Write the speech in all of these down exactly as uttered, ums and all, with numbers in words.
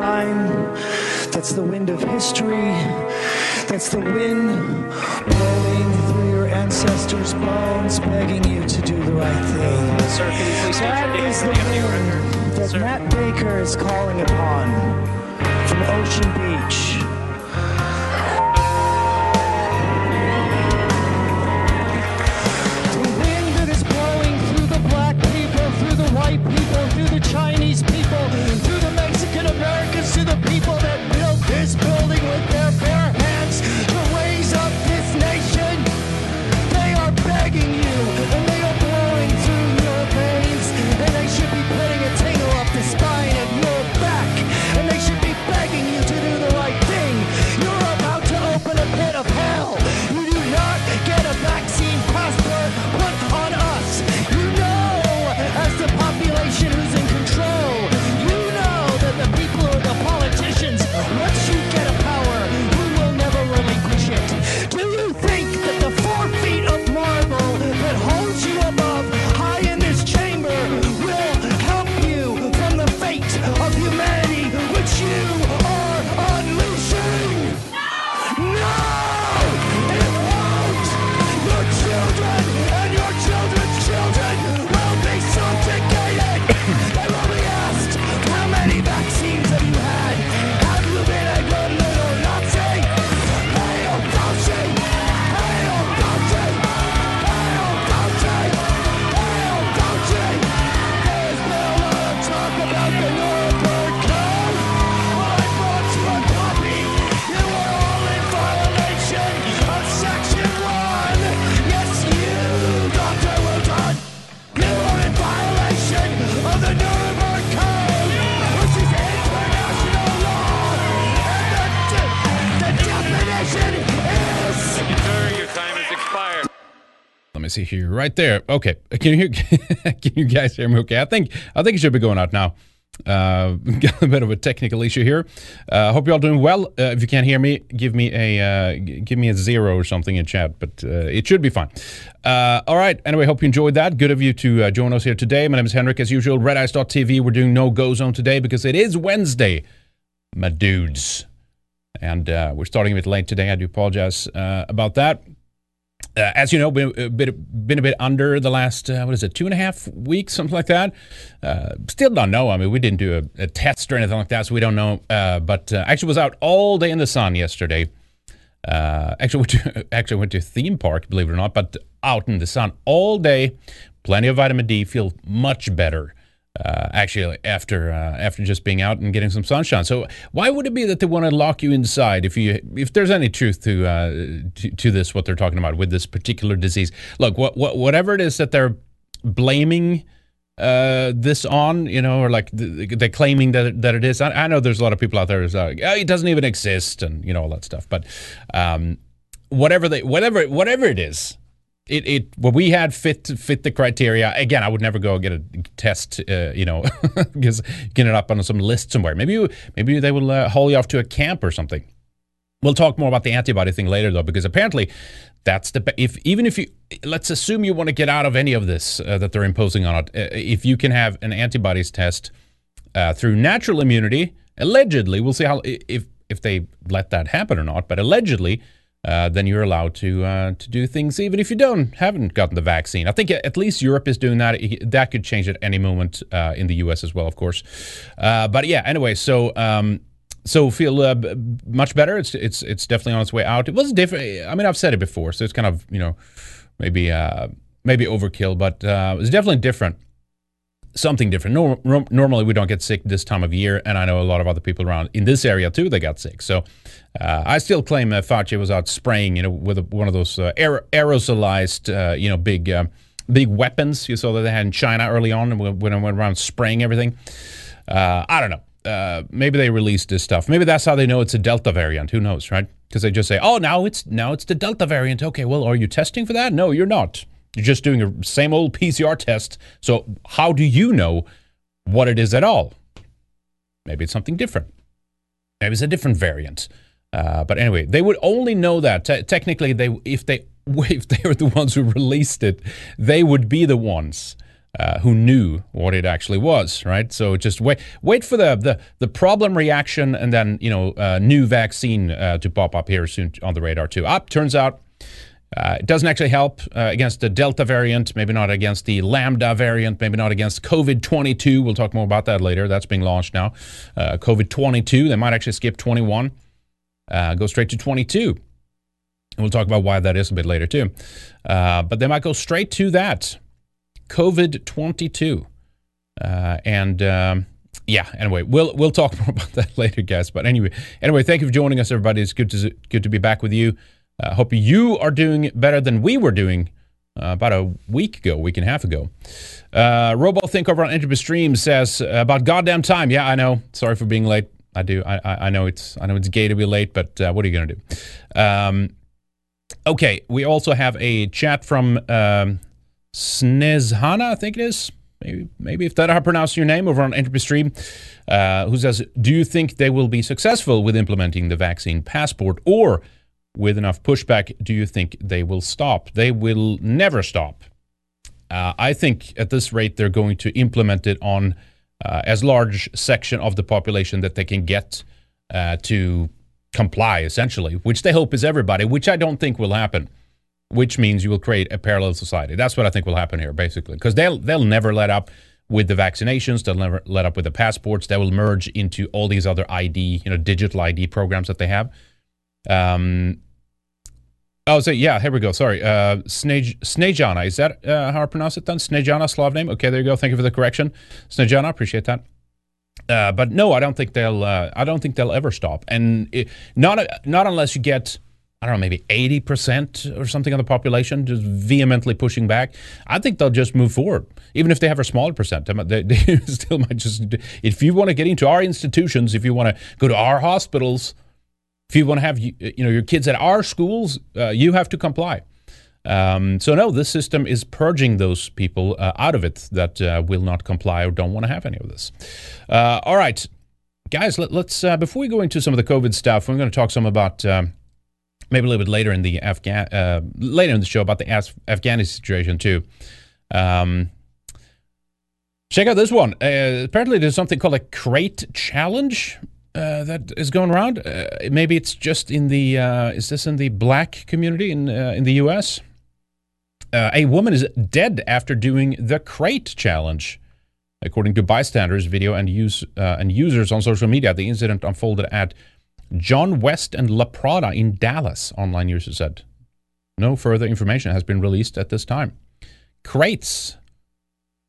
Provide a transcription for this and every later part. time. That's the wind of history. That's the wind blowing through your ancestors' bones, begging you to do the right thing. Sir, can you please that is the wind that Sir. Matt Baker is calling upon from Ocean Beach. The wind that is blowing through the black people, through the white people, through the Chinese people, through the Mexican Americans, to the people that built this building with their bare hands. The ways of this nation, they are begging you, and they are blowing through your veins, and they should be putting a tingle up the spine of your back, and they should be begging you to do the right thing. You're about to open a pit of hell. You do not get a vaccine passport put on us. You know, as the population who's in control, you know that the people are the politicians. Once you get a power, you will never relinquish it. Do you think that the four feet of marble that holds you above high in this chamber will help you from the fate of humanity which you are unleashing? No! No! It won't! Your children and your children's children will be subjugated! They will be asked, how many vaccines have you had? Have you been a good little Nazi? Hail Fauci! Hail Fauci! Hail Fauci! Hail Fauci! There's been a lot of talk about the Nuremberg Code. I brought you a copy. You are all in violation of Section one. Yes, you, Doctor Wilton, you are in violation of the Nuremberg Code, which is international law. And the, de- the definition is... Sir, your time has expired. Let me see here. Right there. Okay. Can you hear, can you guys hear me okay? I think I think it should be going out now. Uh, got a bit of a technical issue here. Uh, hope you're all doing well. Uh, if you can't hear me, give me a uh, g- give me a zero or something in chat, but uh, it should be fine. Uh, all right. Anyway, hope you enjoyed that. Good of you to uh, join us here today. My name is Henrik, as usual. Red Eyes dot T V. We're doing No Go Zone today because it is Wednesday, my dudes, and uh, we're starting a bit late today. I do apologize uh, about that. Uh, as you know, been a bit, been a bit under the last, uh, what is it, two and a half weeks, something like that. Uh, still don't know. I mean, we didn't do a, a test or anything like that, so we don't know. Uh, but uh, actually was out all day in the sun yesterday. Uh, actually, went to, actually went to a theme park, believe it or not, but out in the sun all day. Plenty of vitamin D. Feel much better, uh, actually, after uh, after just being out and getting some sunshine. So why would it be that they want to lock you inside if you if there's any truth to uh, to, to this, what they're talking about with this particular disease? Look, what, what, whatever it is that they're blaming uh, this on, you know, or like th- they're claiming that that it is. I, I know there's a lot of people out there who's like, oh, it doesn't even exist and, you know, all that stuff. But um, whatever they whatever whatever it is. It it what we had fit fit the criteria. Again, I would never go get a test, uh, you know, because get it up on some list somewhere. Maybe you, maybe they will uh, haul you off to a camp or something. We'll talk more about the antibody thing later, though, because apparently that's the if even if you let's assume you want to get out of any of this uh, that they're imposing on it. Uh, if you can have an antibodies test uh, through natural immunity, allegedly, we'll see how if if they let that happen or not. But allegedly. Uh, then you're allowed to uh, to do things even if you don't haven't gotten the vaccine. I think at least Europe is doing that. That could change at any moment uh, in the U S as well, of course. Uh, but yeah, anyway, so um, so feel uh, much better. It's it's it's definitely on its way out. It was different. I mean, I've said it before, so it's kind of you know maybe uh, maybe overkill, but uh, it's definitely different. Something different. Norm- normally, we don't get sick this time of year, and I know a lot of other people around in this area too. They got sick, so uh, I still claim uh, Fauci was out spraying, you know, with a, one of those uh, aer- aerosolized, uh, you know, big, uh, big weapons you saw that they had in China early on, and when I went around spraying everything. Uh, I don't know. Uh, maybe they released this stuff. Maybe that's how they know it's a Delta variant. Who knows, right? Because they just say, "Oh, now it's now it's the Delta variant." Okay, well, are you testing for that? No, you're not. You're just doing a same old P C R test. So how do you know what it is at all? Maybe it's something different. Maybe it's a different variant. Uh, but anyway, they would only know that Te- technically, they if they if they were the ones who released it, they would be the ones uh, who knew what it actually was, right? So just wait wait for the the, the problem reaction, and then, you know, uh, new vaccine uh, to pop up here soon on the radar too. Up, turns out uh, it doesn't actually help uh, against the Delta variant, maybe not against the Lambda variant, maybe not against COVID twenty-two. We'll talk more about that later. That's being launched now. Uh, COVID twenty-two, they might actually skip twenty-one, uh, go straight to twenty-two. And we'll talk about why that is a bit later, too. Uh, but they might go straight to that. COVID twenty-two. Uh, and, um, yeah, anyway, we'll we'll talk more about that later, guys. But anyway, anyway, thank you for joining us, everybody. It's good to good to be back with you. I uh, hope you are doing better than we were doing uh, about a week ago, week and a half ago. Uh, Robothink over on Entropy Stream says, about goddamn time. Yeah, I know. Sorry for being late. I do. I, I, I know it's I know it's gay to be late, but uh, what are you going to do? Um Okay, we also have a chat from um, Snezhana, I think it is. Maybe, maybe if that I pronounce your name, over on Entropy Stream, uh, who says, do you think they will be successful with implementing the vaccine passport? Or, with enough pushback, do you think they will stop? They will never stop. Uh, I think at this rate, they're going to implement it on uh, as large section of the population that they can get uh, to comply, essentially, which they hope is everybody, which I don't think will happen, which means you will create a parallel society. That's what I think will happen here, basically, because they'll they'll never let up with the vaccinations. They'll never let up with the passports. They will merge into all these other I D, you know, digital I D programs that they have. Um, oh, so yeah, here we go. Sorry. Uh, Snezhana, is that uh, how I pronounce it then? Snezhana, Slav name? Okay, there you go. Thank you for the correction. Snezhana, appreciate that. Uh, but no, I don't think they'll. Uh, I don't think they'll ever stop, and it, not not unless you get, I don't know, maybe eighty percent or something of the population just vehemently pushing back. I think they'll just move forward, even if they have a smaller percent. They, they still might just. If you want to get into our institutions, if you want to go to our hospitals, if you want to have you, you know your kids at our schools, uh, you have to comply. Um, so no, this system is purging those people uh, out of it that uh, will not comply or don't want to have any of this. Uh, all right, guys, let, let's, uh, before we go into some of the COVID stuff, we're going to talk some about, um, maybe a little bit later in the Afghan, uh, later in the show about the Af- Afghanistan situation too. Um, check out this one. Uh, apparently there's something called a crate challenge Uh, that is going around. Uh, maybe it's just in the, uh, is this in the black community in uh, in the U S? Uh, a woman is dead after doing the crate challenge, according to bystanders, video, and use uh, and users on social media. The incident unfolded at John West and La Prada in Dallas, online users said. No further information has been released at this time. Crates.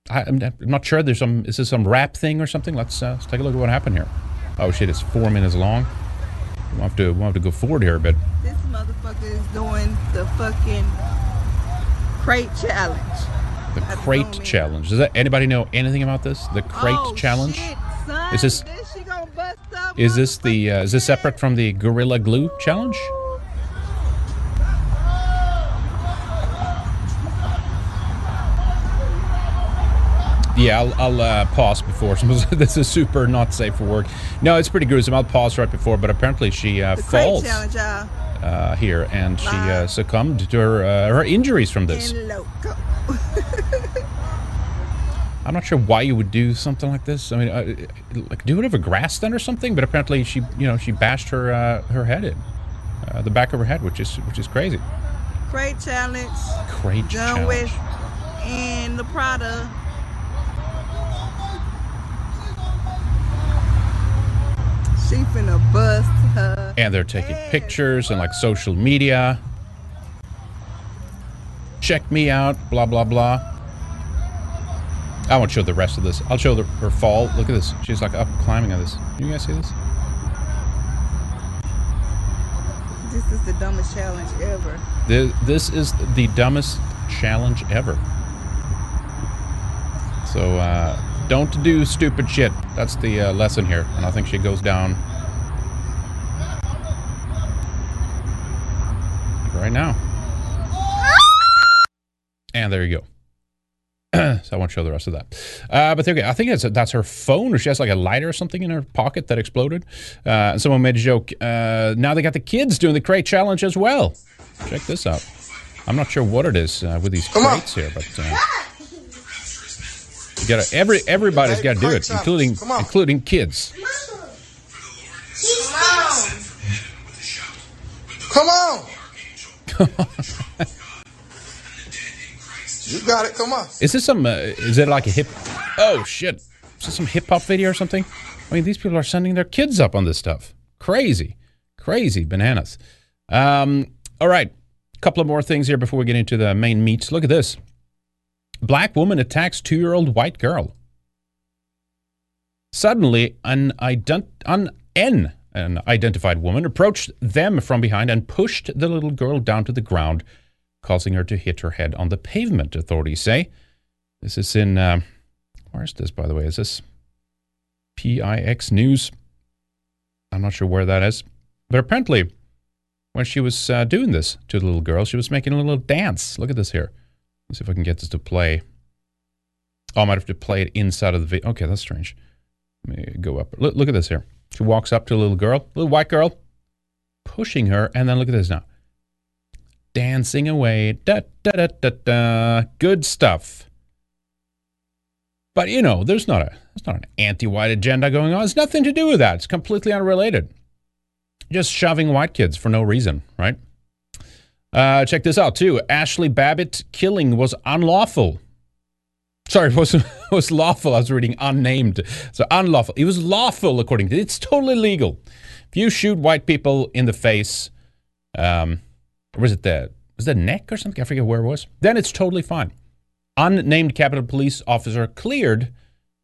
I, I'm not sure. There's some, is this some rap thing or something? Let's, uh, let's take a look at what happened here. Oh shit, it's four minutes long. We'll have to, we'll have to go forward here a bit. This motherfucker is doing the fucking crate challenge. The crate challenge. Does that, anybody know anything about this? The crate oh, challenge? Shit, son. Is this, this she gonna bust up, is this the uh, is this separate from the Gorilla Glue challenge? Yeah, I'll, I'll uh, pause before. This is super not safe for work. No, it's pretty gruesome. I'll pause right before, but apparently she uh, falls uh, here, and she uh, succumbed to her uh, her injuries from this. I'm not sure why you would do something like this. I mean, uh, like do it over grass then or something. But apparently she, you know, she bashed her uh, her head in uh, the back of her head, which is which is crazy. Crate challenge. Crate challenge. John West and La Prada. She finna bust her. And they're taking pictures and like social media. Check me out, blah, blah, blah. I won't show the rest of this. I'll show the, her fall. Look at this. She's like up climbing on this. You guys see this? This is the dumbest challenge ever. This, this is the dumbest challenge ever. So, uh... don't do stupid shit. That's the uh, lesson here. And I think she goes down right now. And there you go. So I won't show the rest of that. Uh, but there you go. I think that's, that's her phone, or she has like a lighter or something in her pocket that exploded. Uh, and someone made a joke. Uh, now they got the kids doing the crate challenge as well. Check this out. I'm not sure what it is uh, with these crates here, but... Uh, You gotta, every everybody's got to do it, including including kids. Come on. Come on. You got it. Come on. Is this some? Uh, is it like a hip? Oh shit! Is this some hip hop video or something? I mean, these people are sending their kids up on this stuff. Crazy, crazy bananas. Um, all right, a couple of more things here before we get into the main meats. Look at this: black woman attacks two-year-old white girl. Suddenly, an ident an N. An identified woman approached them from behind and pushed the little girl down to the ground, causing her to hit her head on the pavement, authorities say. This is in, uh, where is this, by the way? Is this P I X News? I'm not sure where that is. But apparently, when she was uh, doing this to the little girl, she was making a little dance. Look at this here. Let's see if I can get this to play. Oh, I might have to play it inside of the video. Okay, that's strange. Let me go up. Look, look at this here. She walks up to a little girl, little white girl, pushing her, and then look at this now. Dancing away. Da, da, da, da, da. Good stuff. But, you know, there's not a there's not an anti-white agenda going on. It's nothing to do with that. It's completely unrelated. Just shoving white kids for no reason, right? Uh, check this out, too. Ashley Babbitt killing was unlawful. Sorry, it was, it was lawful. I was reading unnamed. So unlawful. It was lawful, according to it. It's totally legal. If you shoot white people in the face, um, or was it the, was the neck or something? I forget where it was. Then it's totally fine. Unnamed Capitol Police officer cleared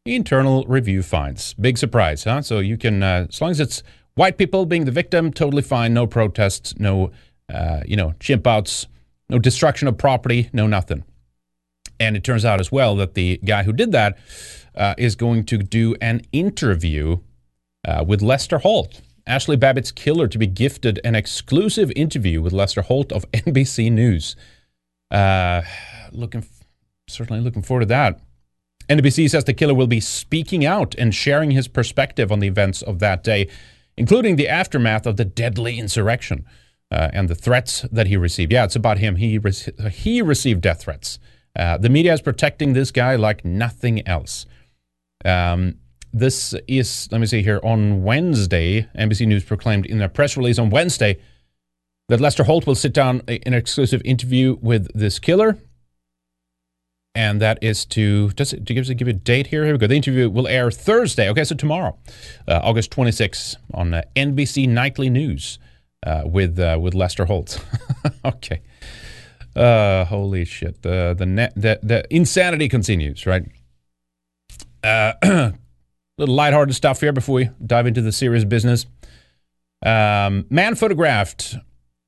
internal review fines. Big surprise, huh? So you can, uh, as long as it's white people being the victim, totally fine. No protests, no, uh, you know, chimp outs, no destruction of property, no nothing. And it turns out as well that the guy who did that uh, is going to do an interview uh, with Lester Holt. Ashley Babbitt's killer to be gifted an exclusive interview with Lester Holt of N B C News. Uh, looking, certainly looking forward to that. N B C says the killer will be speaking out and sharing his perspective on the events of that day, including the aftermath of the deadly insurrection uh, and the threats that he received. Yeah, it's about him. He, re- he received death threats. Uh, the media is protecting this guy like nothing else. Um, this is, let me see here, on Wednesday, N B C News proclaimed in a press release on Wednesday that Lester Holt will sit down in an exclusive interview with this killer. And that is to, does it, does it give you a date here? Here we go. The interview will air Thursday. Okay, so tomorrow, uh, August twenty-sixth on uh, N B C Nightly News uh, with, uh, with Lester Holt. Okay. Uh, holy shit. The the, net, the the insanity continues, right? Uh, little lighthearted stuff here before we dive into the serious business. Um, man photographed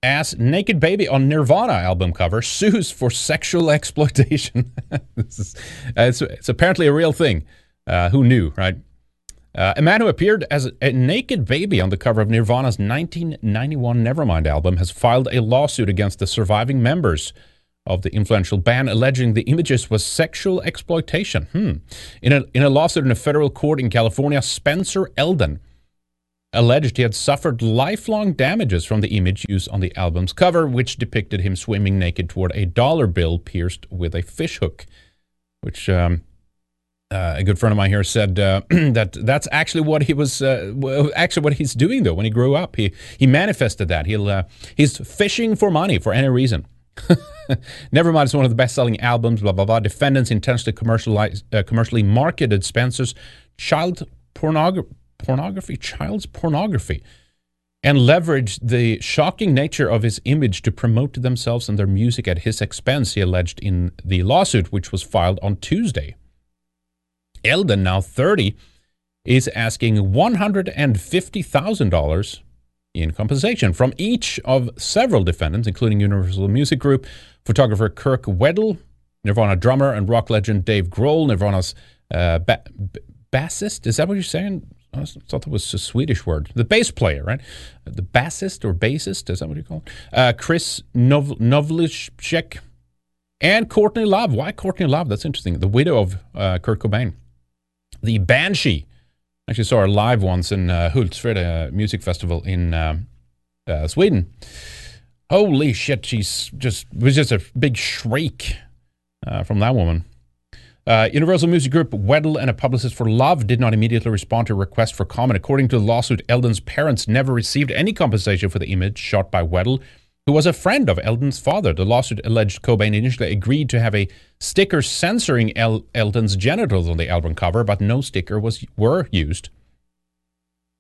as naked baby on Nirvana album cover sues for sexual exploitation. This is, uh, it's, it's apparently a real thing. Uh, who knew, right? Uh, a man who appeared as a, a naked baby on the cover of Nirvana's nineteen ninety-one Nevermind album has filed a lawsuit against the surviving members of the influential band, alleging the images was sexual exploitation. Hmm. In a, in a lawsuit in a federal court in California, Spencer Elden alleged he had suffered lifelong damages from the image used on the album's cover, which depicted him swimming naked toward a dollar bill pierced with a fishhook, which... Um, Uh, a good friend of mine here said uh, that that's actually what he was, uh, actually what he's doing though. When he grew up, he he manifested that. He'll uh, he's fishing for money for any reason. Nevermind is one of the best-selling albums. Blah blah blah. Defendants intentionally commercialized, uh, commercially marketed Spencer's child pornogra- pornography, child's pornography, and leveraged the shocking nature of his image to promote themselves and their music at his expense. He alleged in the lawsuit, which was filed on Tuesday. Elden, now thirty, is asking one hundred fifty thousand dollars in compensation from each of several defendants, including Universal Music Group, photographer Kirk Weddle, Nirvana drummer and rock legend Dave Grohl, Nirvana's uh, ba- bassist. Is that what you're saying? I thought that was a Swedish word. The bass player, right? The bassist or bassist, is that what you call it? Uh, Chris Nov- Novlicek and Courtney Love. Why Courtney Love? That's interesting. The widow of uh, Kurt Cobain. The Banshee. I actually saw her live once in uh, Hultsfred uh, Music Festival in uh, uh, Sweden. Holy shit, she's just, it was just a big shriek uh, from that woman. Uh, Universal Music Group, Weddle, and a publicist for Love did not immediately respond to a request for comment. According to the lawsuit, Elden's parents never received any compensation for the image shot by Weddle, who was a friend of Elden's father. The lawsuit alleged Cobain initially agreed to have a sticker censoring El- Elden's genitals on the album cover, but no sticker was were used.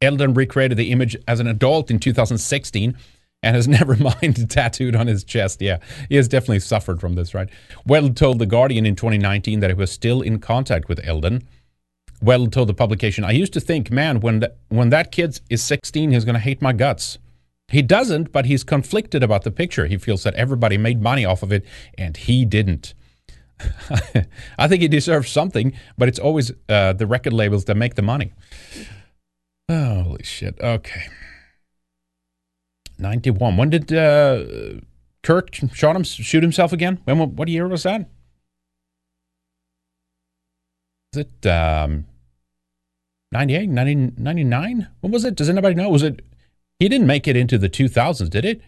Elden recreated the image as an adult in two thousand sixteen and has Nevermind tattooed on his chest. Yeah, he has definitely suffered from this, right? Weddle told The Guardian in twenty nineteen that he was still in contact with Elden. Weddle told the publication, I used to think, man, when, the, when that kid is sixteen, he's going to hate my guts. He doesn't, but he's conflicted about the picture. He feels that everybody made money off of it, and he didn't. I think he deserves something, but it's always uh, the record labels that make the money. Oh, holy shit. Okay. ninety-one. When did uh, Kirk shot him, shoot himself again? When? What year was that? Was it um, ninety-eight, ninety, ninety-nine? When was it? Does anybody know? Was it? He didn't make it into the two thousands, did it?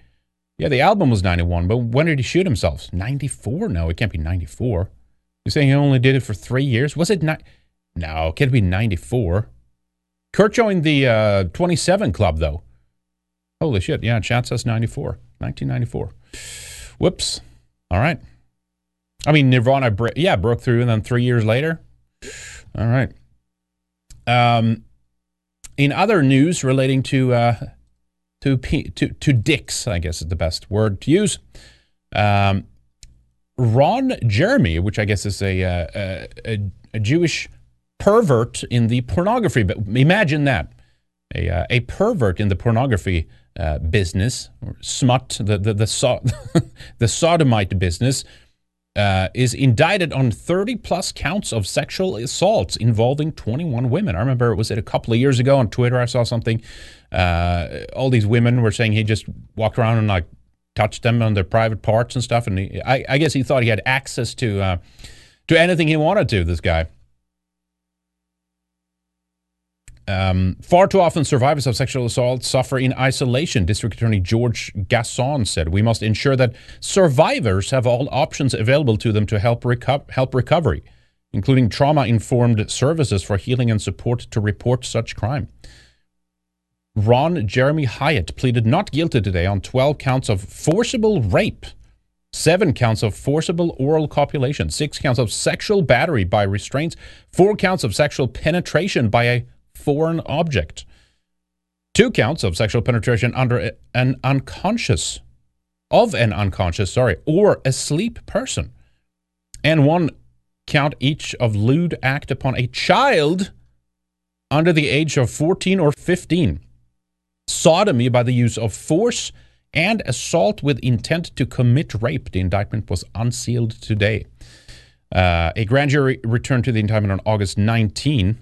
Yeah, the album was ninety-one, but when did he shoot himself? ninety-four? No, it can't be ninety-four. You're saying he only did it for three years? Was it not? No, it can't be ninety-four. Kurt joined the uh, twenty-seven Club, though. Holy shit. Yeah, chat says ninety-four. nineteen ninety-four. Whoops. All right. I mean, Nirvana, bro- yeah, broke through, and then three years later. All right. Um, in other news relating to uh, to, P- to to dicks, I guess is the best word to use, um, Ron Jeremy, which I guess is a, uh, a, a Jewish pervert in the pornography. But imagine that. A, uh, a pervert in the pornography uh, business, or smut, the the the, so- the sodomite business, uh, is indicted on thirty plus counts of sexual assaults involving twenty-one women. I remember, was it a couple of years ago on Twitter, I saw something. Uh, all these women were saying he just walked around and like touched them on their private parts and stuff. And he, I, I guess he thought he had access to uh, to anything he wanted to, this guy. Um, far too often, survivors of sexual assault suffer in isolation, District Attorney George Gasson said. We must ensure that survivors have all options available to them to help reco- help recovery, including trauma-informed services for healing and support to report such crime. Ron Jeremy Hyatt pleaded not guilty today on twelve counts of forcible rape, seven counts of forcible oral copulation, six counts of sexual battery by restraints, four counts of sexual penetration by a foreign object, two counts of sexual penetration under an unconscious, of an unconscious, sorry, or asleep person, and one count each of lewd act upon a child under the age of fourteen or fifteen, sodomy by the use of force, and assault with intent to commit rape. The indictment was unsealed today. Uh, a grand jury returned to the indictment on August nineteenth.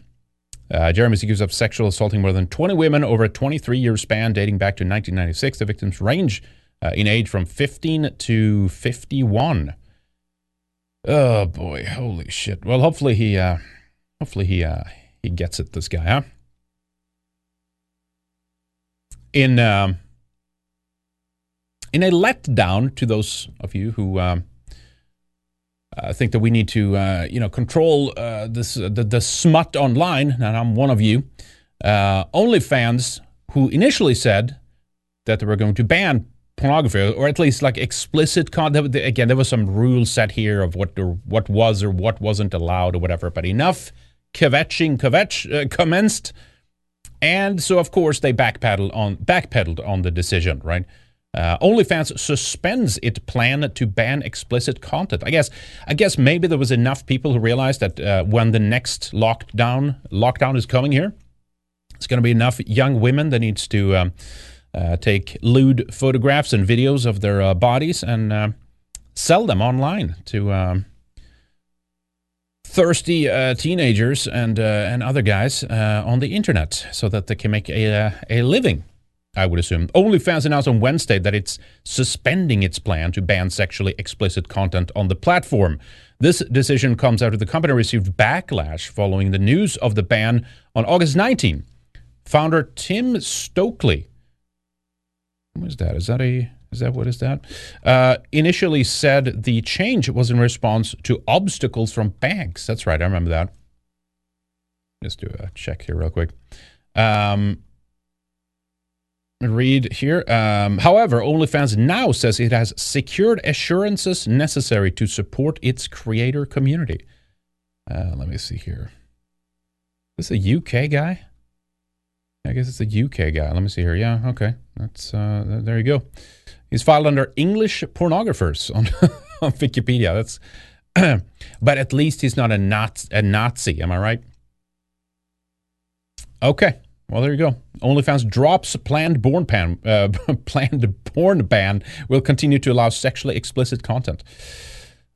Uh, Jeremy is accused of sexual assaulting more than twenty women over a twenty-three year span dating back to nineteen ninety-six. The victims range uh, in age from fifteen to fifty-one. Oh boy, holy shit! Well, hopefully he, uh, hopefully he, uh, he gets it. This guy, huh? In um, in a letdown to those of you who. Um, I think that we need to, uh, you know, control uh, this uh, the, the smut online, and I'm one of you. Uh, OnlyFans, who initially said that they were going to ban pornography, or at least like explicit content. Again, there was some rule set here of what or what was or what wasn't allowed or whatever. But enough kvetching kvetch uh, commenced, and so of course they backpedaled on backpedaled on the decision, right? Uh, OnlyFans suspends its plan to ban explicit content. I guess, I guess maybe there was enough people who realized that uh, when the next lockdown lockdown is coming here, it's going to be enough young women that needs to um, uh, take lewd photographs and videos of their uh, bodies and uh, sell them online to um, thirsty uh, teenagers and uh, and other guys uh, on the internet, so that they can make a uh, a living. I would assume. OnlyFans announced on Wednesday that it's suspending its plan to ban sexually explicit content on the platform. This decision comes after the company received backlash following the news of the ban on August nineteenth. Founder Tim Stokely. Who is that? Is that a Is that what is that? Uh, initially said the change was in response to obstacles from banks. That's right. I remember that. Just do a check here real quick. Um, read here. Um, however, OnlyFans now says it has secured assurances necessary to support its creator community. Uh, let me see here. Is this a U K guy? I guess it's a U K guy. Let me see here. Yeah, okay. That's uh, there you go. He's filed under English pornographers on, on Wikipedia. That's but at least he's not a Nazi, a Nazi. Am I right? Okay. Well, there you go. OnlyFans drops planned porn ban. Uh, planned porn ban will continue to allow sexually explicit content.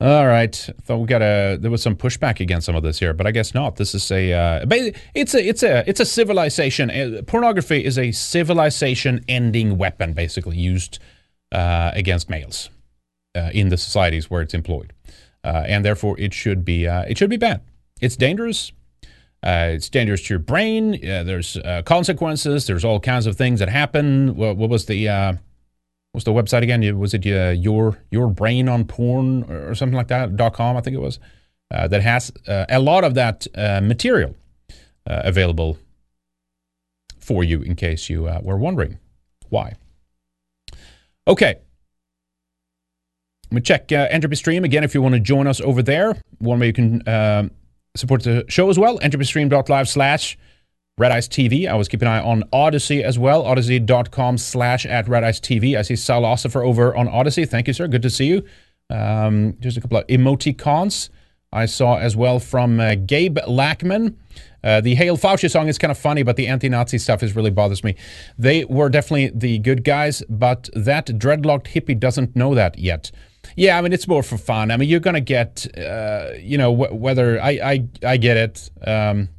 All right. Thought we got a. There was some pushback against some of this here, but I guess not. This is a. Uh, it's a. It's a. It's a civilization. Uh, pornography is a civilization-ending weapon, basically used uh, against males uh, in the societies where it's employed, uh, and therefore it should be. Uh, it should be banned. It's dangerous. Uh, it's dangerous to your brain. Uh, there's uh, consequences. There's all kinds of things that happen. What, what was the? Uh, What's the website again? Was it uh, your your brain on porn or something like that? dot com, I think it was. Uh, that has uh, a lot of that uh, material uh, available for you in case you uh, were wondering why. Okay. Let me check uh, Entropy Stream again if you want to join us over there. One way you can uh, support the show as well. entropystream.live slash Red Ice T V. I was keeping an eye on Odyssey as well. Odyssey.com slash at Red Ice T V. I see Salosifer over on Odyssey. Thank you, sir. Good to see you. Um, just a couple of emoticons I saw as well from uh, Gabe Lackman. Uh, the Hail Fauci song is kind of funny, but the anti-Nazi stuff is really bothers me. They were definitely the good guys, but that dreadlocked hippie doesn't know that yet. Yeah, I mean, it's more for fun. I mean, you're going to get, uh, you know, wh- whether I, I, I get it. Um,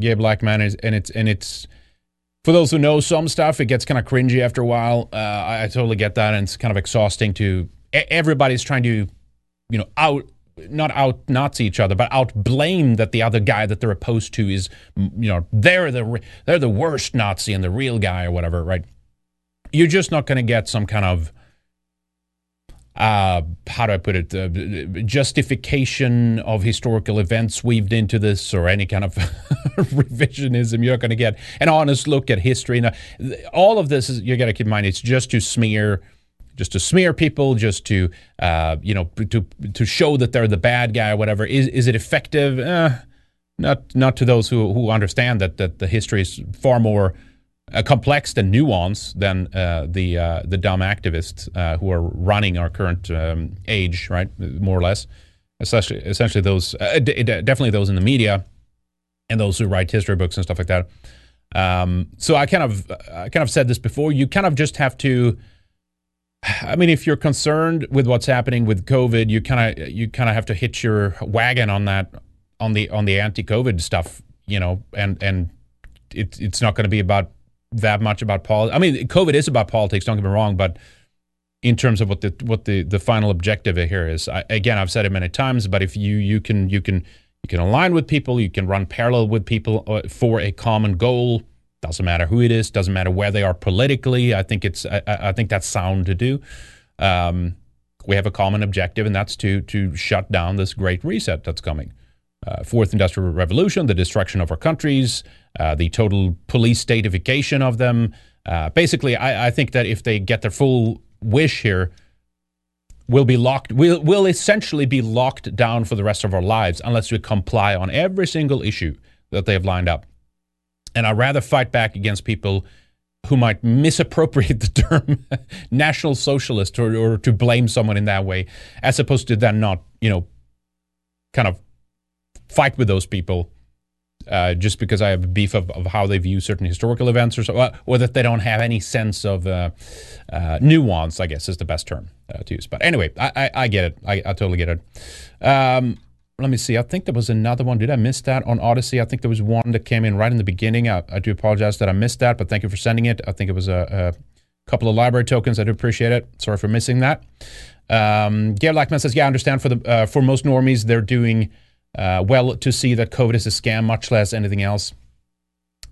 Gabe Lackman is, and it's and it's for those who know some stuff, it gets kind of cringy after a while. Uh, I, I totally get that, and it's kind of exhausting to everybody's trying to, you know, out not out Nazi each other, but out blame that the other guy that they're opposed to is, you know, they're the they're the worst Nazi and the real guy or whatever, right? You're just not going to get some kind of uh, how do I put it? Uh, justification of historical events weaved into this, or any kind of revisionism. You're going to get an honest look at history. Now, all of this is you got to keep in mind. It's just to smear, just to smear people, just to uh, you know to to show that they're the bad guy or whatever. Is is it effective? Eh, not not to those who who understand that that the history is far more Uh, complex and nuanced than uh, the uh, the dumb activists uh, who are running our current um, age, right? More or less, essentially, essentially those, uh, d- d- definitely those in the media, and those who write history books and stuff like that. Um, so I kind of, I kind of said this before. You kind of just have to. I mean, if you're concerned with what's happening with COVID, you kind of, you kind of have to hitch your wagon on that, on the on the anti-COVID stuff, you know, and and it, it's not going to be about. That much about politics. I mean, COVID is about politics. Don't get me wrong, but in terms of what the what the, the final objective here is, I, again, I've said it many times. But if you you can you can you can align with people, you can run parallel with people for a common goal. Doesn't matter who it is. Doesn't matter where they are politically. I think it's I, I think that's sound to do. Um, we have a common objective, and that's to to shut down this great reset that's coming. Uh, fourth Industrial Revolution, the destruction of our countries, uh, the total police statification of them. Uh, basically, I, I think that if they get their full wish here, we'll be locked. We'll, we'll essentially be locked down for the rest of our lives unless we comply on every single issue that they have lined up. And I'd rather fight back against people who might misappropriate the term National Socialist or, or to blame someone in that way, as opposed to then not, you know, kind of fight with those people uh, just because I have a beef of, of how they view certain historical events or so, or that they don't have any sense of uh, uh, nuance, I guess is the best term uh, to use. But anyway, I, I, I get it. I, I totally get it. Um, let me see. I think there was another one. Did I miss that on Odyssey? I think there was one that came in right in the beginning. I, I do apologize that I missed that, but thank you for sending it. I think it was a, a couple of library tokens. I do appreciate it. Sorry for missing that. Um, Gabe Lackman says, yeah, I understand for, the, uh, for most normies, they're doing... Uh, well, to see that COVID is a scam, much less anything else.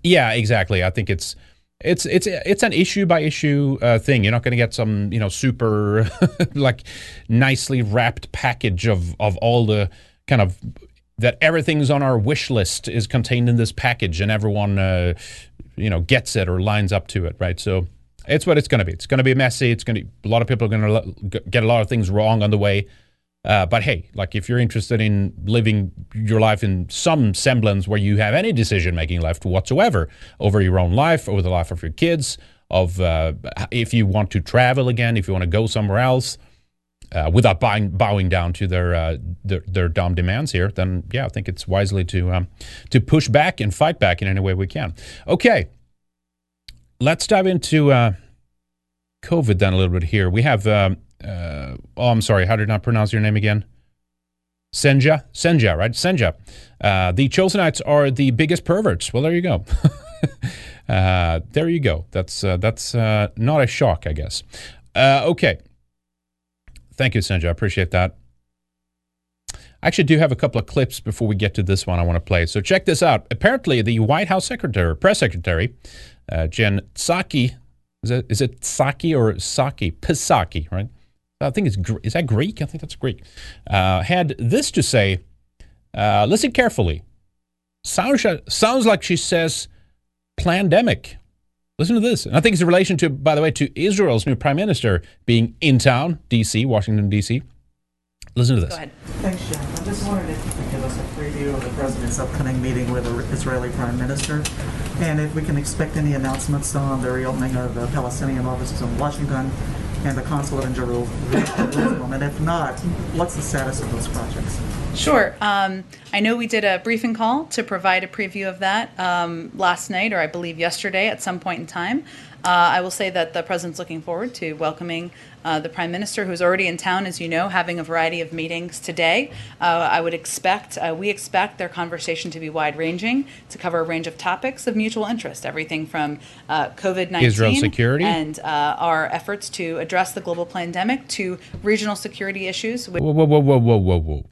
Yeah, exactly. I think it's It's it's it's an issue by issue uh, thing. You're not going to get some, you know, super like nicely wrapped package of of all the kind of that everything's on our wish list is contained in this package, and everyone uh, you know gets it or lines up to it, right? So it's what it's going to be. It's going to be messy. It's going to a lot of people are going to get a lot of things wrong on the way. Uh, but hey, like if you're interested in living your life in some semblance where you have any decision-making left whatsoever over your own life, over the life of your kids, of uh, if you want to travel again, if you want to go somewhere else, uh, without buying, bowing down to their, uh, their their dumb demands here, then yeah, I think it's wisely to um, to push back and fight back in any way we can. Okay, let's dive into uh, COVID then a little bit here. We have. Um, Uh, oh, I'm sorry. How did I pronounce your name again? Senja? Senja, right? Senja. Uh, the Cholsonites are the biggest perverts. Well, there you go. uh, there you go. That's uh, that's uh, not a shock, I guess. Uh, okay. Thank you, Senja. I appreciate that. I actually do have a couple of clips before we get to this one I want to play. So check this out. Apparently, the White House secretary, press secretary, uh, Jen Psaki, is it, is it Psaki or Psaki? Psaki, right? I think it's, is that Greek? I think that's Greek. Uh, had this to say, uh, listen carefully. Sounds, sounds like she says, plandemic. Listen to this. And I think it's in relation to, by the way, to Israel's new prime minister being in town, D C, Washington, D C. Listen to this. Go ahead. Thanks, Jen. I just wanted to give us a preview of the president's upcoming meeting with the Israeli prime minister. And if we can expect any announcements on the reopening of the Palestinian offices in Washington and the consulate in Jerusalem, and if not, what's the status of those projects? Sure. Um, I know we did a briefing call to provide a preview of that um, last night, or I believe yesterday at some point in time. Uh, I will say that the president's looking forward to welcoming uh, the prime minister, who's already in town, as you know, having a variety of meetings today. Uh, I would expect, uh, we expect their conversation to be wide-ranging, to cover a range of topics of mutual interest, everything from uh, COVID nineteen Israel security. and uh, our efforts to address the global pandemic to regional security issues. Whoa, whoa, whoa, whoa, whoa, whoa, whoa.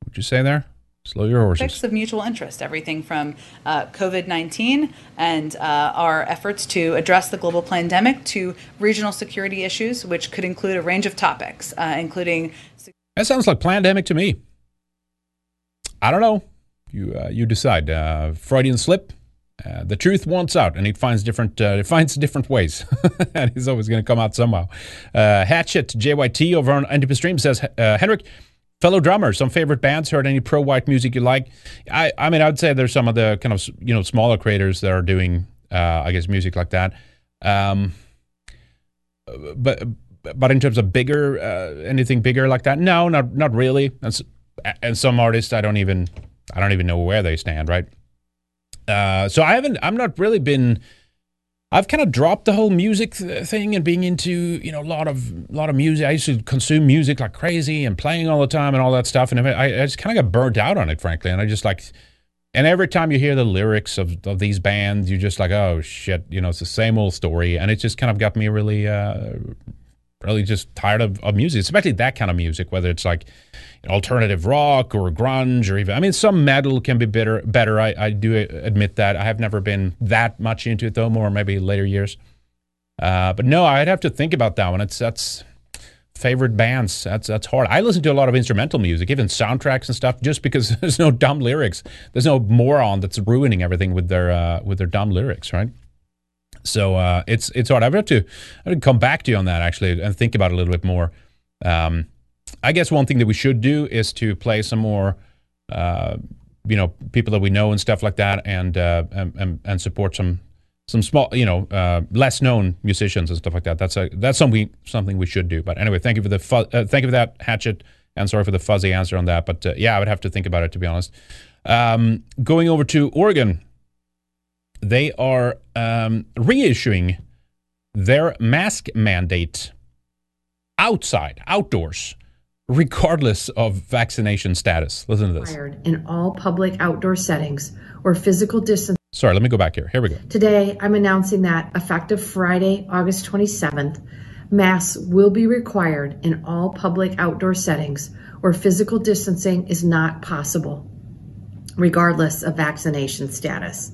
What'd you say there? Slow your horses. Topics of mutual interest, everything from uh, COVID nineteen and uh, our efforts to address the global pandemic to regional security issues, which could include a range of topics, uh, including... That sounds like plandemic to me. I don't know. You uh, you decide. Uh, Freudian slip. Uh, the truth wants out, and it finds different uh, it finds different ways, and it's always going to come out somehow. Uh, Hatchet J Y T over on Entropy Stream says, uh, Henrik, fellow drummers, some favorite bands, heard any pro-white music you like? I, I mean, I would say there's some of the kind of, you know, smaller creators that are doing, uh, I guess, music like that. Um, but but in terms of bigger, uh, anything bigger like that? No, not not really. That's, and some artists, I don't even, I don't even know where they stand, right? Uh, so I haven't, I'm not really been, I've kind of dropped the whole music th- thing and being into, you know, a lot of lot of music. I used to consume music like crazy and playing all the time and all that stuff. And I, I just kind of got burnt out on it, frankly. And I just like, and every time you hear the lyrics of, of these bands, you're just like, oh, shit, you know, it's the same old story. And it just kind of got me really, uh, really just tired of, of music, especially that kind of music, whether it's like alternative rock or grunge or even, I mean, some metal can be better. Better, I, I do admit that. I have never been that much into it though, more maybe later years. Uh, but no, I'd have to think about that one. It's that's favorite bands. That's that's hard. I listen to a lot of instrumental music, even soundtracks and stuff, just because there's no dumb lyrics. There's no moron that's ruining everything with their uh, with their dumb lyrics, right? So uh, it's it's hard. I would have to I would come back to you on that actually and think about it a little bit more. Um, I guess one thing that we should do is to play some more, uh, you know, people that we know and stuff like that, and uh, and and support some some small, you know, uh, less known musicians and stuff like that. That's a that's something something we should do. But anyway, thank you for the fu- uh, thank you for that, Hatchet, and sorry for the fuzzy answer on that. But uh, yeah, I would have to think about it, to be honest. Um, going over to Oregon, they are um, reissuing their mask mandate outside, outdoors, regardless of vaccination status. Listen to this. In all public outdoor settings or physical distance. Sorry, let me go back here. Here we go. Today, I'm announcing that effective Friday, August twenty-seventh, masks will be required in all public outdoor settings where physical distancing is not possible, regardless of vaccination status.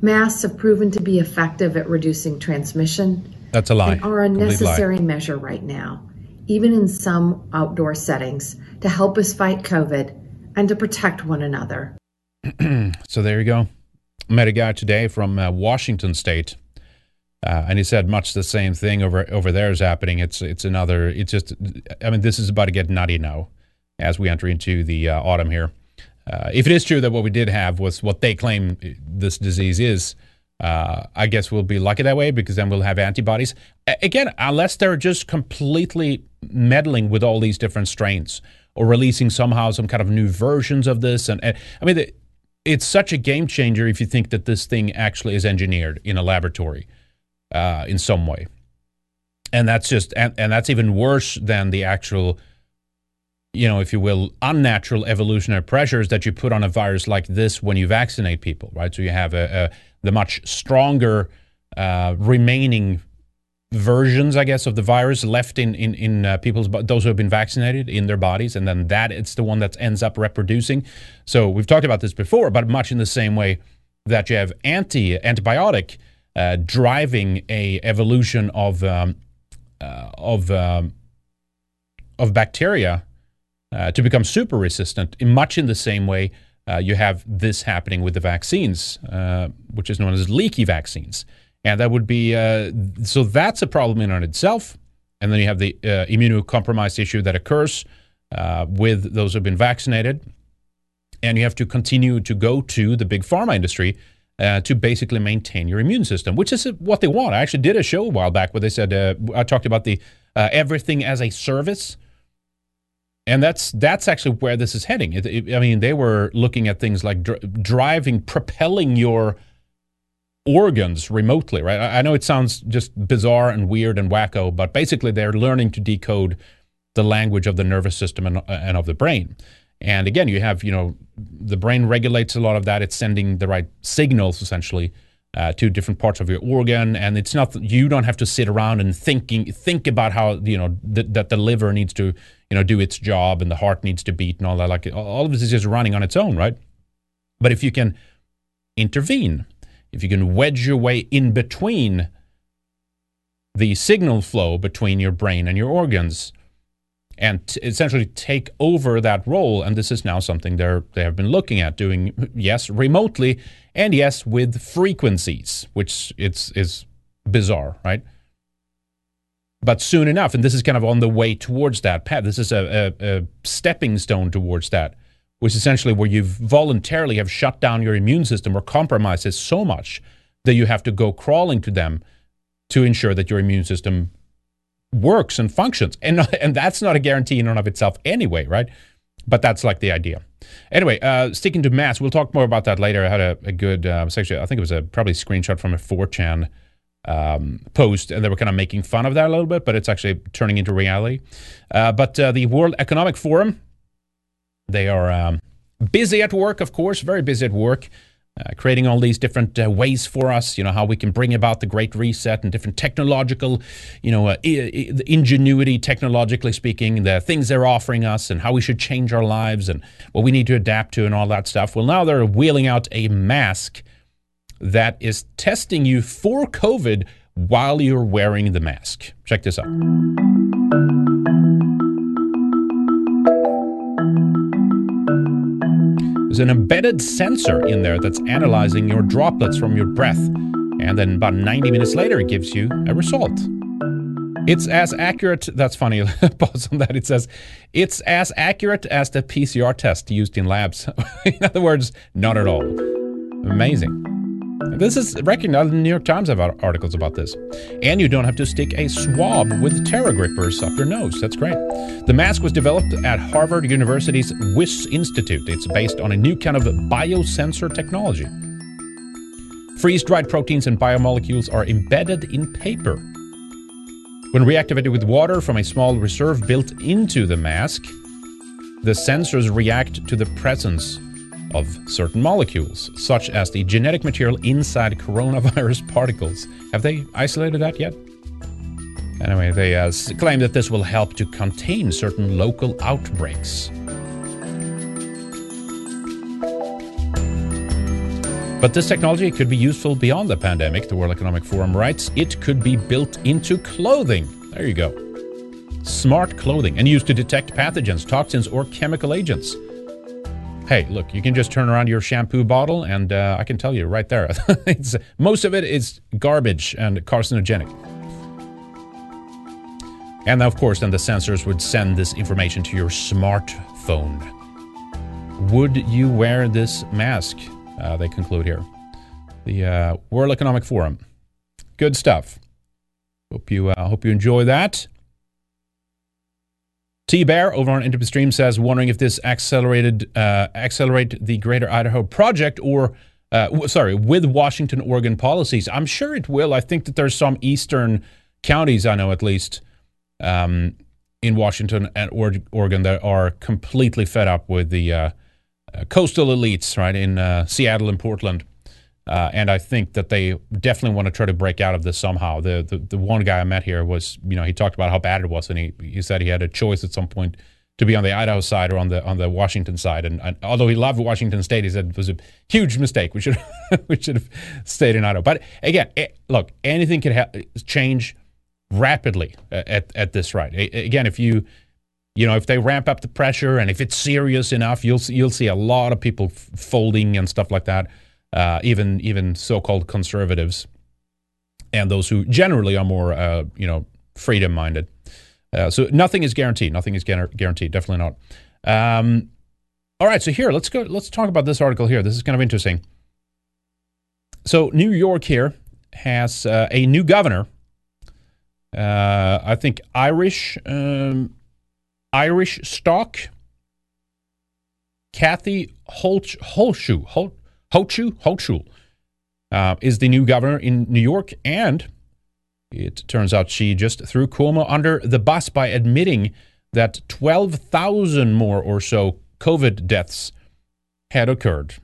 Masks have proven to be effective at reducing transmission. That's a lie. They are a necessary measure right now, even in some outdoor settings, to help us fight COVID and to protect one another. So there you go. Met a guy today from uh, Washington State, uh, and he said much the same thing over over there is happening. It's it's another. It's just. I mean, this is about to get nutty now, as we enter into the uh, autumn here. Uh, if it is true that what we did have was what they claim this disease is, uh, I guess we'll be lucky that way, because then we'll have antibodies. A- again, unless they're just completely meddling with all these different strains or releasing somehow some kind of new versions of this. And, and I mean, the, it's such a game changer if you think that this thing actually is engineered in a laboratory uh, in some way. And that's just, and, and that's even worse than the actual, you know, if you will, unnatural evolutionary pressures that you put on a virus like this when you vaccinate people, right? So you have a, a, the much stronger uh, remaining versions, I guess, of the virus left in in, in uh, people's, those who have been vaccinated, in their bodies, and then that it's the one that ends up reproducing. So we've talked about this before, but much in the same way that you have anti antibiotic uh, driving a evolution of um, uh, of um, of bacteria. Uh, to become super resistant, in much in the same way uh, you have this happening with the vaccines, uh, which is known as leaky vaccines. And that would be, uh, so that's a problem in and of itself. And then you have the uh, immunocompromised issue that occurs uh, with those who have been vaccinated. And you have to continue to go to the big pharma industry uh, to basically maintain your immune system, which is what they want. I actually did a show a while back where they said, uh, I talked about the uh, everything as a service. And that's that's actually where this is heading. It, it, I mean, they were looking at things like dr- driving, propelling your organs remotely, right? I, I know it sounds just bizarre and weird and wacko, but basically they're learning to decode the language of the nervous system and, and of the brain. And again, you have, you know, the brain regulates a lot of that. It's sending the right signals, essentially, uh, to different parts of your organ. And it's not, you don't have to sit around and thinking think about how, you know, th- that the liver needs to, you know, do its job and the heart needs to beat and all that. Like, all of this is just running on its own, right? But if you can intervene, if you can wedge your way in between the signal flow between your brain and your organs and t- essentially take over that role, and this is now something they're, they have been looking at doing, yes, remotely, and yes, with frequencies, which it's is bizarre, right? But soon enough, and this is kind of on the way towards that path, this is a, a, a stepping stone towards that, which is essentially where you voluntarily have shut down your immune system or compromised it so much that you have to go crawling to them to ensure that your immune system works and functions. And, and that's not a guarantee in and of itself anyway, right? But that's like the idea. Anyway, uh, sticking to masks, we'll talk more about that later. I had a, a good, uh, section, I think it was a probably screenshot from a four chan Um, post, and they were kind of making fun of that a little bit, but it's actually turning into reality. Uh, but uh, the World Economic Forum, they are um, busy at work, of course, very busy at work, uh, creating all these different uh, ways for us, you know, how we can bring about the Great Reset and different technological, you know, uh, I- I- ingenuity, technologically speaking, the things they're offering us and how we should change our lives and what we need to adapt to and all that stuff. Well, now they're wheeling out a mask that is testing you for COVID while you're wearing the mask. Check this out. There's an embedded sensor in there that's analyzing your droplets from your breath, and then about ninety minutes later, it gives you a result. It's as accurate, that's funny, pause on that, it says, it's as accurate as the P C R test used in labs. In other words, not at all. Amazing. This is recognized. The New York Times have articles about this. And you don't have to stick a swab with terra grippers up your nose. That's great. The mask was developed at Harvard University's Wyss Institute. It's based on a new kind of biosensor technology. Freeze-dried proteins and biomolecules are embedded in paper. When reactivated with water from a small reserve built into the mask, the sensors react to the presence of certain molecules, such as the genetic material inside coronavirus particles. Have they isolated that yet? Anyway, they uh, claim that this will help to contain certain local outbreaks. But this technology could be useful beyond the pandemic, the World Economic Forum writes. It could be built into clothing. There you go. Smart clothing, and used to detect pathogens, toxins, or chemical agents. Hey, look, you can just turn around your shampoo bottle, and uh, I can tell you right there, it's, most of it is garbage and carcinogenic. And of course, then the sensors would send this information to your smartphone. Would you wear this mask? Uh, they conclude here. The uh, World Economic Forum. Good stuff. Hope you, uh, hope you enjoy that. T-Bear over on Entropy Stream says, wondering if this accelerated uh, accelerate the Greater Idaho Project or, uh, w- sorry, with Washington, Oregon policies. I'm sure it will. I think that there's some eastern counties, I know at least, um, in Washington and or- Oregon that are completely fed up with the uh, uh, coastal elites, right, in uh, Seattle and Portland. Uh, and I think that they definitely want to try to break out of this somehow. The, the the one guy I met here was, you know, he talked about how bad it was, and he, he said he had a choice at some point to be on the Idaho side or on the on the Washington side. And, and although he loved Washington State, he said it was a huge mistake. We should we should have stayed in Idaho. But again, it, look, anything can ha- change rapidly at at this rate. Again, if you you know if they ramp up the pressure and if it's serious enough, you'll you'll see a lot of people f- folding and stuff like that. Uh, even even so-called conservatives and those who generally are more, uh, you know, freedom-minded. Uh, so nothing is guaranteed. Nothing is gar- guaranteed. Definitely not. Um, all right. So here, let's go. Let's talk about this article here. This is kind of interesting. So New York here has uh, a new governor. Uh, I think Irish, um, Irish stock. Kathy Hochul. Hochul. Holt- Hochul, Hochul uh, is the new governor in New York, and it turns out she just threw Cuomo under the bus by admitting that twelve thousand more or so COVID deaths had occurred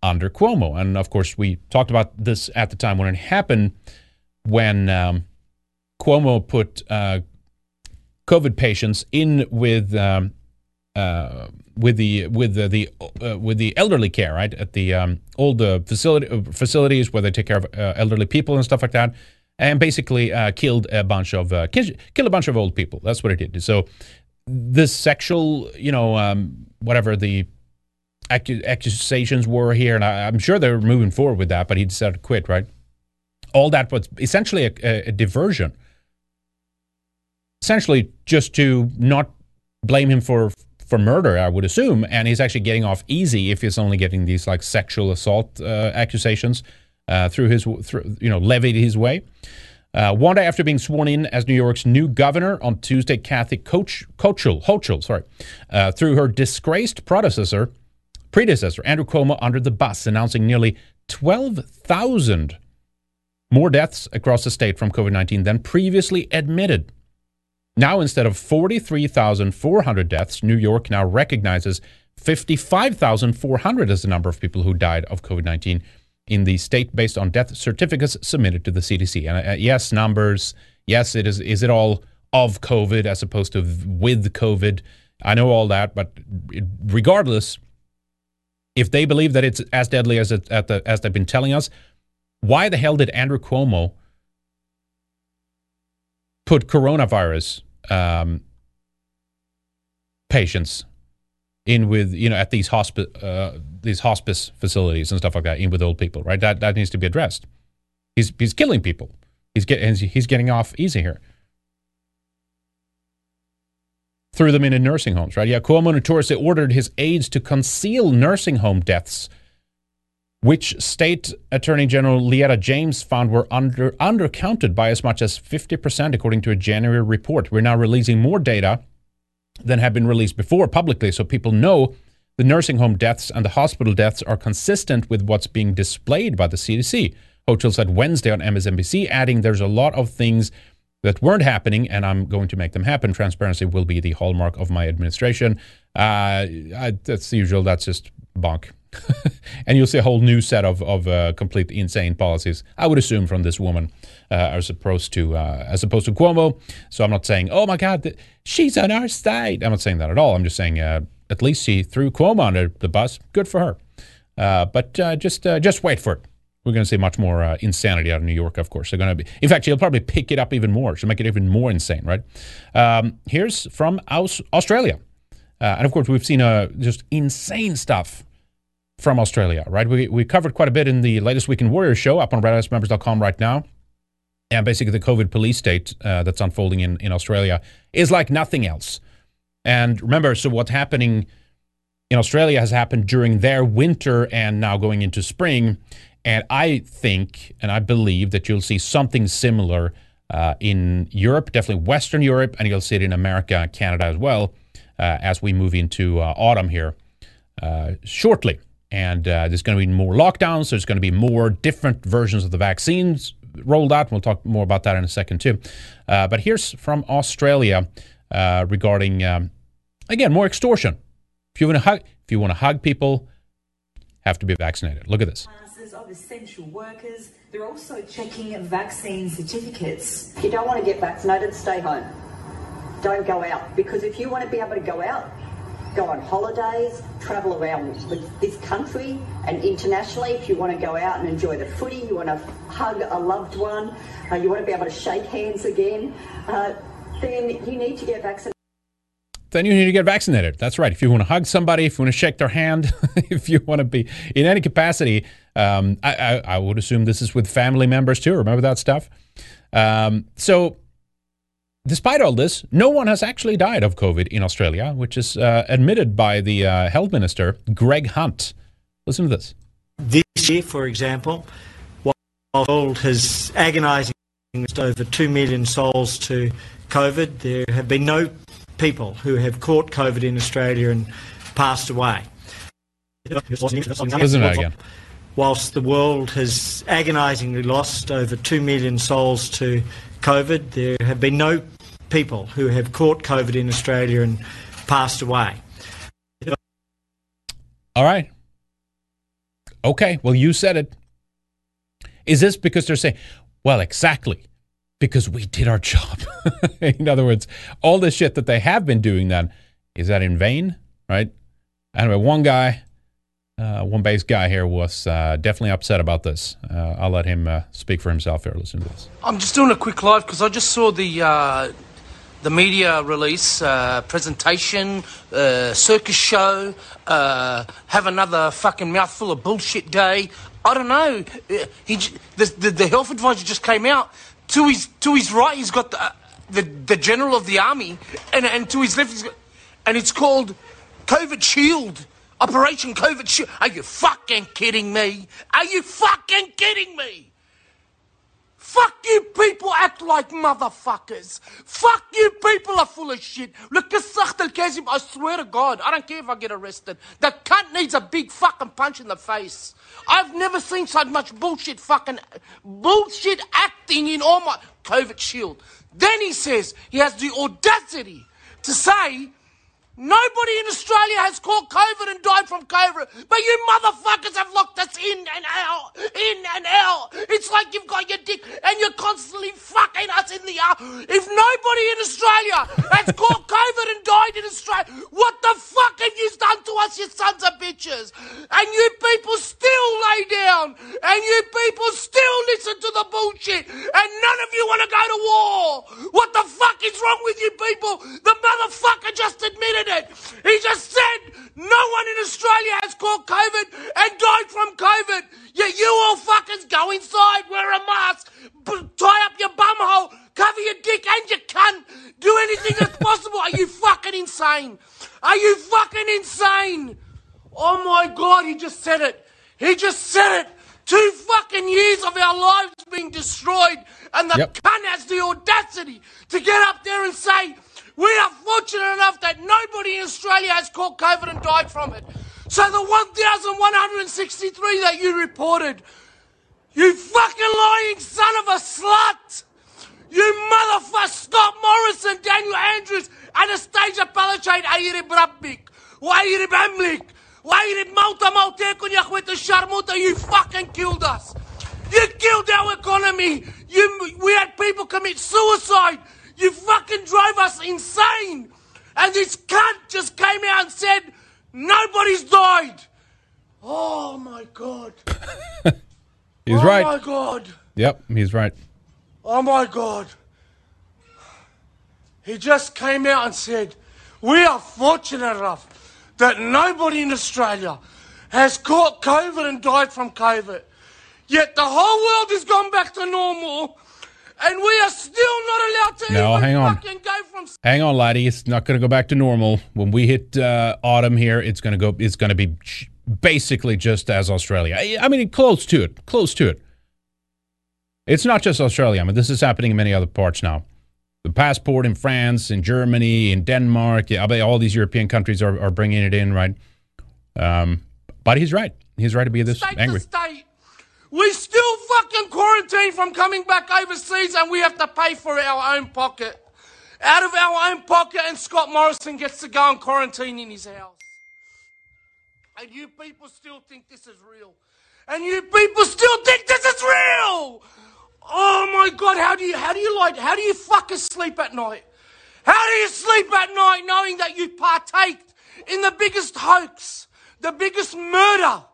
under Cuomo. And, of course, we talked about this at the time when it happened, when um, Cuomo put uh, COVID patients in with... Um, Uh, with the with the, the uh, with the elderly care, right, at the um, old uh, facility uh, facilities where they take care of uh, elderly people and stuff like that, and basically uh, killed a bunch of uh, killed a bunch of old people. That's what it did. So this sexual, you know, um, whatever the accu- accusations were here, and I, I'm sure they were moving forward with that, but he decided to quit, right? All that was essentially a, a, a diversion, essentially just to not blame him for. for murder, I would assume, and he's actually getting off easy if he's only getting these like sexual assault uh, accusations uh, through his, through, you know, levied his way. Uh, one day after being sworn in as New York's new governor on Tuesday, Kathy Hochul, Hochul, sorry, uh, threw her disgraced predecessor, predecessor Andrew Cuomo under the bus, announcing nearly twelve thousand more deaths across the state from COVID nineteen than previously admitted. Now, instead of forty-three thousand four hundred deaths, New York now recognizes fifty-five thousand four hundred as the number of people who died of COVID nineteen in the state based on death certificates submitted to the C D C. And uh, yes, numbers. Yes, it is. Is it all of COVID as opposed to with COVID? I know all that. But regardless, if they believe that it's as deadly as, it, at the, as they've been telling us, why the hell did Andrew Cuomo put coronavirus um, patients in with, you know, at these hospice uh, these hospice facilities and stuff like that, in with old people, right? That that needs to be addressed. He's he's killing people. He's getting he's getting off easy here. Threw them into nursing homes, right? Yeah, Cuomo notoriously ordered his aides to conceal nursing home deaths, which State Attorney General Leetta James found were under undercounted by as much as fifty percent, according to a January report. We're now releasing more data than have been released before publicly, so people know the nursing home deaths and the hospital deaths are consistent with what's being displayed by the C D C. Hochul said Wednesday on M S N B C, adding, "There's a lot of things that weren't happening, and I'm going to make them happen. Transparency will be the hallmark of my administration." Uh, I, that's usual. That's just bonk. And you'll see a whole new set of of uh, completely insane policies, I would assume, from this woman, uh, as opposed to uh, as opposed to Cuomo. So I'm not saying, oh my God, th- she's on our side. I'm not saying that at all. I'm just saying uh, at least she threw Cuomo under the bus. Good for her. Uh, but uh, just uh, just wait for it. We're going to see much more uh, insanity out of New York, of course. They're going to be. In fact, you'll probably pick it up even more. She'll make it even more insane, right? Um, here's from Aus- Australia. Uh, and, of course, we've seen uh, just insane stuff from Australia, right? We we covered quite a bit in the latest Week in Warrior show up on red ice members dot com right now. And basically the COVID police state uh, that's unfolding in, in Australia is like nothing else. And remember, so what's happening in Australia has happened during their winter and now going into spring. And I think and I believe that you'll see something similar uh, in Europe, definitely Western Europe, and you'll see it in America, Canada as well, uh, as we move into uh, autumn here uh, shortly. And uh, there's going to be more lockdowns. There's going to be more different versions of the vaccines rolled out. We'll talk more about that in a second, too. Uh, but here's from Australia uh, regarding, um, again, more extortion. If you want to hug, if you want to hug people, have to be vaccinated. Look at this. Of essential workers. They're also checking vaccine certificates. If you don't want to get vaccinated, stay home. Don't go out. Because if you want to be able to go out, go on holidays, travel around this country and internationally. If you want to go out and enjoy the footy, you want to hug a loved one, uh, you want to be able to shake hands again, uh, then you need to get vaccinated. Then you need to get vaccinated. That's right. If you want to hug somebody, if you want to shake their hand, if you want to be in any capacity, um, I, I, I would assume this is with family members too. Remember that stuff? Um, so... Despite all this, no one has actually died of COVID in Australia, which is uh, admitted by the uh, health minister, Greg Hunt. Listen to this. This year, for example, while the world has agonising over two million souls to COVID, there have been no people who have caught COVID in Australia and passed away. Isn't it again? Whilst the world has agonisingly lost over two million souls to COVID, there have been no people who have caught COVID in Australia and passed away. All right. Okay, well, you said it. Is this because they're saying, well, exactly, because we did our job? In other words, all the shit that they have been doing then, is that in vain, right? Anyway, one guy... Uh, one base guy here was uh, definitely upset about this. Uh, I'll let him uh, speak for himself here. Listen to this. I'm just doing a quick live because I just saw the uh, the media release, uh, presentation, uh, circus show, uh, have another fucking mouthful of bullshit day. I don't know. He the, the, the health advisor just came out. To his to his right, he's got the uh, the, the general of the army, and and to his left, he's got, and it's called COVID Shield. Operation COVID Shield. Are you fucking kidding me? Are you fucking kidding me? Fuck you people act like motherfuckers. Fuck you people are full of shit. Look, I swear to God, I don't care if I get arrested. That cunt needs a big fucking punch in the face. I've never seen so much bullshit fucking bullshit acting in all my COVID Shield. Then he says he has the audacity to say nobody in Australia has caught COVID and died from COVID, but you motherfuckers have locked us in and out, in and out. It's like you've got your dick and you're constantly fucking us in the ass. If nobody in Australia has caught COVID and died in Australia, what the fuck have you done to us, you sons of bitches? And you people still lay down, and you people still listen to the bullshit, and none of you want to go to war. What the fuck is wrong with you people? The motherfucker just admitted it. He just said no one in Australia has caught COVID and died from COVID. Yeah, you all fuckers go inside, wear a mask, b- tie up your bum hole, cover your dick and your cunt. Do anything that's possible. Are you fucking insane? Are you fucking insane? Oh my God, he just said it. He just said it. Two fucking years of our lives being destroyed, and the yep. cunt has the audacity to get up there and say, we are fortunate enough that nobody in Australia has caught COVID and died from it. So the one thousand one hundred sixty-three that you reported, you fucking lying son of a slut, you motherfucker, Scott Morrison, Daniel Andrews, Anastasia Palaszczuk, Ayirib Rabik, Wayirib Amlik, Wayirib Malta Maltekun Yachweta Sharmuta, you fucking killed us. You killed our economy. You, we had people commit suicide. You fucking drove us insane. And this cunt just came out and said, nobody's died. Oh, my God. He's oh right. Oh, my God. Yep, he's right. Oh, my God. He just came out and said, we are fortunate enough that nobody in Australia has caught COVID and died from COVID. Yet the whole world has gone back to normal, and we are still not allowed to no, even fucking go from... Hang on, laddie. It's not going to go back to normal. When we hit uh, autumn here, it's going to go. It's going to be basically just as Australia. I, I mean, close to it. Close to it. It's not just Australia. I mean, this is happening in many other parts now. The passport in France, in Germany, in Denmark, yeah, I mean, all these European countries are, are bringing it in, right? Um, but he's right. He's right to be this state angry. To state. We still fucking quarantine from coming back overseas, and we have to pay for it our own pocket. Out of our own pocket, and Scott Morrison gets to go and quarantine in his house. And you people still think this is real. And you people still think this is real! Oh my God, how do you, how do you like, how do you fucking sleep at night? How do you sleep at night knowing that you partake in the biggest hoax, the biggest murder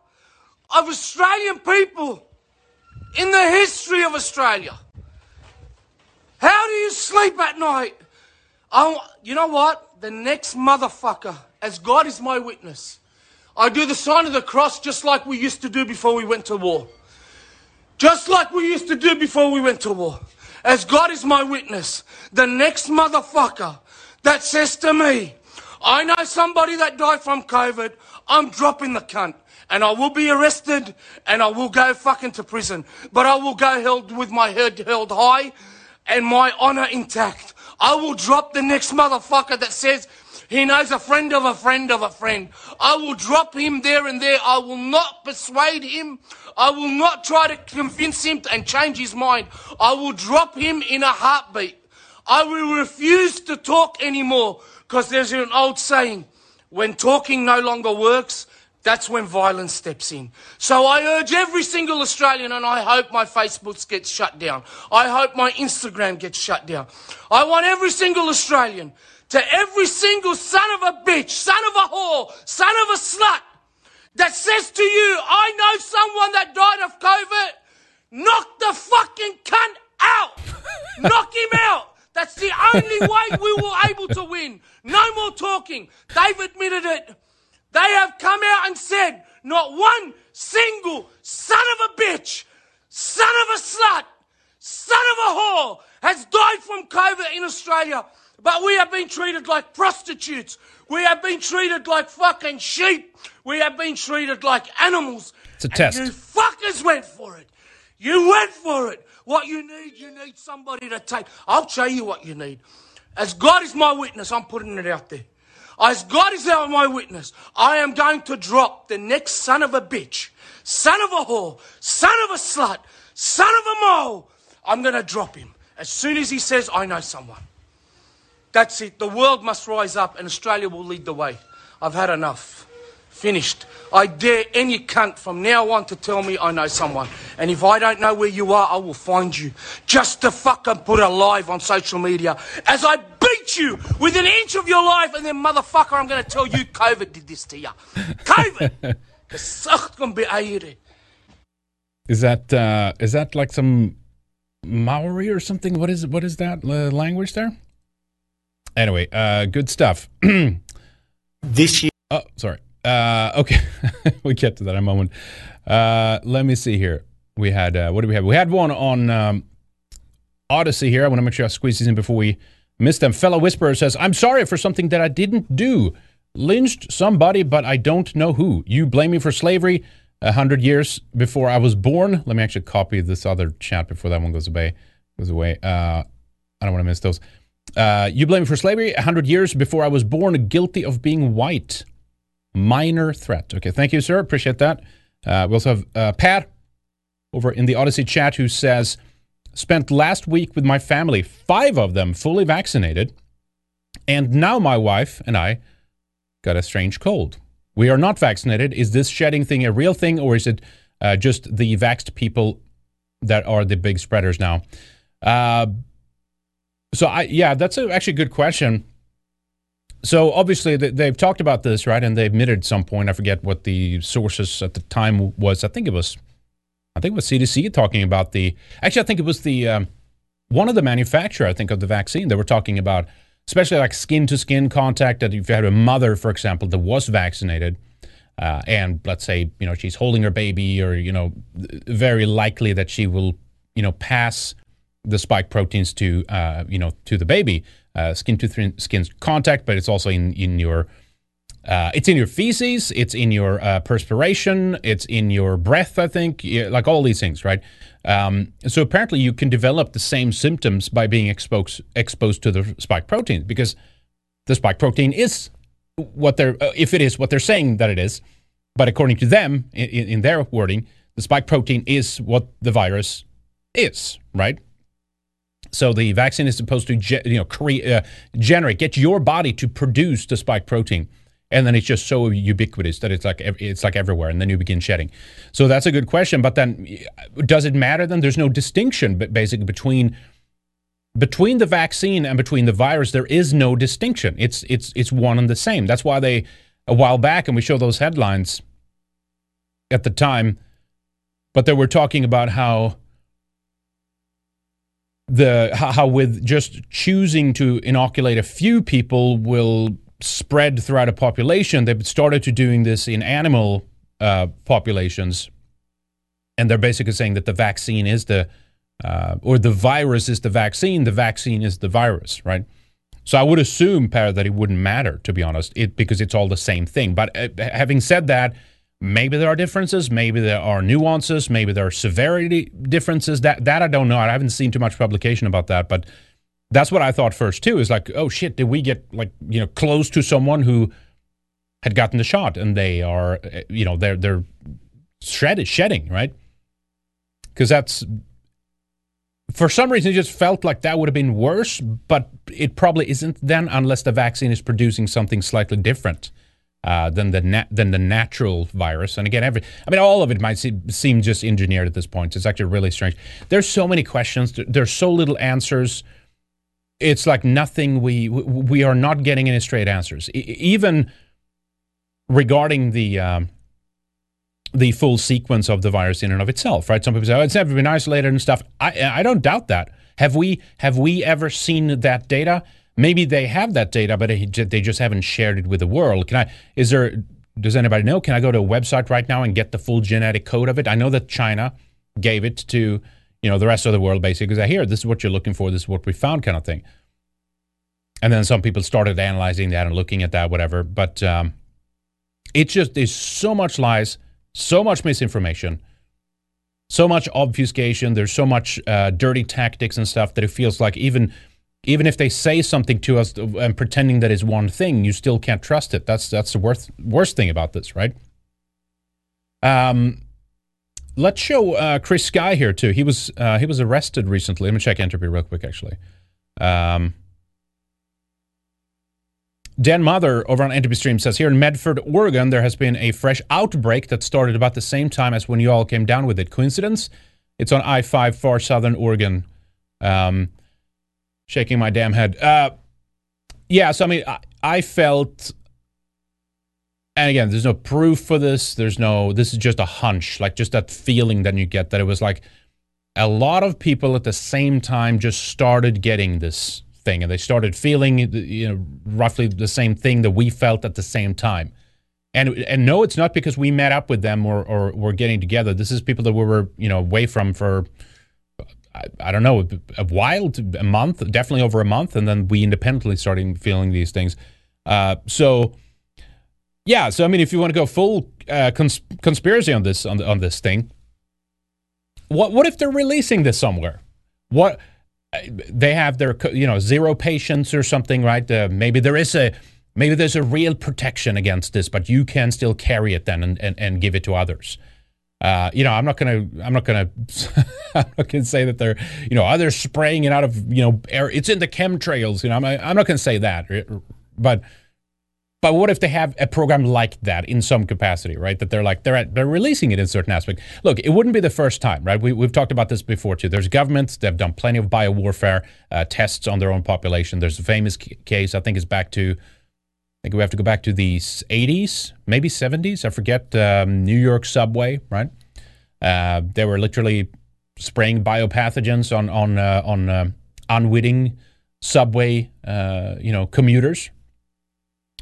of Australian people in the history of Australia? How do you sleep at night? Oh, you know what? The next motherfucker, as God is my witness, I do the sign of the cross just like we used to do before we went to war. Just like we used to do before we went to war. As God is my witness, the next motherfucker that says to me, I know somebody that died from COVID, I'm dropping the cunt. And I will be arrested, and I will go fucking to prison. But I will go held with my head held high and my honor intact. I will drop the next motherfucker that says he knows a friend of a friend of a friend. I will drop him there and there. I will not persuade him. I will not try to convince him and change his mind. I will drop him in a heartbeat. I will refuse to talk anymore, because there's an old saying, when talking no longer works, that's when violence steps in. So I urge every single Australian, and I hope my Facebook gets shut down. I hope my Instagram gets shut down. I want every single Australian, to every single son of a bitch, son of a whore, son of a slut, that says to you, I know someone that died of COVID, knock the fucking cunt out. Knock him out. That's the only way we were able to win. No more talking. They've admitted it. They have come out and said, not one single son of a bitch, son of a slut, son of a whore has died from COVID in Australia. But we have been treated like prostitutes. We have been treated like fucking sheep. We have been treated like animals. It's a test. And you fuckers went for it. You went for it. What you need, you need somebody to take. I'll show you what you need. As God is my witness, I'm putting it out there. As God is my witness, I am going to drop the next son of a bitch, son of a whore, son of a slut, son of a mole. I'm going to drop him as soon as he says, I know someone. That's it. The world must rise up, and Australia will lead the way. I've had enough. Finished. I dare any cunt from now on to tell me I know someone. And if I don't know where you are, I will find you. Just to fucking put a live on social media as I beat you with an inch of your life, and then, motherfucker, I'm going to tell you COVID did this to you. COVID! Is that, uh, is that like some Maori or something? What is, what is that uh, language there? Anyway, uh, good stuff. This year. Oh, sorry. Uh, okay. We get to that in a moment. Uh, let me see here. We had, uh, what did we have? We had one on um, Odyssey here. I want to make sure I squeeze these in before we miss them. Fellow Whisperer says, I'm sorry for something that I didn't do. Lynched somebody, but I don't know who. You blame me for slavery a hundred years before I was born. Let me actually copy this other chat before that one goes away. Goes away. Uh, I don't want to miss those. Uh, you blame me for slavery a hundred years before I was born, guilty of being white. Minor threat. Okay, thank you, sir. Appreciate that. Uh, we also have uh, Pat over in the Odyssey chat who says, spent last week with my family, five of them fully vaccinated, and now my wife and I got a strange cold. We are not vaccinated. Is this shedding thing a real thing, or is it uh, just the vaxxed people that are the big spreaders now? Uh So, I, yeah, that's a, actually a good question. So obviously they've talked about this, right? And they admitted at some point, I forget what the sources at the time was. I think it was, I think it was C D C talking about the, actually, I think it was the, um, one of the manufacturer, I think, of the vaccine. They were talking about, especially like skin to skin contact, that if you had a mother, for example, that was vaccinated, uh, and let's say, you know, she's holding her baby, or, you know, very likely that she will, you know, pass the spike proteins to, uh, you know, to the baby. Uh, skin to th- skin contact, but it's also in in your uh, it's in your feces, it's in your uh, perspiration, it's in your breath. I think yeah, like all these things, right? Um, so apparently, you can develop the same symptoms by being exposed exposed to the spike protein, because the spike protein is what they're uh, if it is what they're saying that it is. But according to them, in, in their wording, the spike protein is what the virus is, right? So the vaccine is supposed to, ge- you know, cre- uh, generate, get your body to produce the spike protein, and then it's just so ubiquitous that it's like ev- it's like everywhere, and then you begin shedding. So that's a good question. But then, does it matter? Then there's no distinction, but basically between between the vaccine and between the virus, there is no distinction. It's it's it's one and the same. That's why they a while back, and we showed those headlines at the time, but they were talking about how. The how with just choosing to inoculate a few people will spread throughout a population. They've started to doing this in animal uh, populations, and they're basically saying that the vaccine is the uh, or the virus is the vaccine. The vaccine is the virus, right? So I would assume, Per, that it wouldn't matter, to be honest, it because it's all the same thing. But uh, having said that, maybe there are differences, maybe there are nuances, maybe there are severity differences. That that I don't know. I haven't seen too much publication about that, but that's what I thought first too. Is like, oh shit, did we get like you know close to someone who had gotten the shot and they are you know they're they're shredded, shedding, right? Because that's for some reason it just felt like that would have been worse, but it probably isn't then unless the vaccine is producing something slightly different. Uh, than the nat- than the natural virus, and again, every I mean, all of it might se- seem just engineered at this point. It's actually really strange. There's so many questions. There's so little answers. It's like nothing. We we are not getting any straight answers, I- even regarding the um, the full sequence of the virus in and of itself. Right? Some people say, "Oh, it's never been isolated and stuff." I I don't doubt that. Have we have we ever seen that data? Maybe they have that data, but they just haven't shared it with the world. Can I? Is there? Does anybody know? Can I go to a website right now and get the full genetic code of it? I know that China gave it to you know the rest of the world basically because I hear this is what you're looking for. This is what we found, kind of thing. And then some people started analyzing that and looking at that, whatever. But um, it just there's so much lies, so much misinformation, so much obfuscation. There's so much uh, dirty tactics and stuff that it feels like even. Even if they say something to us and pretending that is one thing, you still can't trust it. That's that's the worst worst thing about this, right? Um, let's show uh, Chris Sky here too. He was uh, he was arrested recently. Let me check Entropy real quick, actually. Um, Dan Mother over on Entropy Stream says here in Medford, Oregon, there has been a fresh outbreak that started about the same time as when you all came down with it. Coincidence? It's on I five, far southern Oregon. Um, Shaking my damn head. Uh, yeah, so I mean, I, I felt, and again, there's no proof for this. There's no, this is just a hunch, like just that feeling that you get that it was like a lot of people at the same time just started getting this thing and they started feeling, you know, roughly the same thing that we felt at the same time. And and no, it's not because we met up with them or, or were getting together. This is people that we were, you know, away from for I, I don't know, a while, a month, definitely over a month, and then we independently started feeling these things. Uh, so, yeah, so I mean, if you want to go full uh, cons- conspiracy on this on, on this thing, what what if they're releasing this somewhere? What they have their you know zero patients or something, right? Uh, maybe there is a maybe there's a real protection against this, but you can still carry it then and and, and give it to others. Uh, you know, I'm not gonna, I'm not gonna, I'm not gonna say that they're, you know, others spraying it out of, you know, air. It's in the chemtrails. You know, I'm, I'm not gonna say that. But, but what if they have a program like that in some capacity, right? That they're like they're at, they're releasing it in certain aspect. Look, it wouldn't be the first time, right? We we've talked about this before too. There's governments that have done plenty of biowarfare uh, tests on their own population. There's a famous case, I think, it's back to I think we have to go back to the eighties, maybe seventies. I forget, um, New York subway, right? Uh, they were literally spraying biopathogens on on uh, on uh, unwitting subway, uh, you know, commuters.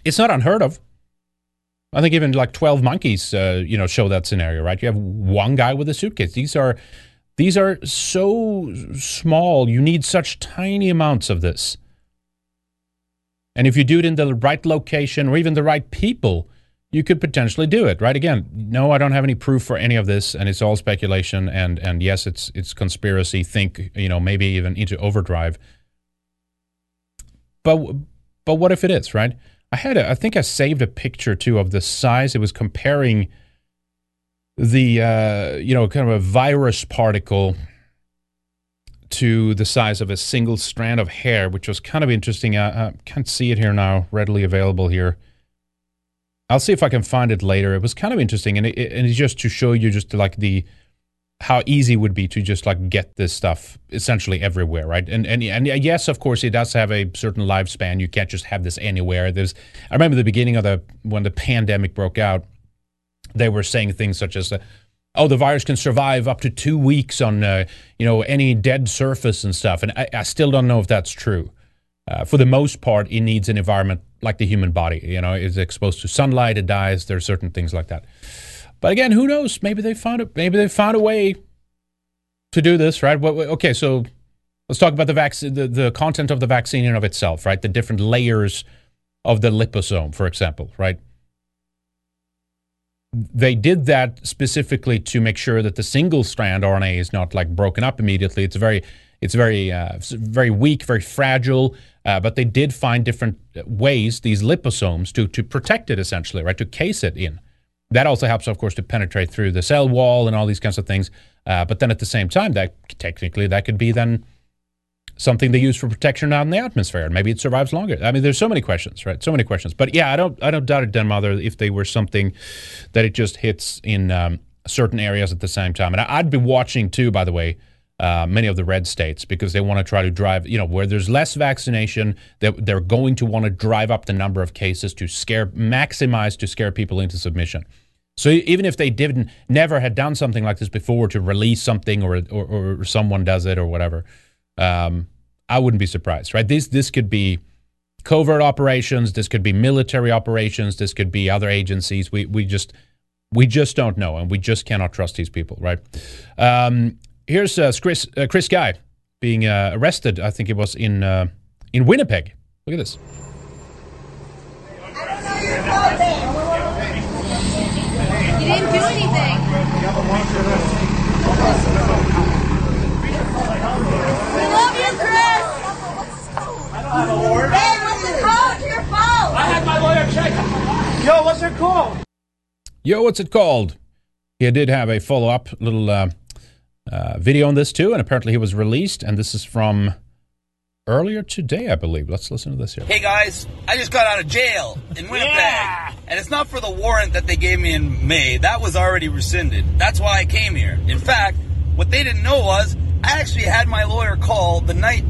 It's not unheard of. I think even like twelve Monkeys, uh, you know, show that scenario, right? You have one guy with a suitcase. These are these are so small. You need such tiny amounts of this. And if you do it in the right location or even the right people, you could potentially do it, right? Again, no, I don't have any proof for any of this, and it's all speculation. And and yes, it's it's conspiracy think, you know, maybe even into overdrive. But but what if it is, right? I had a, I think I saved a picture too of the size. It was comparing the uh, you know, kind of a virus particle to the size of a single strand of hair, which was kind of interesting. I, I can't see it here now, readily available here. I'll see if I can find it later. It was kind of interesting, and it, it, and it's just to show you just like the how easy it would be to just like get this stuff essentially everywhere, right? And and and yes, of course, it does have a certain lifespan. You can't just have this anywhere. There's, I remember the beginning of the when the pandemic broke out, they were saying things such as, uh, "Oh, the virus can survive up to two weeks on uh, you know any dead surface and stuff." And I, I still don't know if that's true. Uh, for the most part, it needs an environment like the human body. You know, it's exposed to sunlight, it dies. There are certain things like that. But again, who knows? Maybe they found a, maybe they found a way to do this, right? What, okay, so let's talk about the vaccine, the, the content of the vaccine in of itself, right? The different layers of the liposome, for example, right? They did that specifically to make sure that the single strand R N A is not like broken up immediately. It's very, it's very, uh, very weak, very fragile. Uh, but they did find different ways, these liposomes, to to protect it essentially, right? To case it in. That also helps, of course, to penetrate through the cell wall and all these kinds of things. Uh, but then at the same time, that technically that could be then something they use for protection out in the atmosphere. Maybe it survives longer. I mean, there's so many questions, right? So many questions. But yeah, I don't, I don't doubt it, Denmother, if they were something that it just hits in um, certain areas at the same time. And I'd be watching too, by the way. Uh, many of the red states, because they want to try to drive, you know, where there's less vaccination, they're, they're going to want to drive up the number of cases to scare, maximize to scare people into submission. So even if they didn't, never had done something like this before to release something or or, or someone does it or whatever, um, I wouldn't be surprised, right? This, this could be covert operations. This could be military operations. This could be other agencies. We, we just, we just don't know, and we just cannot trust these people, right? Um, Here's uh, Chris uh, Chris Sky being uh, arrested. I think it was in uh, in Winnipeg. Look at this. I don't know your clothing. You didn't do anything. We love you, Chris. I don't have a warrant. Hey, what's the code to your phone? I had my lawyer check. Yo, what's it called? Yo, what's it called? He did have a follow-up little. Uh, Uh, video on this too, and apparently he was released, and this is from earlier today, I believe. Let's listen to this here. Hey guys, I just got out of jail in Winnipeg, yeah! And it's not for the warrant that they gave me in May. That was already rescinded. That's why I came here. In fact, what they didn't know was I actually had my lawyer call the night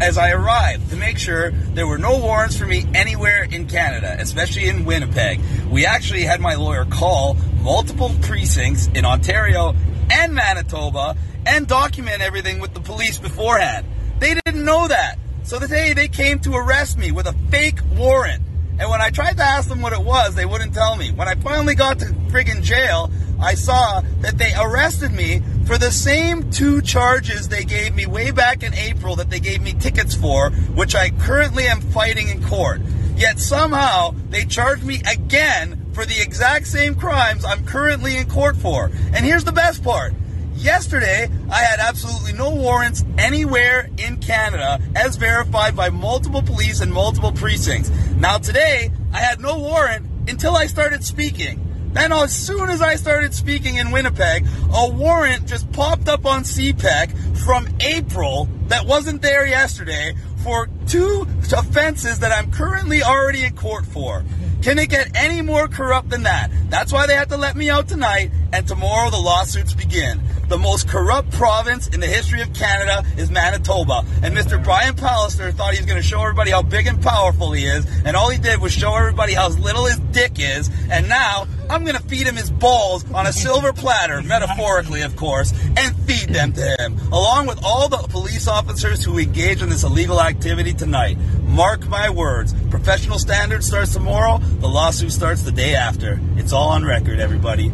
as I arrived to make sure there were no warrants for me anywhere in Canada, especially in Winnipeg. We actually had my lawyer call multiple precincts in Ontario and Manitoba and document everything with the police beforehand. They didn't know that. So today they came to arrest me with a fake warrant. And when I tried to ask them what it was, they wouldn't tell me. When I finally got to friggin' jail, I saw that they arrested me for the same two charges they gave me way back in April that they gave me tickets for, which I currently am fighting in court. Yet somehow they charged me again for the exact same crimes I'm currently in court for. And here's the best part. Yesterday, I had absolutely no warrants anywhere in Canada, as verified by multiple police and multiple precincts. Now today, I had no warrant until I started speaking. Then as soon as I started speaking in Winnipeg, a warrant just popped up on C PAC from April that wasn't there yesterday for two offenses that I'm currently already in court for. Can it get any more corrupt than that? That's why they had to let me out tonight, and tomorrow the lawsuits begin. the most corrupt province in the history of Canada is Manitoba. And Mister Brian Pallister thought he was going to show everybody how big and powerful he is. And all he did was show everybody how little his dick is. And now I'm going to feed him his balls on a silver platter, metaphorically, of course, and feed them to him, along with all the police officers who engage in this illegal activity tonight. Mark my words. Professional standard starts tomorrow. The lawsuit starts the day after. It's all on record, everybody.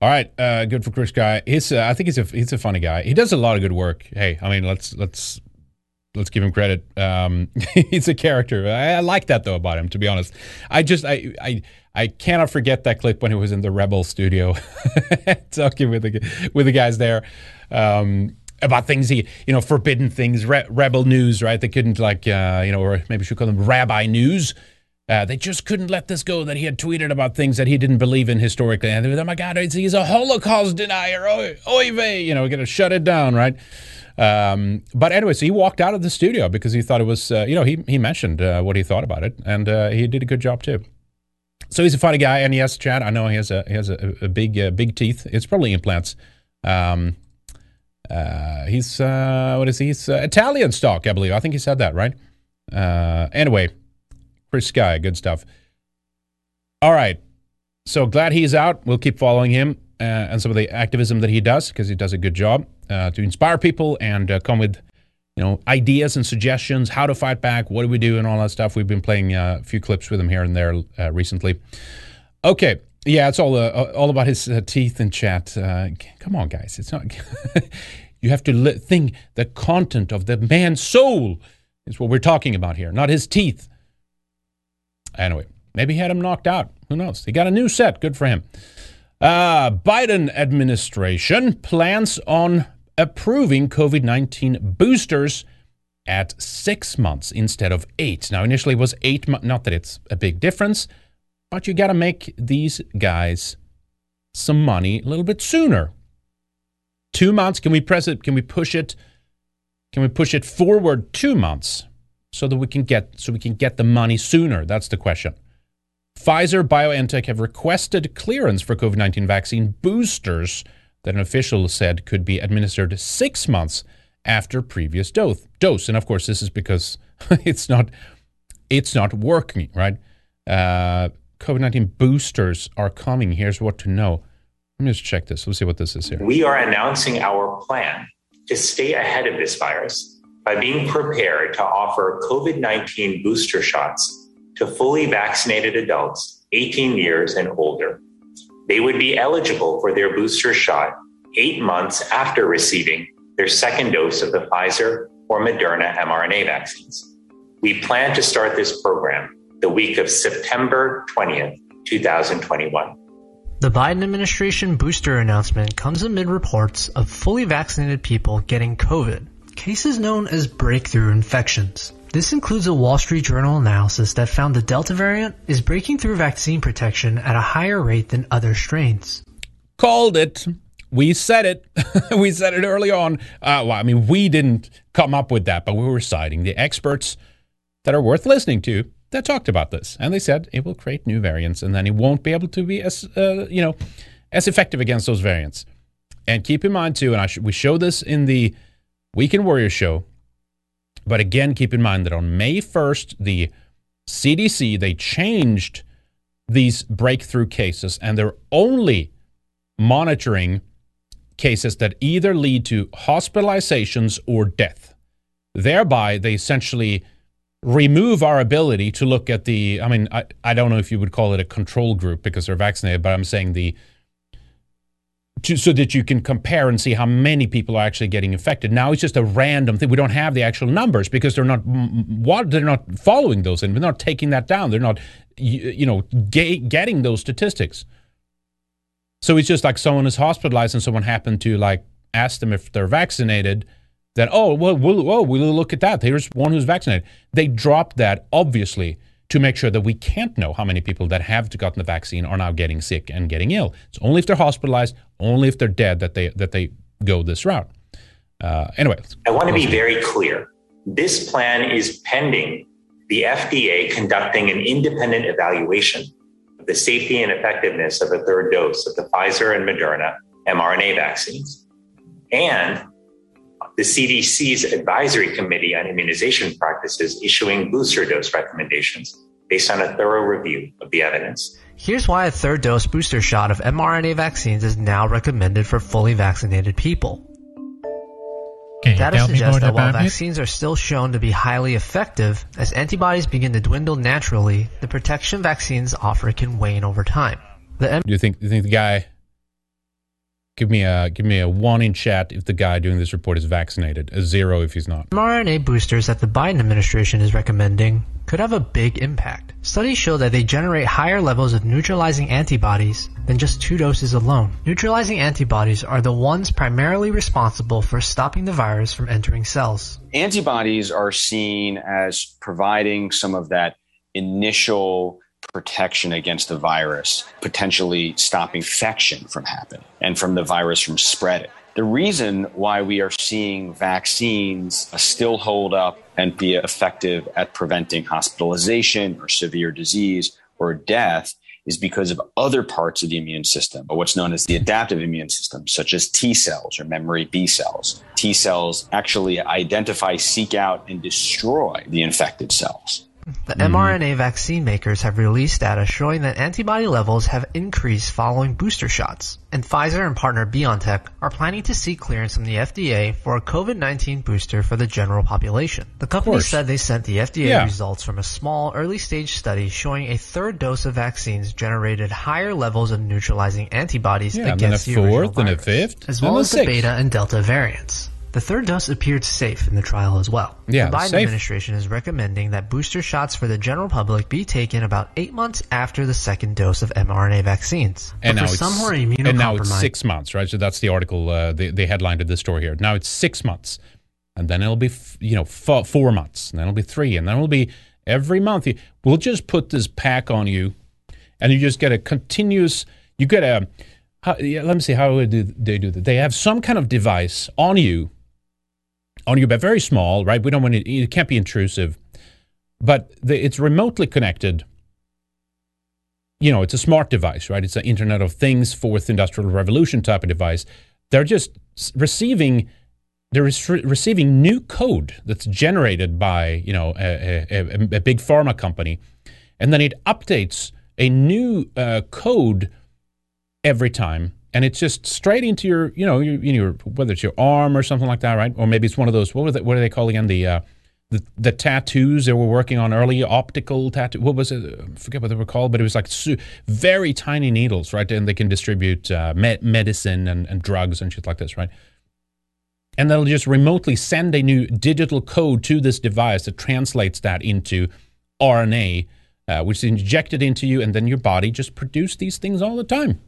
All right, uh, good for Chris Sky. He's, uh, I think he's a he's a funny guy. He does a lot of good work. Hey, I mean, let's let's let's give him credit. Um, he's a character. I, I like that though about him, to be honest. I just I I I cannot forget that clip when he was in the Rebel studio talking with the with the guys there. Um, About things he, you know, forbidden things, re- rebel news, right? They couldn't, like, uh, you know, or maybe should call them rabbi news. Uh, they just couldn't let this go that he had tweeted about things that he didn't believe in historically. And they were, oh my God, he's a Holocaust denier. Oy, oy vey, you know, we're going to shut it down, right? Um, but anyway, so he walked out of the studio because he thought it was, uh, you know, he, he mentioned uh, what he thought about it, and uh, he did a good job too. So he's a funny guy. And yes, Chad, I know he has a, he has a, a big, uh, big teeth. It's probably implants. Um, Uh, he's, uh, what is he? He's uh, Italian stock, I believe. I think he said that, right? Uh, anyway, Chris Sky, good stuff. All right. So glad he's out. We'll keep following him uh, and some of the activism that he does, because he does a good job uh, to inspire people and uh, come with, you know, ideas and suggestions, how to fight back, what do we do, and all that stuff. We've been playing uh, a few clips with him here and there uh, recently. Okay. Yeah, it's all uh, all about his uh, teeth and chat. Uh, come on, guys. It's not... You have to li- think the content of the man's soul is what we're talking about here, not his teeth. Anyway, maybe he had him knocked out. Who knows? He got a new set. Good for him. Uh, Biden administration plans on approving COVID nineteen boosters at six months instead of eight. Now, initially it was eight months. Not that it's a big difference, but you got to make these guys some money a little bit sooner. Two months. Can we press it? Can we push it? Can we push it forward two months so that we can get so we can get the money sooner? That's the question. Pfizer, BioNTech have requested clearance for COVID nineteen vaccine boosters that an official said could be administered six months after previous dose. Dose, and of course, this is because it's not it's not working, right? Uh, COVID nineteen boosters are coming. Here's what to know. Let me just check this. Let's see what this is here. We are announcing our plan to stay ahead of this virus by being prepared to offer COVID nineteen booster shots to fully vaccinated adults eighteen years and older. They would be eligible for their booster shot eight months after receiving their second dose of the Pfizer or Moderna mRNA vaccines. We plan to start this program the week of September twentieth, twenty twenty-one. The Biden administration booster announcement comes amid reports of fully vaccinated people getting COVID, cases known as breakthrough infections. This includes a Wall Street Journal analysis that found the Delta variant is breaking through vaccine protection at a higher rate than other strains. Called it. We said it. We said it early on. Uh, well, I mean, we didn't come up with that, but we were citing the experts that are worth listening to. They talked about this, and they said it will create new variants, and then it won't be able to be as uh, you know, as effective against those variants. And keep in mind too, and I sh- we show this in the Weekend Warrior show, but again, keep in mind that on May first, the C D C, they changed these breakthrough cases, and they're only monitoring cases that either lead to hospitalizations or death. Thereby, they essentially remove our ability to look at the, I mean, I, I don't know if you would call it a control group because they're vaccinated, but I'm saying the, to, so that you can compare and see how many people are actually getting infected. Now it's just a random thing. We don't have the actual numbers because they're not, they're not following those and they're not taking that down. They're not, you, you know, ga- getting those statistics. So it's just like someone is hospitalized and someone happened to like ask them if they're vaccinated. That, oh, well, we'll, oh, we'll look at that. Here's one who's vaccinated. They dropped that, obviously, to make sure that we can't know how many people that have gotten the vaccine are now getting sick and getting ill. It's only if they're hospitalized, only if they're dead that they that they go this route. Uh, anyway. I want to be very clear. This plan is pending the F D A conducting an independent evaluation of the safety and effectiveness of a third dose of the Pfizer and Moderna mRNA vaccines. And the C D C's Advisory Committee on Immunization Practices issuing booster dose recommendations based on a thorough review of the evidence. Here's why a third dose booster shot of mRNA vaccines is now recommended for fully vaccinated people. Data suggests that while vaccines are still shown to be highly effective, as antibodies begin to dwindle naturally, the protection vaccines offer can wane over time. The M- do you think? Do you think the guy? Give me a give me a one in chat if the guy doing this report is vaccinated, a zero if he's not. mRNA boosters that the Biden administration is recommending could have a big impact. Studies show that they generate higher levels of neutralizing antibodies than just two doses alone. Neutralizing antibodies are the ones primarily responsible for stopping the virus from entering cells. Antibodies are seen as providing some of that initial protection against the virus, potentially stopping infection from happening and from the virus from spreading. The reason why we are seeing vaccines still hold up and be effective at preventing hospitalization or severe disease or death is because of other parts of the immune system, or what's known as the adaptive immune system, such as T cells or memory B cells. T cells actually identify, seek out, and destroy the infected cells. The mm. mRNA vaccine makers have released data showing that antibody levels have increased following booster shots, and Pfizer and partner BioNTech are planning to seek clearance from the F D A for a COVID nineteen booster for the general population. The company said they sent the F D A yeah. results from a small early-stage study showing a third dose of vaccines generated higher levels of neutralizing antibodies yeah, against the original virus, and a fourth, and a fifth, as well as the beta and delta variants. The third dose appeared safe in the trial as well. Yeah, the Biden safe. administration is recommending that booster shots for the general public be taken about eight months after the second dose of mRNA vaccines. And, now it's, some who are immunocompromised, and now it's six months, right? So that's the article, uh, the, the headline to this story here. Now it's six months, and then it'll be f- you know f- four months, and then it'll be three, and then it'll be every month. We'll just put this pack on you, and you just get a continuous. You get a. How, yeah, let me see how do they do that. They have some kind of device on you. On you, but very small, right? We don't want it. It can't be intrusive, but the, it's remotely connected. You know, it's a smart device, right? It's an Internet of Things, fourth industrial revolution type of device. They're just receiving, they're re- receiving new code that's generated by you know a, a, a big pharma company, and then it updates a new uh, code every time. And it's just straight into your, you know, your, your, whether it's your arm or something like that, right? Or maybe it's one of those. What was it? What do they call again? The, uh, the the tattoos they were working on early, optical tattoo. What was it? I forget what they were called, but it was like su- very tiny needles, right? And they can distribute uh, me- medicine and, and drugs and shit like this, right? And they'll just remotely send a new digital code to this device that translates that into R N A, uh, which is injected into you, and then your body just produces these things all the time.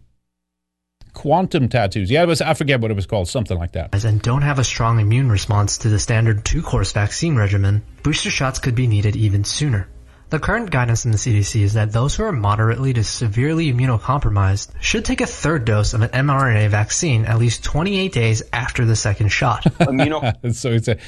Quantum tattoos. Yeah, it was, I forget what it was called, something like that. And don't have a strong immune response to the standard two-course vaccine regimen, booster shots could be needed even sooner. The current guidance in the C D C is that those who are moderately to severely immunocompromised should take a third dose of an mRNA vaccine at least twenty-eight days after the second shot. So it's a,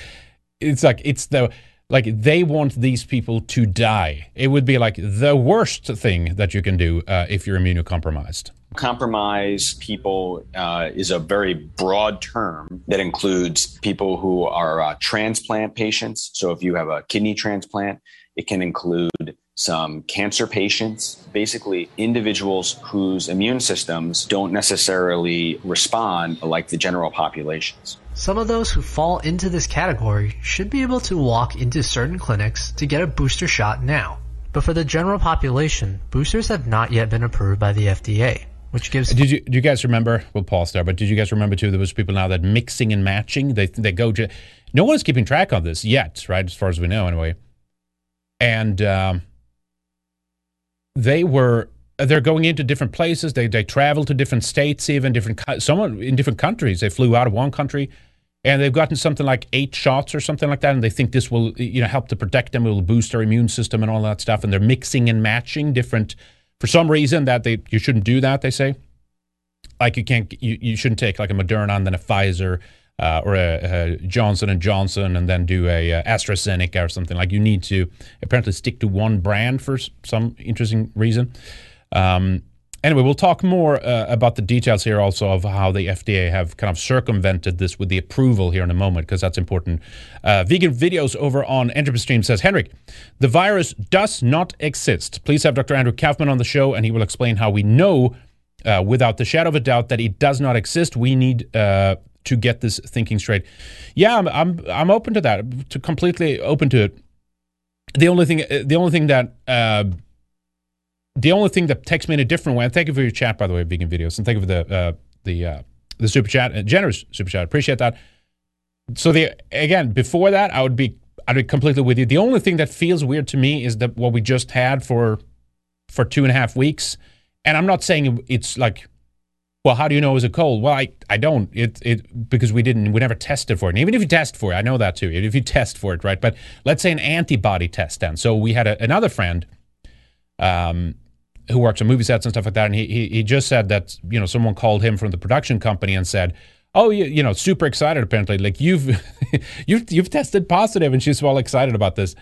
it's like, it's the, like they want these people to die. It would be like the worst thing that you can do uh, if you're immunocompromised. Compromise people uh, is a very broad term that includes people who are uh, transplant patients. So if you have a kidney transplant, it can include some cancer patients, basically individuals whose immune systems don't necessarily respond like the general populations. Some of those who fall into this category should be able to walk into certain clinics to get a booster shot now. But for the general population, boosters have not yet been approved by the F D A. Which gives did you do you guys remember? We'll pause there, but did you guys remember too? There was people now that mixing and matching. They they go. To, no one's keeping track on this yet, right? As far as we know, anyway. And um, they were they're going into different places. They they travel to different states, even different someone in different countries. They flew out of one country, and they've gotten something like eight shots or something like that. And they think this will you know help to protect them. It will boost their immune system and all that stuff. And they're mixing and matching different. For some reason that they you shouldn't do that, they say. Like you can't, you, you shouldn't take like a Moderna and then a Pfizer uh, or a, a Johnson and Johnson and then do a, a AstraZeneca or something. Like you need to apparently stick to one brand for some interesting reason. Um, Anyway, we'll talk more uh, about the details here also of how the F D A have kind of circumvented this with the approval here in a moment, because that's important. Uh, vegan videos over on Entropy Stream says, Henrik, the virus does not exist. Please have Doctor Andrew Kaufman on the show, and he will explain how we know uh, without the shadow of a doubt that it does not exist. We need uh, to get this thinking straight. Yeah, I'm, I'm, I'm open to that, to completely open to it. The only thing, the only thing that... Uh, The only thing that takes me in a different way, and thank you for your chat, by the way, Vegan Videos, and thank you for the uh, the uh, the super chat, uh, generous super chat. Appreciate that. So the again, before that, I would be I'd be completely with you. The only thing that feels weird to me is that what we just had for for two and a half weeks, and I'm not saying it's like, well, how do you know it was a cold? Well, I I don't it it because we didn't we never tested for it. And even if you test for it, I know that too. If you test for it, right? But let's say an antibody test then. So we had a, another friend. Um, who works on movie sets and stuff like that, and he, he he just said that, you know, someone called him from the production company and said, oh, you, you know, super excited apparently, like you've you've you've tested positive, and she's all excited about this.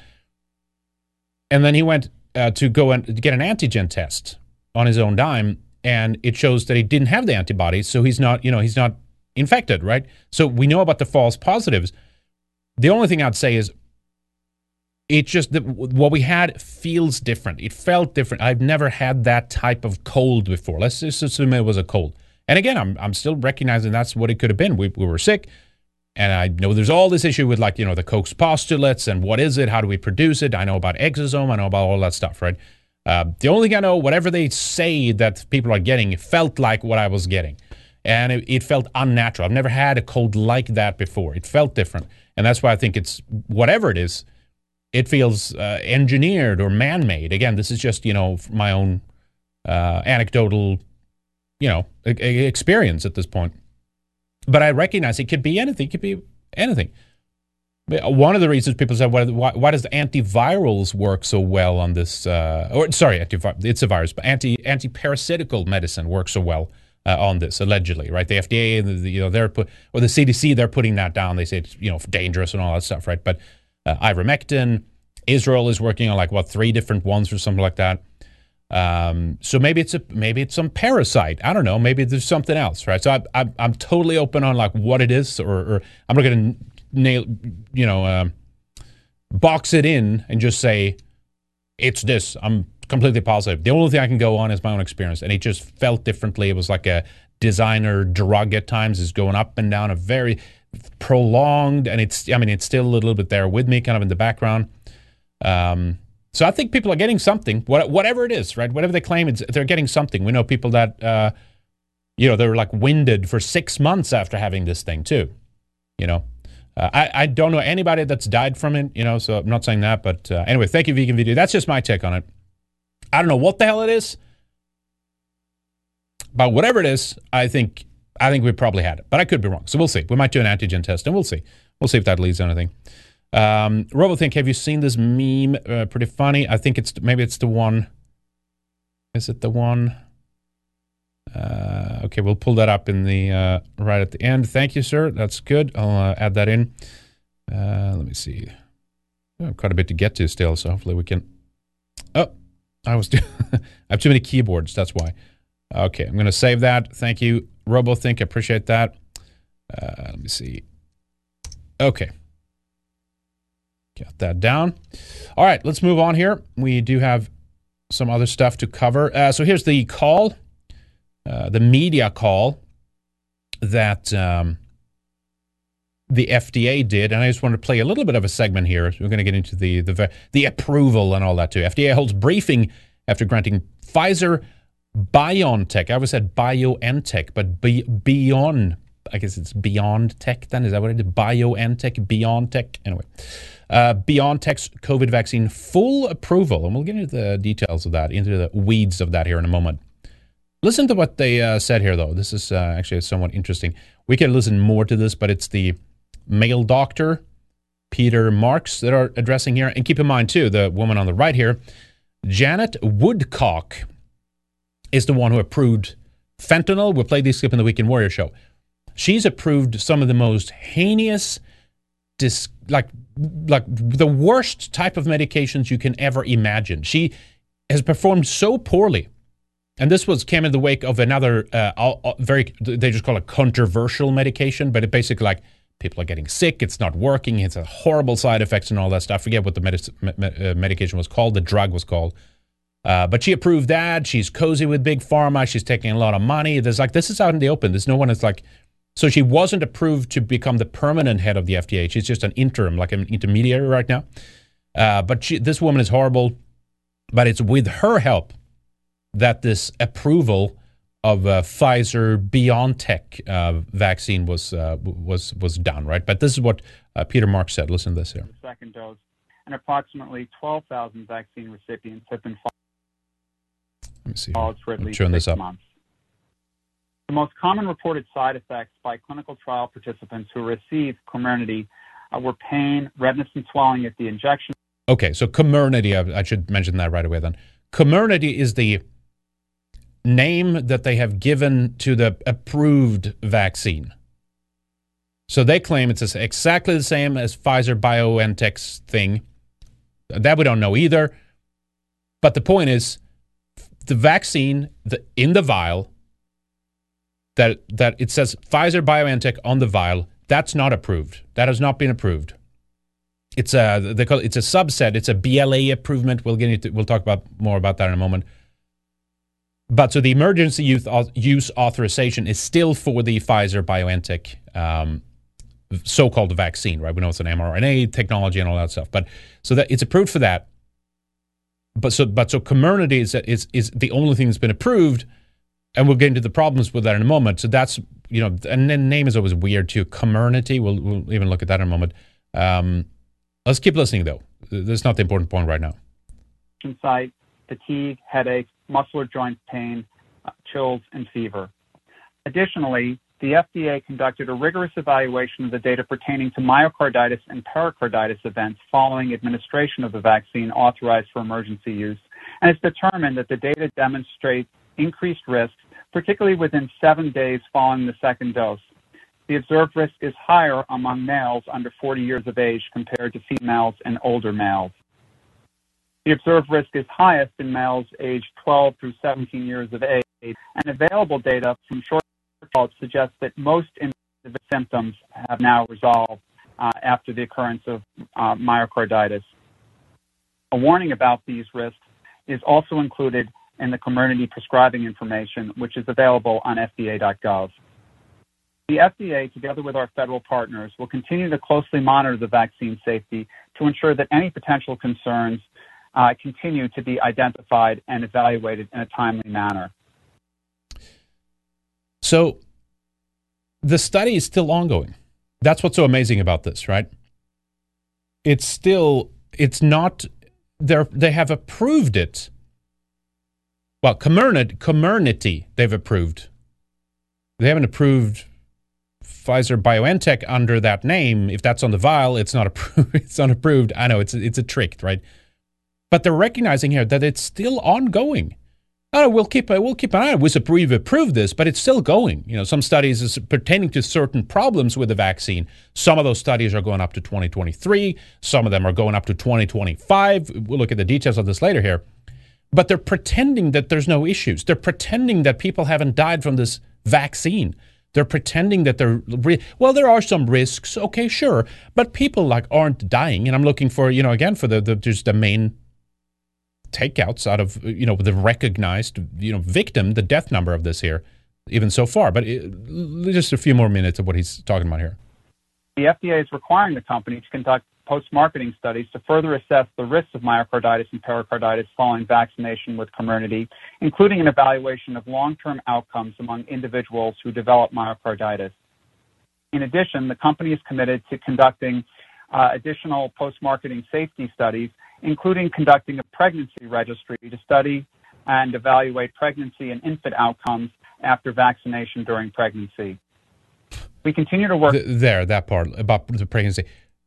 And then he went uh, to go and get an antigen test on his own dime, and it shows that he didn't have the antibodies, so he's not, you know, he's not infected, right? So we know about the false positives. The only thing I'd say is, it just, the, what we had feels different. It felt different. I've never had that type of cold before. Let's just assume it was a cold. And again, I'm I'm still recognizing that's what it could have been. We, we were sick. And I know there's all this issue with, like, you know, the Koch's postulates and what is it? How do we produce it? I know about exosome. I know about all that stuff, right? Uh, the only thing I know, whatever they say that people are getting, it felt like what I was getting. And it, it felt unnatural. I've never had a cold like that before. It felt different. And that's why I think it's, whatever it is, it feels uh, engineered or man-made. Again, this is just, you know, my own uh, anecdotal, you know, e- experience at this point. But I recognize it could be anything. It could be anything. One of the reasons people said, why, why, why does the antivirals work so well on this, uh, or sorry, antivi- it's a virus, but anti, anti-parasitical medicine works so well uh, on this, allegedly, right? The F D A, the, the, you know, they're put, or the C D C, they're putting that down. They say it's, you know, dangerous and all that stuff, right? But Uh, ivermectin, Israel is working on like what three different ones or something like that. Um, so maybe it's a maybe it's some parasite. I don't know. Maybe there's something else, right? So I, I, I'm totally open on like what it is, or, or I'm not going to nail, you know, uh, box it in and just say it's this. I'm completely positive. The only thing I can go on is my own experience, and it just felt differently. It was like a designer drug at times, is going up and down a very prolonged, and it's, I mean, it's still a little bit there with me, kind of in the background. Um, so I think people are getting something, what, whatever it is, right? Whatever they claim, it's, they're getting something. We know people that, uh, you know, they were like winded for six months after having this thing too, you know. Uh, I, I don't know anybody that's died from it, you know, so I'm not saying that. But uh, anyway, thank you, Vegan Video. That's just my take on it. I don't know what the hell it is, but whatever it is, I think... I think we probably had it, but I could be wrong. So we'll see. We might do an antigen test, and we'll see. We'll see if that leads to anything. Um, Robothink, have you seen this meme? Uh, pretty funny. I think it's, maybe it's the one. Is it the one? Uh, okay, we'll pull that up in the uh, right at the end. Thank you, sir. That's good. I'll uh, add that in. Uh, let me see. I have quite a bit to get to still, so hopefully we can. Oh, I was. I have too many keyboards. That's why. Okay, I'm going to save that. Thank you, RoboThink. I appreciate that. Uh, let me see. Okay. Got that down. All right, let's move on here. We do have some other stuff to cover. Uh, so here's the call, uh, the media call that um, the F D A did. And I just wanted to play a little bit of a segment here. So we're going to get into the, the the approval and all that too. F D A holds briefing after granting Pfizer BioNTech. I always said BioNTech, but be, beyond, I guess it's beyond tech then. Is that what it is? BioNTech, BioNTech. Anyway, uh, BioNTech's COVID vaccine full approval. And we'll get into the details of that, into the weeds of that here in a moment. Listen to what they uh, said here, though. This is uh, actually somewhat interesting. We can listen more to this, but it's the male doctor, Peter Marks, that are addressing here. And keep in mind, too, the woman on the right here, Janet Woodcock, is the one who approved fentanyl. We'll play this clip in the Weekend Warrior show. She's approved some of the most heinous, dis- like like the worst type of medications you can ever imagine. She has performed so poorly And this was came in the wake of another uh, very, they just call it controversial medication, but it basically like people are getting sick, it's not working, it's a horrible side effects and all that stuff. I forget what the medis- me- uh, medication was called, the drug was called. Uh, but she approved that. She's cozy with Big Pharma. She's taking a lot of money. There's like, this is out in the open. There's no one that's like, so she wasn't approved to become the permanent head of the F D A. She's just an interim, like an intermediary right now. Uh, but she, this woman is horrible. But it's with her help that this approval of uh, Pfizer BioNTech uh, vaccine was uh, was was done, right? But this is what uh, Peter Mark said. Listen to this here. Second dose, and approximately twelve thousand vaccine recipients have been followed for at least six months. The most common reported side effects by clinical trial participants who received Comirnaty uh, were pain, redness, and swelling at the injection. Okay, so Comirnaty, I, I should mention that right away then. Comirnaty is the name that they have given to the approved vaccine. So they claim it's exactly the same as Pfizer BioNTech's thing. That we don't know either. But the point is, the vaccine the, in the vial, that that it says Pfizer BioNTech on the vial, that's not approved. That has not been approved. It's a they call it, it's a subset. It's a B L A approvement. We'll get into, we'll talk about more about that in a moment. But so the emergency youth use authorization is still for the Pfizer BioNTech um, so-called vaccine, right? We know it's an mRNA technology and all that stuff. But so that it's approved for that. But so but so Comirnaty is is is the only thing that's been approved, and we'll get into the problems with that in a moment. So that's you know, and the name is always weird too. Comirnaty. We'll we'll even look at that in a moment. Um, Let's keep listening, though. That's not the important point right now. Site, fatigue, headaches, muscular joint pain, uh, chills, and fever. Additionally, the F D A conducted a rigorous evaluation of the data pertaining to myocarditis and pericarditis events following administration of the vaccine authorized for emergency use, and it's determined that the data demonstrates increased risk, particularly within seven days following the second dose. The observed risk is higher among males under forty years of age compared to females and older males. The observed risk is highest in males aged twelve through seventeen years of age, and available data from short results suggests that most individual symptoms have now resolved uh, after the occurrence of uh, myocarditis. A warning about these risks is also included in the Comirnaty prescribing information, which is available on F D A dot gov. The F D A, together with our federal partners, will continue to closely monitor the vaccine safety to ensure that any potential concerns uh, continue to be identified and evaluated in a timely manner. So the study is still ongoing. That's what's so amazing about this, right? It's still, it's not, they have approved it. Well, Comirnaty, Comirnaty they've approved. They haven't approved Pfizer BioNTech under that name. If that's on the vial, it's not approved. It's not approved. I know it's it's a trick, right? But they're recognizing here that it's still ongoing. Oh, we'll keep we'll keep an eye. We've approved this, but it's still going. You know, some studies is pertaining to certain problems with the vaccine. Some of those studies are going up to twenty twenty-three. Some of them are going up to twenty twenty-five. We'll look at the details of this later here. But they're pretending that there's no issues. They're pretending that people haven't died from this vaccine. They're pretending that they're, well, there are some risks. Okay, sure. But people like aren't dying. And I'm looking for, you know, again, for the, the just the main takeouts out of, you know, the recognized, you know, victim, the death number of this here, even so far. But it, just a few more minutes of what he's talking about here. The F D A is requiring the company to conduct post-marketing studies to further assess the risks of myocarditis and pericarditis following vaccination with Comirnaty, including an evaluation of long-term outcomes among individuals who develop myocarditis. In addition, the company is committed to conducting uh, additional post-marketing safety studies, including conducting a pregnancy registry to study and evaluate pregnancy and infant outcomes after vaccination during pregnancy. We continue to work... Th- there, that part about the pregnancy...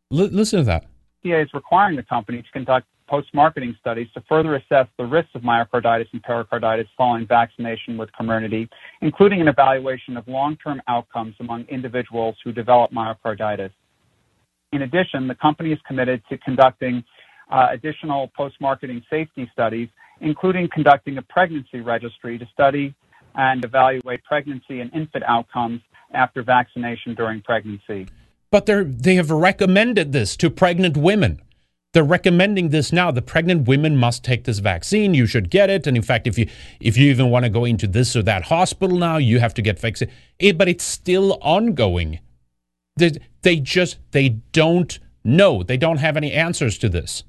L- listen to that. The F D A is requiring the company to conduct post-marketing studies to further assess the risks of myocarditis and pericarditis following vaccination with Comirnaty, including an evaluation of long-term outcomes among individuals who develop myocarditis. In addition, the company is committed to conducting uh, additional post-marketing safety studies, including conducting a pregnancy registry to study and evaluate pregnancy and infant outcomes after vaccination during pregnancy. But they're, they have recommended this to pregnant women. They're recommending this now. The pregnant women must take this vaccine. You should get it. And in fact, if you if you even want to go into this or that hospital now, you have to get vaccinated. It, but it's still ongoing. They, they just, they don't know. They don't have any answers to this.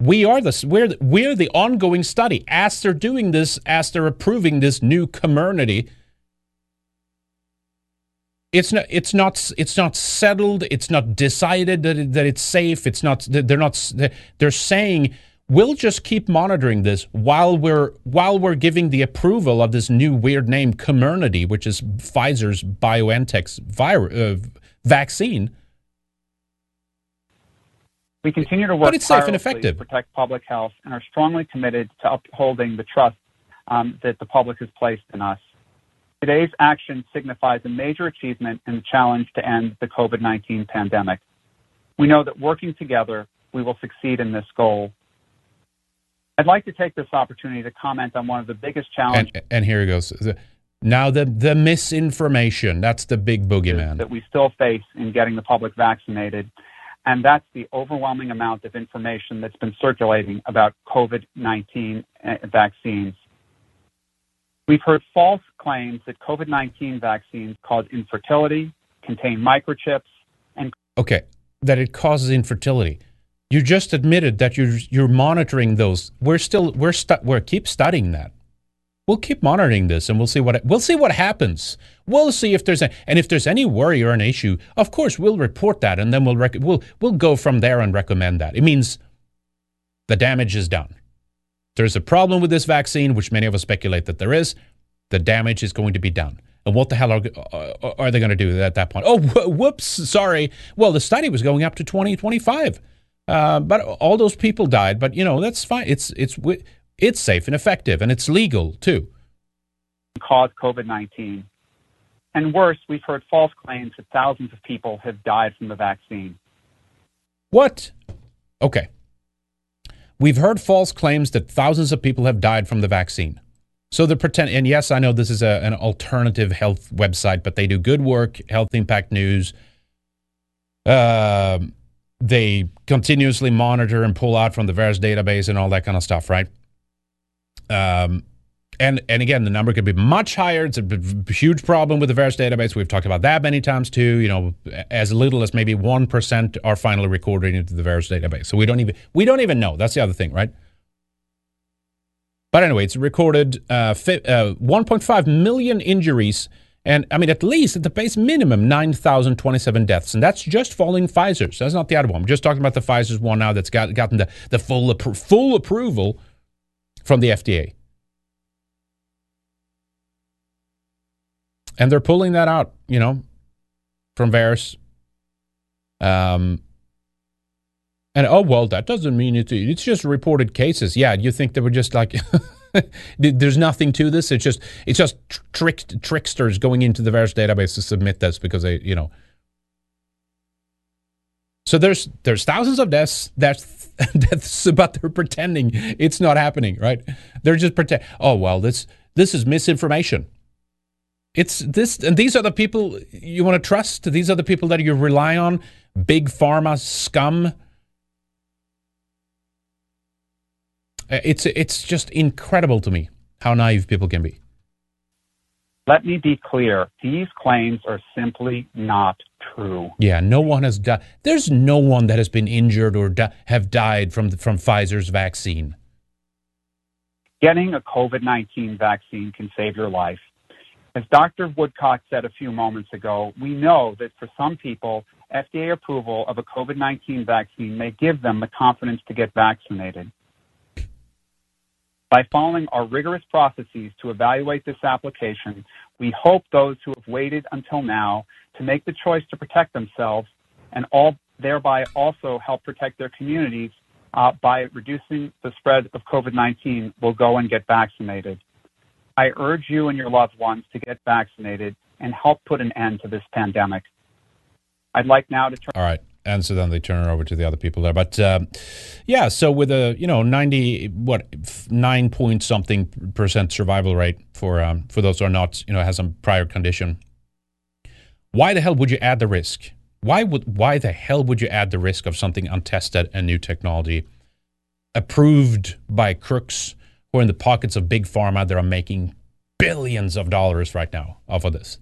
We are the, we're, we're the ongoing study. As they're doing this, as they're approving this new Comirnaty, It's not. It's not. It's not settled. It's not decided that it, that it's safe. It's not. They're not. They're saying we'll just keep monitoring this while we're while we're giving the approval of this new weird name Comirnaty, which is Pfizer's BioNTech's virus uh, vaccine. We continue to work tirelessly to protect public health and are strongly committed to upholding the trust um, that the public has placed in us. Today's action signifies a major achievement in the challenge to end the COVID nineteen pandemic. We know that working together, we will succeed in this goal. I'd like to take this opportunity to comment on one of the biggest challenges. And, and here it goes. Now the, the misinformation, that's the big boogeyman. That we still face in getting the public vaccinated. And that's the overwhelming amount of information that's been circulating about COVID nineteen vaccines. We've heard false claims that COVID nineteen vaccines cause infertility, contain microchips, and... Okay, that it causes infertility. You just admitted that you're you're monitoring those. We're still, we're, stu- we're keep studying that. We'll keep monitoring this and we'll see what, we'll see what happens. We'll see if there's, a, and if there's any worry or an issue, of course, we'll report that and then we'll, rec- we'll, we'll go from there and recommend that. It means the damage is done. There's a problem with this vaccine, which many of us speculate that there is. The damage is going to be done. And what the hell are, are, are they going to do at that point? Oh, whoops, sorry. Well, the study was going up to twenty twenty-five. Uh, but all those people died. But, you know, that's fine. It's it's it's safe and effective, and it's legal, too. Cause COVID nineteen. And worse, we've heard false claims that thousands of people have died from the vaccine. What? Okay. We've heard false claims that thousands of people have died from the vaccine. So they're pretending, and yes, I know this is a, an alternative health website, but they do good work, Health Impact News. Uh, they continuously monitor and pull out from the various database and all that kind of stuff, right? Um, and, and again, the number could be much higher. It's a b- huge problem with the various database. We've talked about that many times too. You know, as little as maybe one percent are finally recorded into the various database. So we don't even we don't even know. That's the other thing, right? But anyway, it's recorded uh, fi- uh, one point five million injuries, and I mean at least at the base minimum nine thousand twenty-seven deaths, and that's just following Pfizer's. That's not the other one. I'm just talking about the Pfizer's one now that's got, gotten the the full appro- full approval from the F D A. And they're pulling that out, you know, from various. Um, and, oh, well, that doesn't mean it. It's just reported cases. Yeah, you think they were just like, there's nothing to this. It's just it's just tricked tricksters going into the various databases to submit this because they, you know. So there's there's thousands of deaths, deaths, deaths, but they're pretending it's not happening, right? They're just pretending, oh, well, this this is misinformation. It's this, and these are the people you want to trust. These are the people that you rely on. Big pharma scum. It's it's just incredible to me how naive people can be. Let me be clear. These claims are simply not true. Yeah, no one has died. There's no one that has been injured or di- have died from the, from Pfizer's vaccine. Getting a COVID nineteen vaccine can save your life. As Doctor Woodcock said a few moments ago, we know that for some people, F D A approval of a COVID nineteen vaccine may give them the confidence to get vaccinated. By following our rigorous processes to evaluate this application, we hope those who have waited until now to make the choice to protect themselves and all thereby also help protect their communities uh, by reducing the spread of COVID nineteen will go and get vaccinated. I urge you and your loved ones to get vaccinated and help put an end to this pandemic. I'd like now to turn... All right. And so then they turn it over to the other people there. But uh, yeah, so with a, you know, ninety, what, nine point something percent survival rate for um, for those who are not, you know, has some prior condition. Why the hell would you add the risk? Why would why the hell would you add the risk of something untested and new technology approved by crooks who are in the pockets of big pharma that are making billions of dollars right now off of this?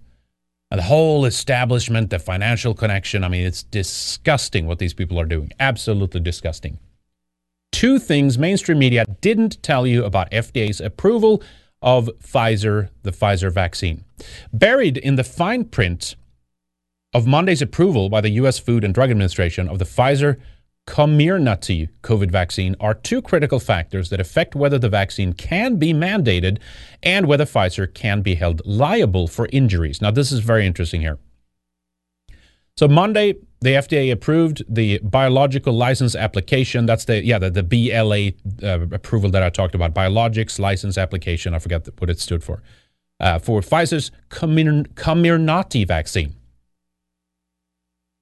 And the whole establishment, the financial connection, I mean, it's disgusting what these people are doing. Absolutely disgusting. Two things mainstream media didn't tell you about F D A's approval of Pfizer, the Pfizer vaccine. Buried in the fine print of Monday's approval by the U S Food and Drug Administration of the Pfizer Comirnaty COVID vaccine are two critical factors that affect whether the vaccine can be mandated and whether Pfizer can be held liable for injuries. Now, this is very interesting here. So Monday, the F D A approved the biological license application. That's the, yeah, the, the B L A uh, approval that I talked about, biologics license application. I forgot what it stood for, uh, for Pfizer's Comirnaty vaccine.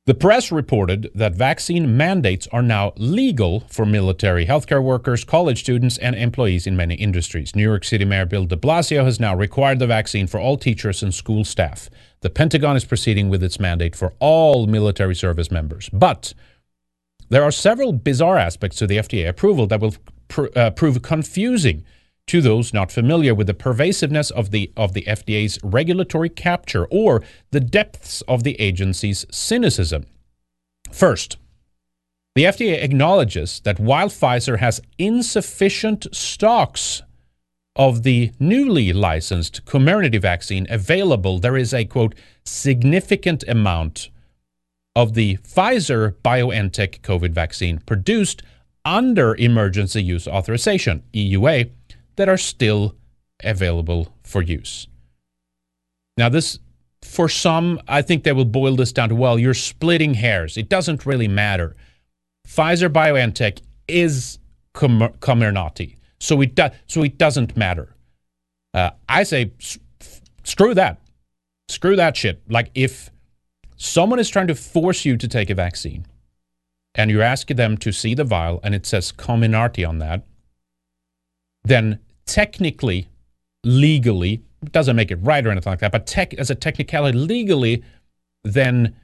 The press reported that vaccine mandates are now legal for military healthcare workers, college students, and employees in many industries. New York City Mayor Bill de Blasio has now required the vaccine for all teachers and school staff. The Pentagon is proceeding with its mandate for all military service members. But there are several bizarre aspects to the F D A approval that will pr- uh, prove confusing to those not familiar with the pervasiveness of the of the F D A's regulatory capture or the depths of the agency's cynicism. First, the F D A acknowledges that while Pfizer has insufficient stocks of the newly licensed Comirnaty vaccine available, there is a, quote, significant amount of the Pfizer BioNTech COVID vaccine produced under Emergency Use Authorization, E U A, that are still available for use. Now this, for some, I think they will boil this down to, well, you're splitting hairs. It doesn't really matter. Pfizer BioNTech is Comirnaty, Comirnaty, so it do, so it doesn't matter. Uh, I say, screw that, screw that shit. Like if someone is trying to force you to take a vaccine, and you're asking them to see the vial and it says Comirnaty on that, then technically, legally, it doesn't make it right or anything like that, but tech, as a technicality, legally, then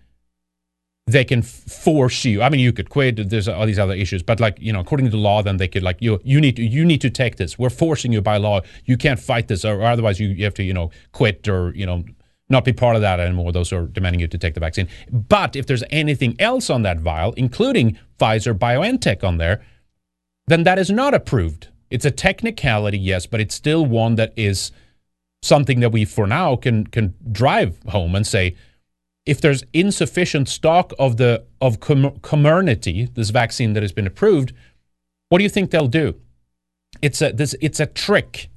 they can force you. I mean, you could quit. There's all these other issues, but like, you know, according to the law, then they could like, you you need to you need to take this. We're forcing you by law. You can't fight this, or, or otherwise you, you have to, you know, quit or, you know, not be part of that anymore. Those who are demanding you to take the vaccine. But if there's anything else on that vial, including Pfizer BioNTech on there, then that is not approved. It's a technicality, yes, but it's still one that is something that we, for now, can can drive home and say, if there's insufficient stock of the of Comirnaty, this vaccine that has been approved, what do you think they'll do? It's a this it's a trick.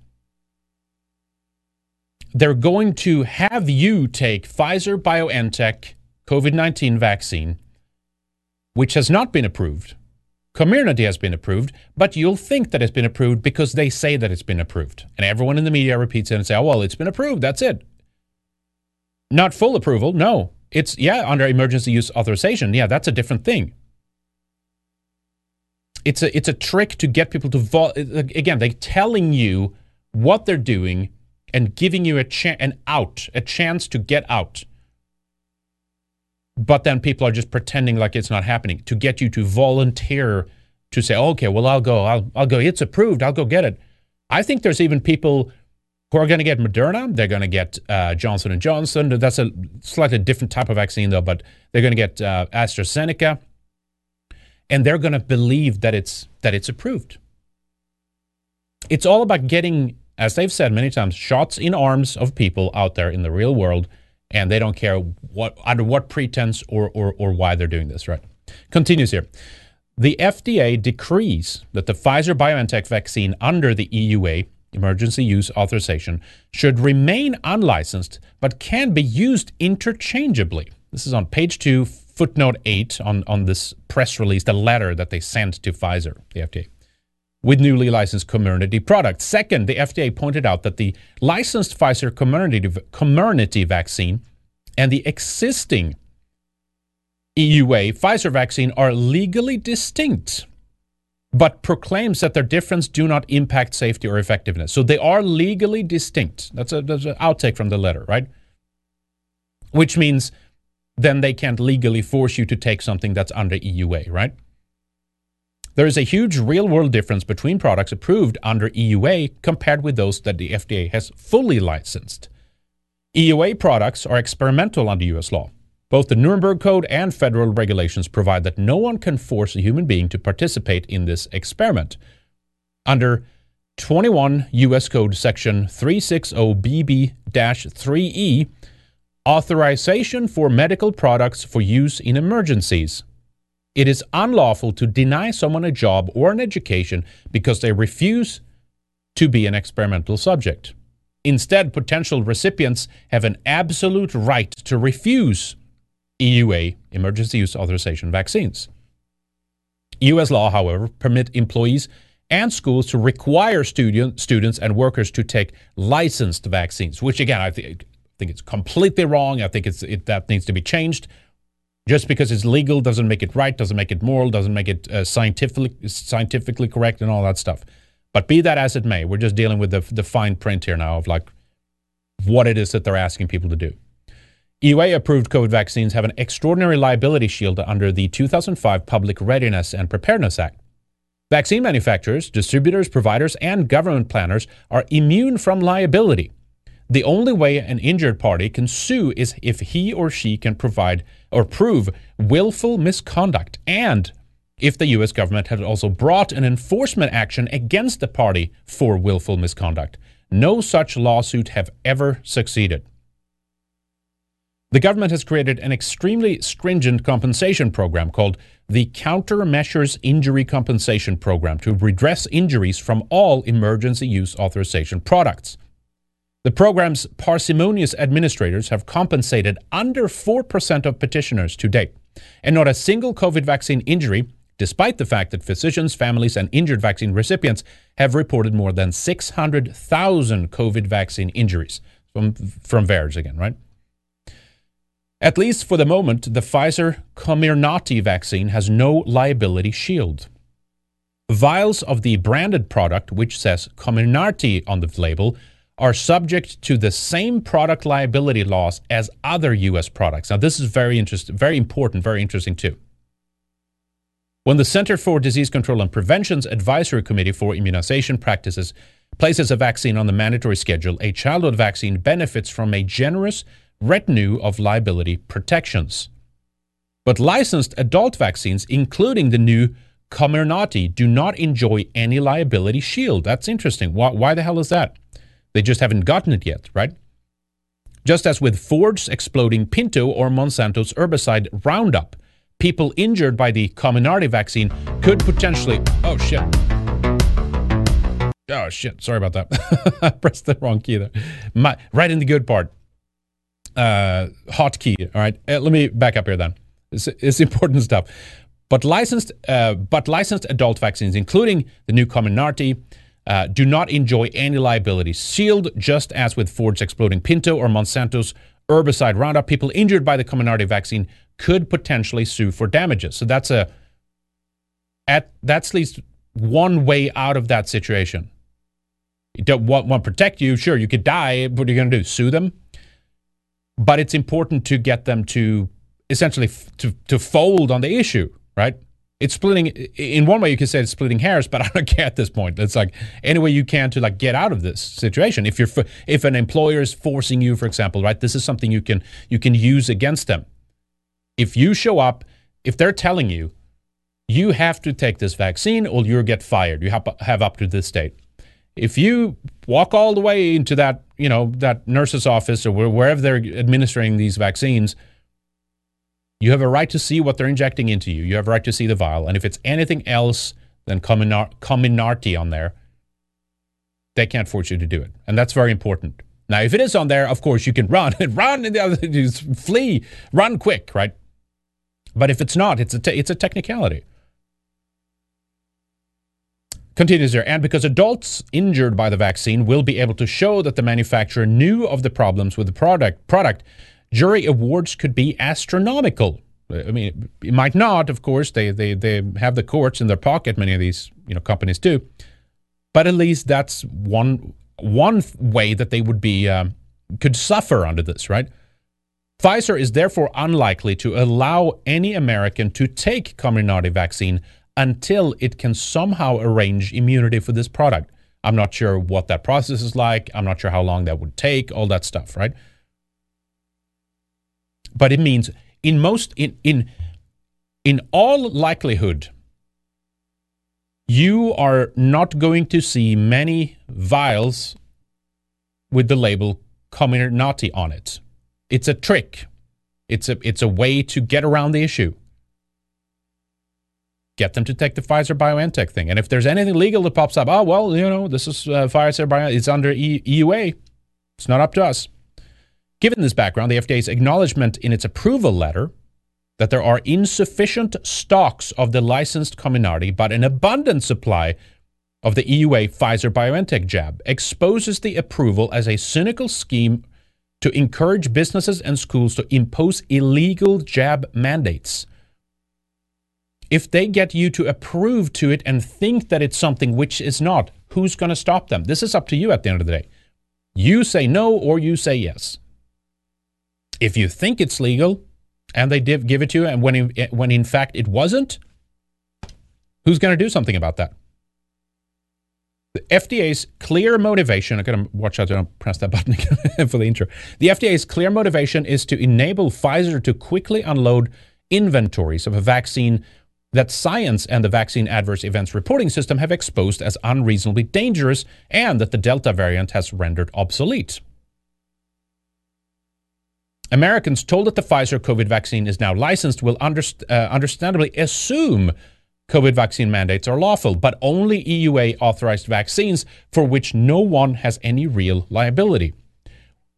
They're going to have you take Pfizer BioNTech COVID nineteen vaccine, which has not been approved. Comirnaty has been approved, but you'll think that it's been approved because they say that it's been approved. And everyone in the media repeats it and say, oh, well, it's been approved. That's it. Not full approval. No, it's, yeah, under emergency use authorization. Yeah, that's a different thing. It's a it's a trick to get people to vote. Again, they're telling you what they're doing and giving you a cha- an out, a chance to get out. But then people are just pretending like it's not happening to get you to volunteer to say, okay, well, I'll go, I'll, I'll go. It's approved. I'll go get it. I think there's even people who are going to get Moderna. They're going to get uh, Johnson and Johnson. That's a slightly different type of vaccine, though, but they're going to get uh, AstraZeneca. And they're going to believe that it's that it's approved. It's all about getting, as they've said many times, shots in arms of people out there in the real world. And they don't care what under what pretense or, or or why they're doing this, right? Continues here. The F D A decrees that the Pfizer-BioNTech vaccine under the E U A, Emergency Use Authorization, should remain unlicensed but can be used interchangeably. This is on page two, footnote eight on, on this press release, the letter that they sent to Pfizer, the F D A, with newly licensed Comirnaty products. Second, the F D A pointed out that the licensed Pfizer Comirnaty, Comirnaty vaccine and the existing E U A Pfizer vaccine are legally distinct, but proclaims that their difference do not impact safety or effectiveness. So they are legally distinct. That's a, that's an outtake from the letter, right? Which means then they can't legally force you to take something that's under E U A, right? There is a huge real-world difference between products approved under E U A compared with those that the F D A has fully licensed. E U A products are experimental under U S law. Both the Nuremberg Code and federal regulations provide that no one can force a human being to participate in this experiment. Under twenty-one U S Code Section three sixty B B dash three E, authorization for medical products for use in emergencies. It is unlawful to deny someone a job or an education because they refuse to be an experimental subject. Instead, potential recipients have an absolute right to refuse E U A, emergency use authorization vaccines. U S law, however, permit employees and schools to require student, students and workers to take licensed vaccines, which again, I th- think it's completely wrong. I think it's it, that needs to be changed. Just because it's legal doesn't make it right, doesn't make it moral, doesn't make it uh, scientifically, scientifically correct and all that stuff. But be that as it may, we're just dealing with the, the fine print here now of like what it is that they're asking people to do. E U A-approved COVID vaccines have an extraordinary liability shield under the two thousand five Public Readiness and Preparedness Act. Vaccine manufacturers, distributors, providers, and government planners are immune from liability. The only way an injured party can sue is if he or she can provide or prove willful misconduct and if the U S government had also brought an enforcement action against the party for willful misconduct. No such lawsuit have ever succeeded. The government has created an extremely stringent compensation program called the Countermeasures Injury Compensation Program to redress injuries from all emergency use authorization products. The program's parsimonious administrators have compensated under four percent of petitioners to date, and not a single COVID vaccine injury, despite the fact that physicians, families, and injured vaccine recipients have reported more than six hundred thousand COVID vaccine injuries from, from V A E R S again, right? At least for the moment, the Pfizer Comirnaty vaccine has no liability shield. Vials of the branded product, which says Comirnaty on the label, are subject to the same product liability laws as other U S products. Now, this is very interesting, very important, very interesting too. When the Center for Disease Control and Prevention's Advisory Committee for Immunization Practices places a vaccine on the mandatory schedule, a childhood vaccine benefits from a generous retinue of liability protections. But licensed adult vaccines, including the new Comirnaty, do not enjoy any liability shield. That's interesting. Why, why the hell is that? They just haven't gotten it yet, right? Just as with Ford's exploding Pinto or Monsanto's herbicide Roundup, people injured by the Comirnaty vaccine could potentially... Oh, shit. Oh, shit. Sorry about that. I pressed the wrong key there. My, right in the good part. Uh, hot key, all right? Uh, let me back up here then. It's, it's important stuff. But licensed, uh, but licensed adult vaccines, including the new Comirnaty, Uh, do not enjoy any liability shield, just as with Ford's exploding Pinto or Monsanto's herbicide Roundup. People injured by the Comirnaty vaccine could potentially sue for damages. So that's a at that's at least one way out of that situation. You don't want, want to protect you. Sure, you could die. What are you going to do? Sue them? But it's important to get them to essentially f- to to fold on the issue, right? It's splitting, in one way you could say it's splitting hairs, but I don't care at this point. It's like any way you can to like get out of this situation. If you're, if an employer is forcing you, for example, right, this is something you can, you can use against them. If you show up, if they're telling you, you have to take this vaccine or you'll get fired. You have, have up to this date. If you walk all the way into that, you know, that nurse's office or wherever they're administering these vaccines, you have a right to see what they're injecting into you. You have a right to see the vial. And if it's anything else than Comirnaty on there, they can't force you to do it. And that's very important. Now, if it is on there, of course, you can run. Run and the other just flee. Run quick, right? But if it's not, it's a te- it's a technicality. Continues there. And because adults injured by the vaccine will be able to show that the manufacturer knew of the problems with the product, product, jury awards could be astronomical. I mean, it might not, of course. They, they, they have the courts in their pocket, many of these, you know, companies do. But at least that's one one way that they would be, um, could suffer under this, right? Pfizer is therefore unlikely to allow any American to take Comirnaty vaccine until it can somehow arrange immunity for this product. I'm not sure what that process is like. I'm not sure how long that would take, all that stuff, right? But it means in most, in in, in all likelihood, you are not going to see many vials with the label Comirnaty on it. It's a trick. It's a, it's a way to get around the issue. Get them to take the Pfizer-BioNTech thing. And if there's anything legal that pops up, oh, well, you know, this is uh, Pfizer-BioNTech. It's under E U A. It's not up to us. Given this background, the F D A's acknowledgement in its approval letter that there are insufficient stocks of the licensed Comirnaty, but an abundant supply of the E U A Pfizer-BioNTech jab, exposes the approval as a cynical scheme to encourage businesses and schools to impose illegal jab mandates. If they get you to approve to it and think that it's something which is not, who's going to stop them? This is up to you at the end of the day. You say no or you say yes. If you think it's legal and they did give it to you, and when in, when in fact it wasn't, who's going to do something about that? The F D A's clear motivation, I've got to watch out, I don't press that button again for the intro. The F D A's clear motivation is to enable Pfizer to quickly unload inventories of a vaccine that science and the vaccine adverse events reporting system have exposed as unreasonably dangerous and that the Delta variant has rendered obsolete. Americans told that the Pfizer COVID vaccine is now licensed will underst- uh, understandably assume COVID vaccine mandates are lawful, but only E U A-authorized vaccines for which no one has any real liability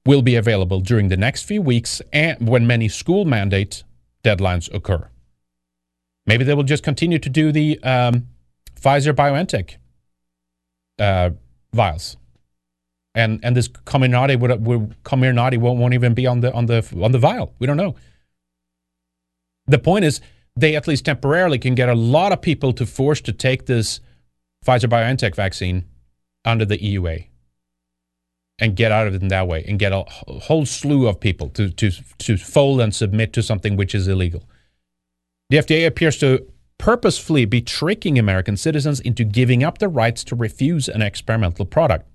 will be available during the next few weeks and when many school mandate deadlines occur. Maybe they will just continue to do the um, Pfizer-BioNTech uh, vials, and and this Comirnaty would, would Comirnaty won't, won't even be on the on the on the vial. We don't know. The point is, they at least temporarily can get a lot of people to force to take this Pfizer-BioNTech vaccine under the E U A and get out of it in that way, and get a whole slew of people to to to fold and submit to something which is illegal. The F D A appears to purposefully be tricking American citizens into giving up their rights to refuse an experimental product.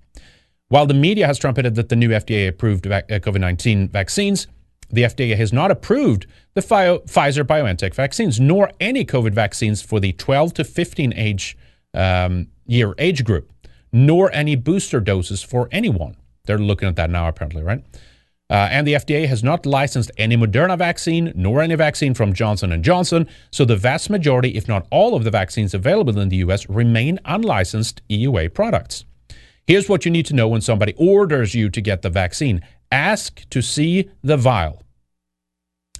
While the media has trumpeted that the new F D A-approved COVID nineteen vaccines, the F D A has not approved the Pfizer-BioNTech vaccines, nor any COVID vaccines for the twelve to fifteen age, um, year age group, nor any booster doses for anyone. They're looking at that now, apparently, right? Uh, and the F D A has not licensed any Moderna vaccine, nor any vaccine from Johnson and Johnson. So the vast majority, if not all of the vaccines available in the U S remain unlicensed E U A products. Here's what you need to know when somebody orders you to get the vaccine. Ask to see the vial.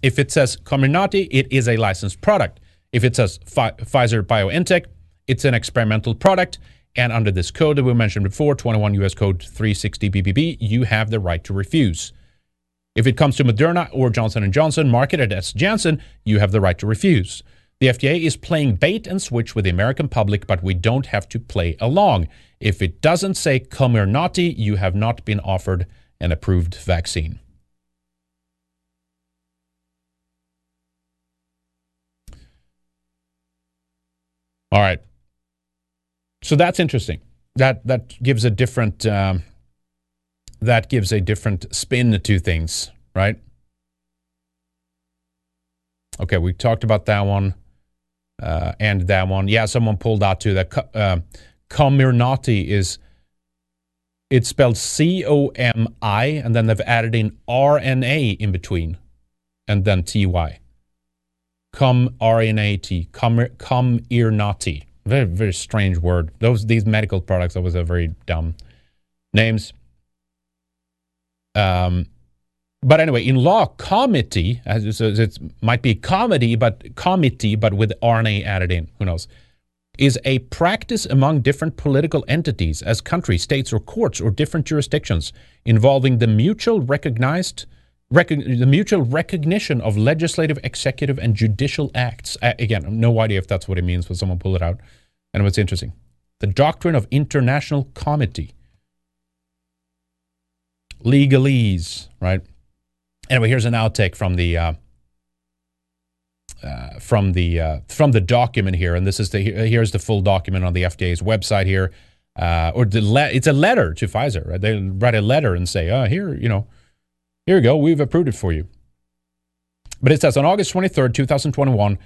If it says Comirnaty, it is a licensed product. If it says Fi- Pfizer-BioNTech, it's an experimental product. And under this code that we mentioned before, twenty-one U S Code three sixty B B B, you have the right to refuse. If it comes to Moderna or Johnson and Johnson, marketed as Janssen, you have the right to refuse. The F D A is playing bait and switch with the American public, but we don't have to play along. If it doesn't say Comirnaty, you have not been offered an approved vaccine. All right. So that's interesting. That that gives a different... Um, That gives a different spin to things, right? Okay, we talked about that one uh, and that one. Yeah, someone pulled out too that uh, Comirnaty is, it's spelled C O M I, and then they've added in R N A in between, and then T Y. Com-R N A T, Comirnaty. Very, very strange word. Those These medical products always are very dumb names. Um, but anyway, in law, comity, as it might be comedy, but comity, but with R N A added in, who knows, is a practice among different political entities as countries, states, or courts, or different jurisdictions involving the mutual recognized Recogn- the mutual recognition of legislative, executive, and judicial acts. Uh, again, no idea if that's what it means, but someone pulled it out. And what's interesting, the doctrine of international comity. Legalese, right? Anyway, here's an outtake from the uh, uh, from the uh, from the document here, and this is the here's the full document on the F D A's website here, uh, or the le- it's a letter to Pfizer, right? They write a letter and say, "Oh, here, you know, here you go, we've approved it for you." But it says on August twenty-third, twenty twenty-one,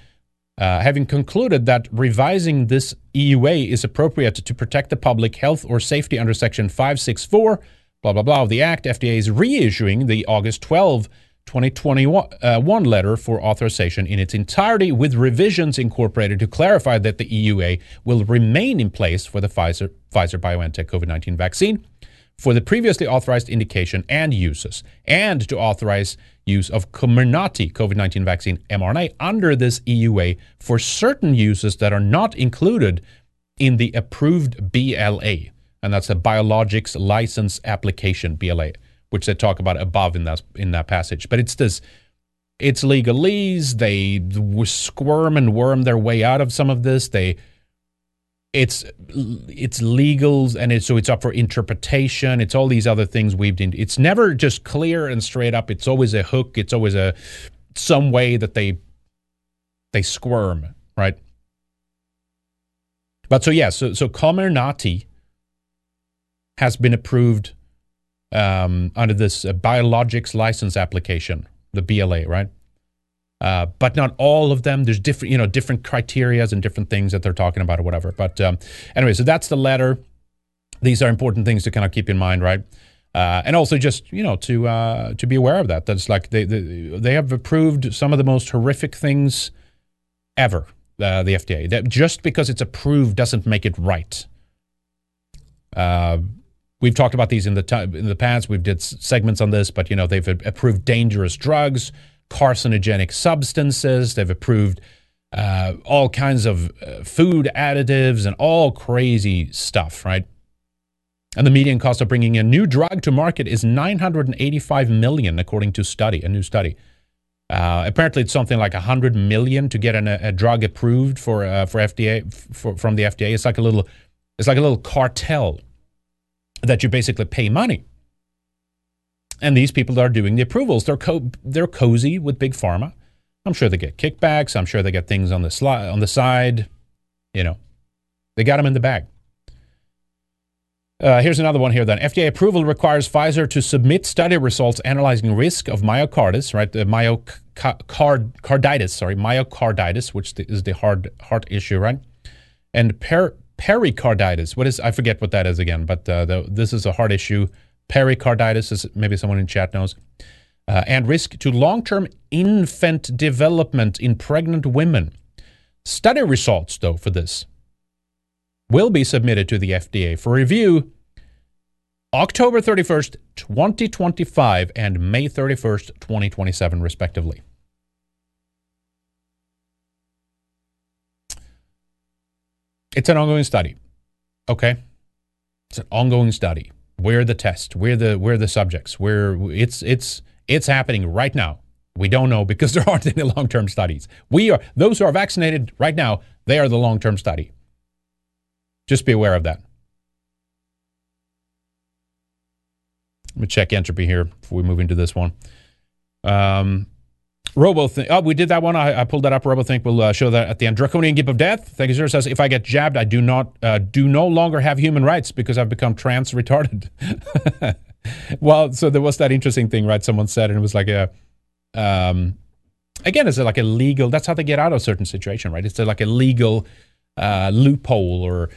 uh, having concluded that revising this E U A is appropriate to protect the public health or safety under Section five sixty-four. Blah, blah, blah, of the Act, F D A is reissuing the August twelfth, twenty twenty-one uh, one letter for authorization in its entirety with revisions incorporated to clarify that the E U A will remain in place for the Pfizer, Pfizer BioNTech COVID nineteen vaccine for the previously authorized indication and uses, and to authorize use of Comirnaty COVID nineteen vaccine mRNA under this E U A for certain uses that are not included in the approved B L A. And that's a Biologics License Application, B L A, which they talk about above in that in that passage. But it's this, it's legalese. They squirm and worm their way out of some of this. They, it's it's legals, and it's, so it's up for interpretation. It's all these other things weaved in. It's never just clear and straight up. It's always a hook. It's always a some way that they they squirm, right? But so yeah, so so Comirnaty has been approved um, under this uh, Biologics License Application, the B L A, right? Uh, but not all of them. There's different, you know, different criterias and different things that they're talking about or whatever. But um, anyway, so that's the letter. These are important things to kind of keep in mind, right? Uh, and also just, you know, to uh, to be aware of that. That's like they, they they have approved some of the most horrific things ever, uh, the F D A. That just because it's approved doesn't make it right. Uh We've talked about these in the t- in the past. We've did s- segments on this, but you know they've a- approved dangerous drugs, carcinogenic substances. They've approved uh, all kinds of uh, food additives and all crazy stuff, right? And the median cost of bringing a new drug to market is nine hundred eighty-five million dollars, according to study, a new study. Uh, apparently, it's something like one hundred million dollars to get an, a, a drug approved for uh, for F D A f- for, from the F D A. It's like a little, it's like a little cartel. That you basically pay money, and these people that are doing the approvals, they're co- they're cozy with big pharma. I'm sure they get kickbacks. I'm sure they get things on the sli- on the side. You know, they got them in the bag. Uh, here's another one here. Then F D A approval requires Pfizer to submit study results analyzing risk of myocarditis, right? The myocarditis, sorry, myocarditis, which is the hard heart issue, right? And per. Pericarditis. What is? I forget what that is again. But uh, the, this is a heart issue. Pericarditis is maybe someone in chat knows. Uh, and risk to long-term infant development in pregnant women. Study results, though, for this will be submitted to the F D A for review October thirty-first, twenty twenty-five, and May thirty-first, twenty twenty-seven, respectively. It's an ongoing study, okay? It's an ongoing study. We're the test. We're the we're the subjects. We're it's it's it's happening right now. We don't know because there aren't any long-term studies. We are those who are vaccinated right now. They are the long-term study. Just be aware of that. Let me check Entropy here before we move into this one. Um. Robothink. Oh, we did that one. I, I pulled that up. Robothink will uh, show that at the end. Draconian gift of death. Thank you, sir. Says, if I get jabbed, I do not uh, do no longer have human rights because I've become trans retarded. Well, so there was that interesting thing, right? Someone said, and it was like a, um, again, it's like a legal. That's how they get out of a certain situation, right? It's like a legal uh, loophole, or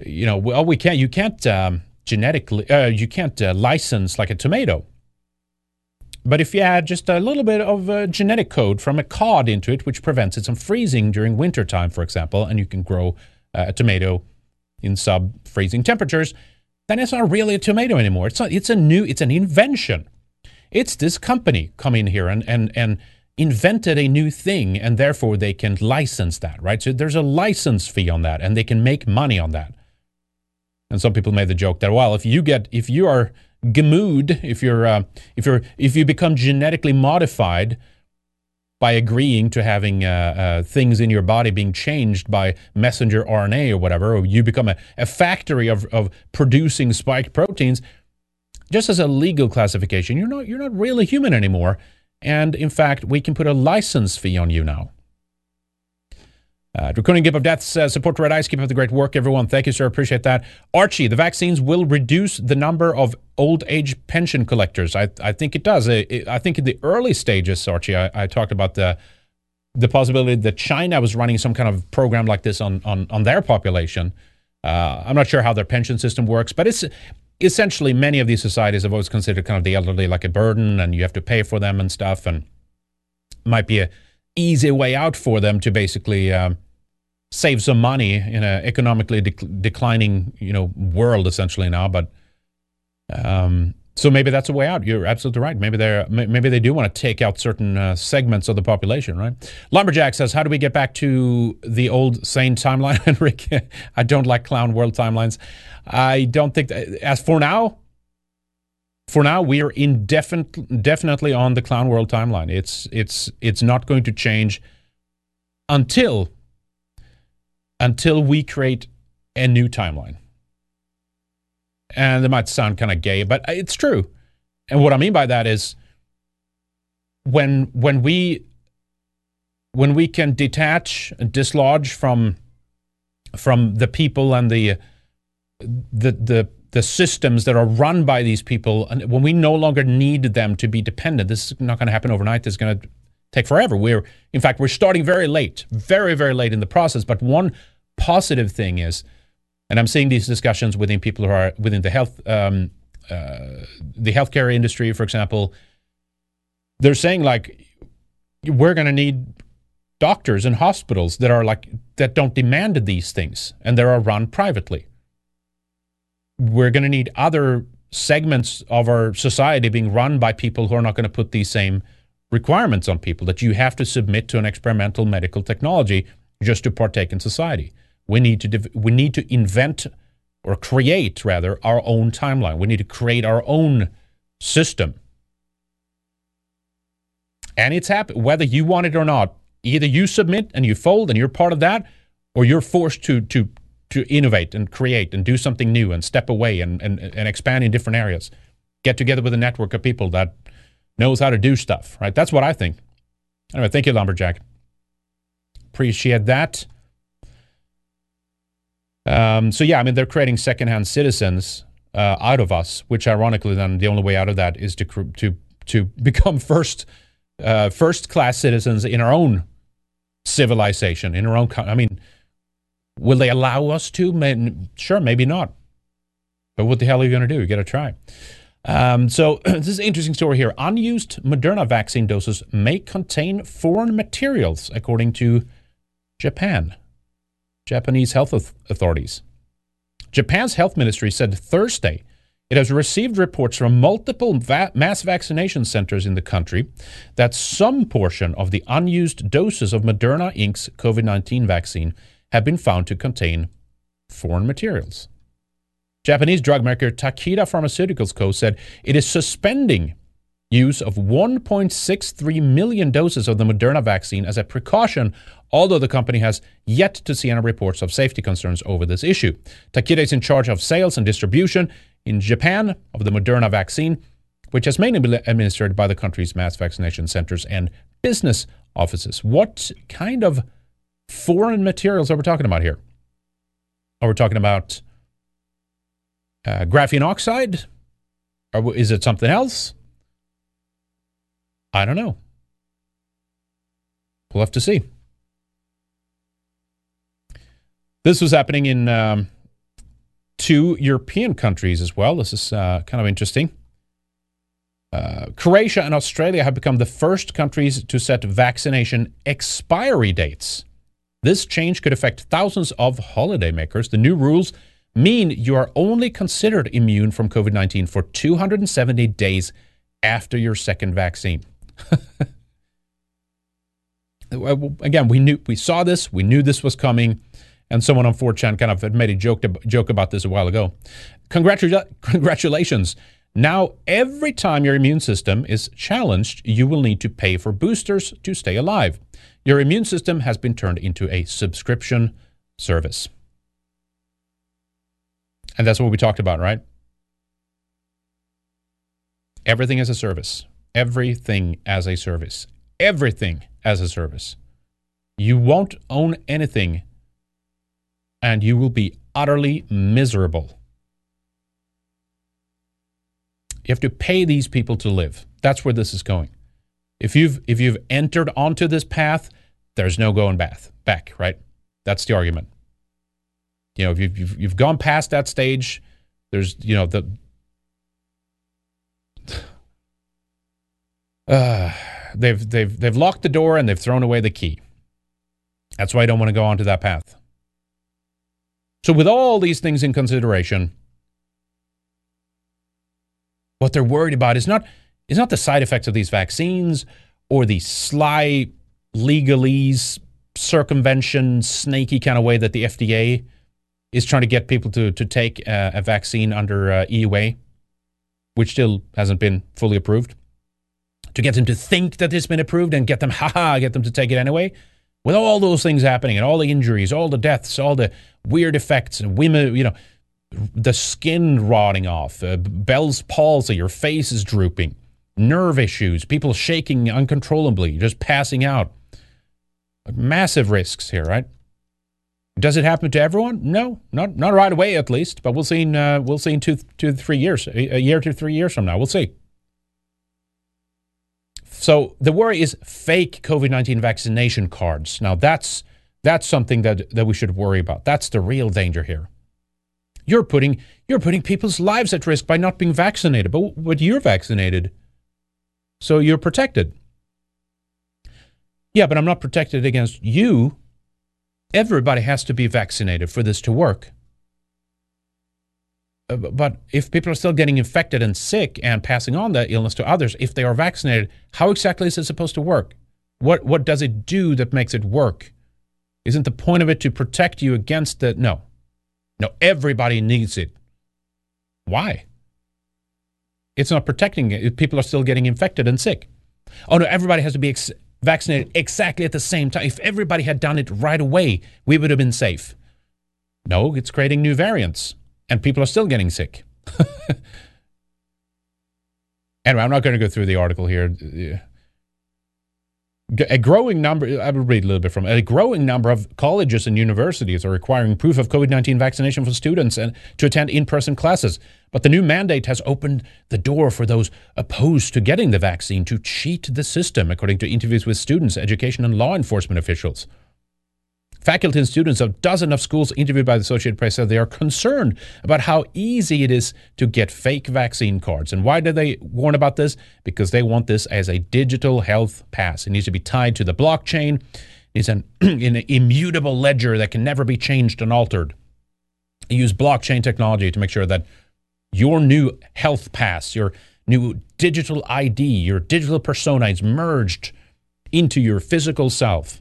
you know, well, we can't. You can't um, genetically. Uh, you can't uh, license like a tomato. But if you add just a little bit of a genetic code from a cod into it, which prevents it from freezing during wintertime, for example, and you can grow a tomato in sub-freezing temperatures, then it's not really a tomato anymore. It's not. It's a new. It's an invention. It's this company come in here and and and invented a new thing, and therefore they can license that, right? So there's a license fee on that, and they can make money on that. And some people made the joke that, well, if you get, if you are gamooed, if you're, uh, if you're, if you become genetically modified by agreeing to having uh, uh, things in your body being changed by messenger R N A or whatever, or you become a, a factory of, of producing spike proteins, just as a legal classification, you're not, you're not really human anymore. And in fact, we can put a license fee on you now. Uh, Draconian Gift of Death says, support Red Ice, keep up the great work, everyone. Thank you, sir. Appreciate that. Archie, the vaccines will reduce the number of old age pension collectors. I, I think it does. It, it, I think in the early stages, Archie, I, I talked about the the possibility that China was running some kind of program like this on, on, on their population. Uh, I'm not sure how their pension system works, but it's essentially many of these societies have always considered kind of the elderly like a burden, and you have to pay for them and stuff, and might be a easy way out for them to basically um, save some money in an economically de declining, you know, world essentially now. But um, so maybe that's a way out. You're absolutely right. Maybe they maybe they do want to take out certain uh, segments of the population, right? Lumberjack says, "How do we get back to the old sane timeline, Henrik? I don't like clown world timelines. I don't think that, as for now." For now, we are indefinite, definitely on the clown world timeline. It's it's it's not going to change until until we create a new timeline. And it might sound kind of gay, but it's true. And what I mean by that is when when we when we can detach and dislodge from from the people and the the the the systems that are run by these people, and when we no longer need them to be dependent, this is not going to happen overnight. This is going to take forever. We're, in fact, we're starting very late, very, very late in the process. But one positive thing is, and I'm seeing these discussions within people who are within the health, um, uh, the healthcare industry, for example, they're saying like, we're going to need doctors and hospitals that are like, that don't demand these things and that are run privately. We're going to need other segments of our society being run by people who are not going to put these same requirements on people, that you have to submit to an experimental medical technology just to partake in society. We need to, we need to invent or create, rather, our own timeline. We need to create our own system. And it's happening, whether you want it or not. Either you submit and you fold and you're part of that, or you're forced to to to innovate and create and do something new and step away and, and, and expand in different areas. Get together with a network of people that knows how to do stuff, right? That's what I think. Anyway, thank you, Lumberjack. Appreciate that. Um, so yeah, I mean, they're creating secondhand citizens uh, out of us, which ironically then the only way out of that is to to to become first uh, first-class citizens in our own civilization, in our own, I mean, will they allow us to? May, sure, maybe not. But what the hell are you going to do? You got to try. Um, so this is an interesting story here. Unused Moderna vaccine doses may contain foreign materials, according to Japan. Japanese health authorities. Japan's health ministry said Thursday it has received reports from multiple va- mass vaccination centers in the country that some portion of the unused doses of Moderna Incorporated's COVID nineteen vaccine have been found to contain foreign materials. Japanese drug maker Takeda Pharmaceuticals Co. said it is suspending use of one point six three million doses of the Moderna vaccine as a precaution, although the company has yet to see any reports of safety concerns over this issue. Takeda is in charge of sales and distribution in Japan of the Moderna vaccine, which has mainly been administered by the country's mass vaccination centers and business offices. What kind of foreign materials that we're talking about here? Are we talking about uh, graphene oxide? Or is it something else? I don't know. We'll have to see. This was happening in um, two European countries as well. This is uh, kind of interesting. Uh, Croatia and Australia have become the first countries to set vaccination expiry dates. This change could affect thousands of holidaymakers. The new rules mean you are only considered immune from COVID nineteen for two hundred seventy days after your second vaccine. Again, we knew, we saw this, we knew this was coming, And someone on four chan kind of made a joke, joke about this a while ago. Congratu- congratulations. Now, every time your immune system is challenged, you will need to pay for boosters to stay alive. Your immune system has been turned into a subscription service. And that's what we talked about, right? Everything as a service. Everything as a service. Everything as a service. You won't own anything, and you will be utterly miserable. You have to pay these people to live. That's where this is going. If you've if you've entered onto this path, there's no going back, right? That's the argument. You know, if you've, you've, you've gone past that stage, there's, you know, the... Uh, they've, they've, they've locked the door and they've thrown away the key. That's why I don't want to go onto that path. So with all these things in consideration, what they're worried about is not, is not the side effects of these vaccines or the sly legalese circumvention, snaky kind of way that the F D A is trying to get people to, to take uh, a vaccine under uh, E U A, which still hasn't been fully approved, to get them to think that it's been approved and get them, haha, get them to take it anyway. With all those things happening and all the injuries, all the deaths, all the weird effects, and women, you know, the skin rotting off, uh, Bell's palsy, your face is drooping, nerve issues, people shaking uncontrollably, just passing out. Massive risks here, right? Does it happen to everyone? No, not not right away at least, but we'll see in, uh, we'll see in two, two, three years, a year to three years from now. We'll see. So the worry is fake COVID nineteen vaccination cards. Now, that's that's something that, that we should worry about. That's the real danger here. You're putting you're putting people's lives at risk by not being vaccinated, but, but you're vaccinated, so you're protected. Yeah, but I'm not protected against you. Everybody has to be vaccinated for this to work. But if people are still getting infected and sick and passing on that illness to others, if they are vaccinated, how exactly is it supposed to work? What what does it do that makes it work? Isn't the point of it to protect you against the... No. No, everybody needs it. Why? It's not protecting it. People are still getting infected and sick. Oh, no, everybody has to be ex- vaccinated exactly at the same time. If everybody had done it right away, we would have been safe. No, it's creating new variants. And people are still getting sick. Anyway, I'm not going to go through the article here. A growing number, I will read a little bit from it. A growing number of colleges and universities are requiring proof of COVID nineteen vaccination for students and to attend in-person classes. But the new mandate has opened the door for those opposed to getting the vaccine to cheat the system, according to interviews with students, education, and law enforcement officials. Faculty and students of dozens of schools interviewed by the Associated Press said they are concerned about how easy it is to get fake vaccine cards. And why do they warn about this? Because they want this as a digital health pass. It needs to be tied to the blockchain. It's an, an immutable ledger that can never be changed and altered. You use blockchain technology to make sure that your new health pass, your new digital I D, your digital persona is merged into your physical self.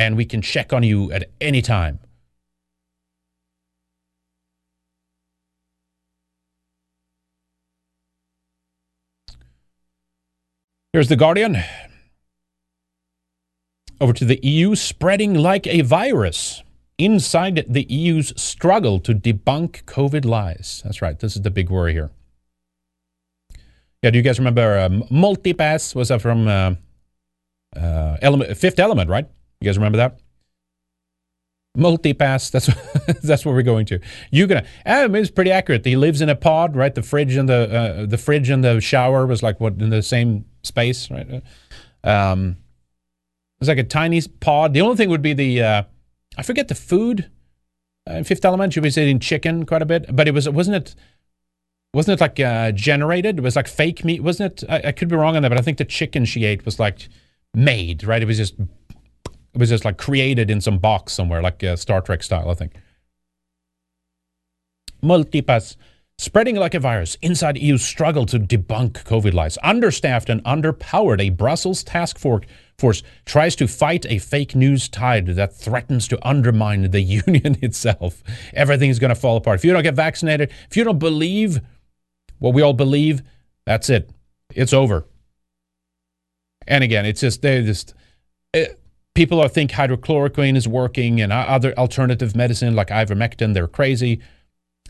And we can check on you at any time. Here's The Guardian. Over to the E U, spreading like a virus. Inside the E U's struggle to debunk COVID lies. That's right. This is the big worry here. Yeah, do you guys remember uh, Multipass? Was that from uh, uh, element, Fifth Element, right? You guys remember that? Multipass, that's that's where we're going to. You're gonna. Adam is pretty accurate. He lives in a pod, right? The fridge and the uh, the fridge and the shower was like what in the same space, right? Um, it was like a tiny pod. The only thing would be the uh, I forget the food. Uh, in Fifth Element, you've been eating chicken quite a bit, but it was wasn't it wasn't it like uh, generated? It was like fake meat, wasn't it? I, I could be wrong on that, but I think the chicken she ate was like made, right? It was just. It was just like created in some box somewhere, like uh, Star Trek style, I think. Multipass. Spreading like a virus. Inside E U struggle to debunk COVID lies. Understaffed and underpowered, a Brussels task force force tries to fight a fake news tide that threatens to undermine the union itself. Everything's going to fall apart. If you don't get vaccinated, if you don't believe what we all believe, that's it. It's over. And again, it's just, they just, it, people are think hydrochloroquine is working and other alternative medicine like ivermectin, they're crazy.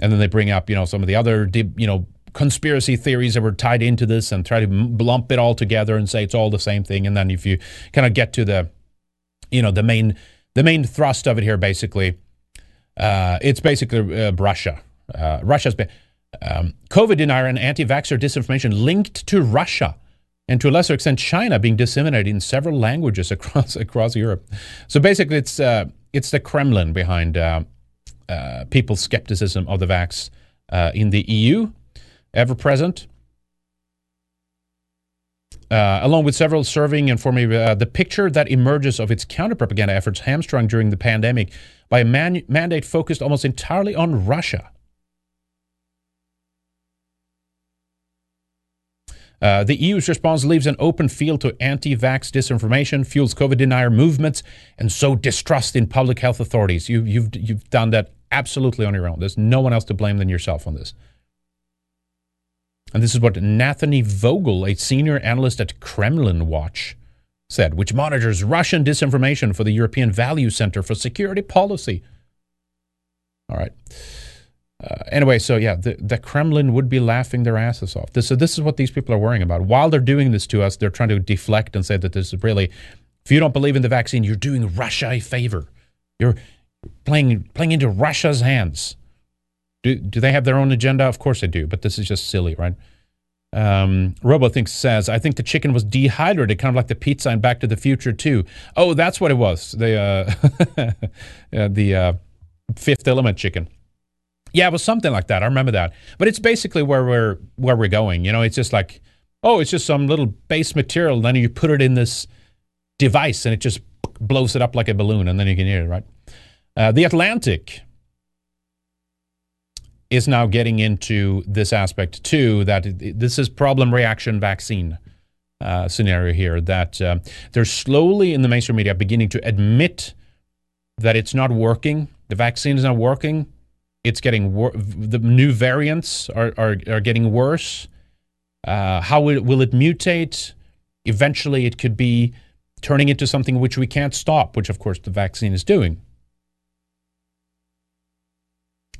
And then they bring up, you know, some of the other, you know, conspiracy theories that were tied into this and try to lump it all together and say it's all the same thing. And then if you kind of get to the, you know, the main, the main thrust of it here, basically, uh, it's basically uh, Russia. Uh, Russia's been, um, COVID denier and anti-vaxxer disinformation linked to Russia and to a lesser extent China being disseminated in several languages across across Europe. So basically it's, uh, it's the Kremlin behind uh, uh, people's skepticism of the vax uh, in the E U. Ever present, uh, along with several serving and forming uh, the picture that emerges of its counter-propaganda efforts hamstrung during the pandemic by a man- mandate focused almost entirely on Russia. Uh, the E U's response leaves an open field to anti-vax disinformation, fuels COVID denier movements, and so distrust in public health authorities. You, you've, you've done that absolutely on your own. There's no one else to blame than yourself on this. And this is what Nathaniel Vogel, a senior analyst at Kremlin Watch, said, which monitors Russian disinformation for the European Value Center for Security Policy. All right. Uh, anyway, so yeah, the, the Kremlin would be laughing their asses off. This, so this is what these people are worrying about. While they're doing this to us, they're trying to deflect and say that this is really, if you don't believe in the vaccine, you're doing Russia a favor. You're playing playing into Russia's hands. Do, do they have their own agenda? Of course they do, but this is just silly, right? Um, Robothink says, I think the chicken was dehydrated, kind of like the pizza in Back to the Future too. Oh, that's what it was. The, uh, the uh, Fifth Element chicken. Yeah, it was something like that. I remember that. But it's basically where we're, where we're going. You know, it's just like, oh, it's just some little base material. And then you put it in this device and it just blows it up like a balloon. And then you can hear it, right? Uh, the Atlantic is now getting into this aspect too, that it, this is problem reaction vaccine uh, scenario here, that uh, they're slowly in the mainstream media beginning to admit that it's not working, the vaccine is not working, it's getting wor- the new variants are, are, are getting worse. Uh, how will, will it mutate? Eventually it could be turning into something which we can't stop, which of course the vaccine is doing.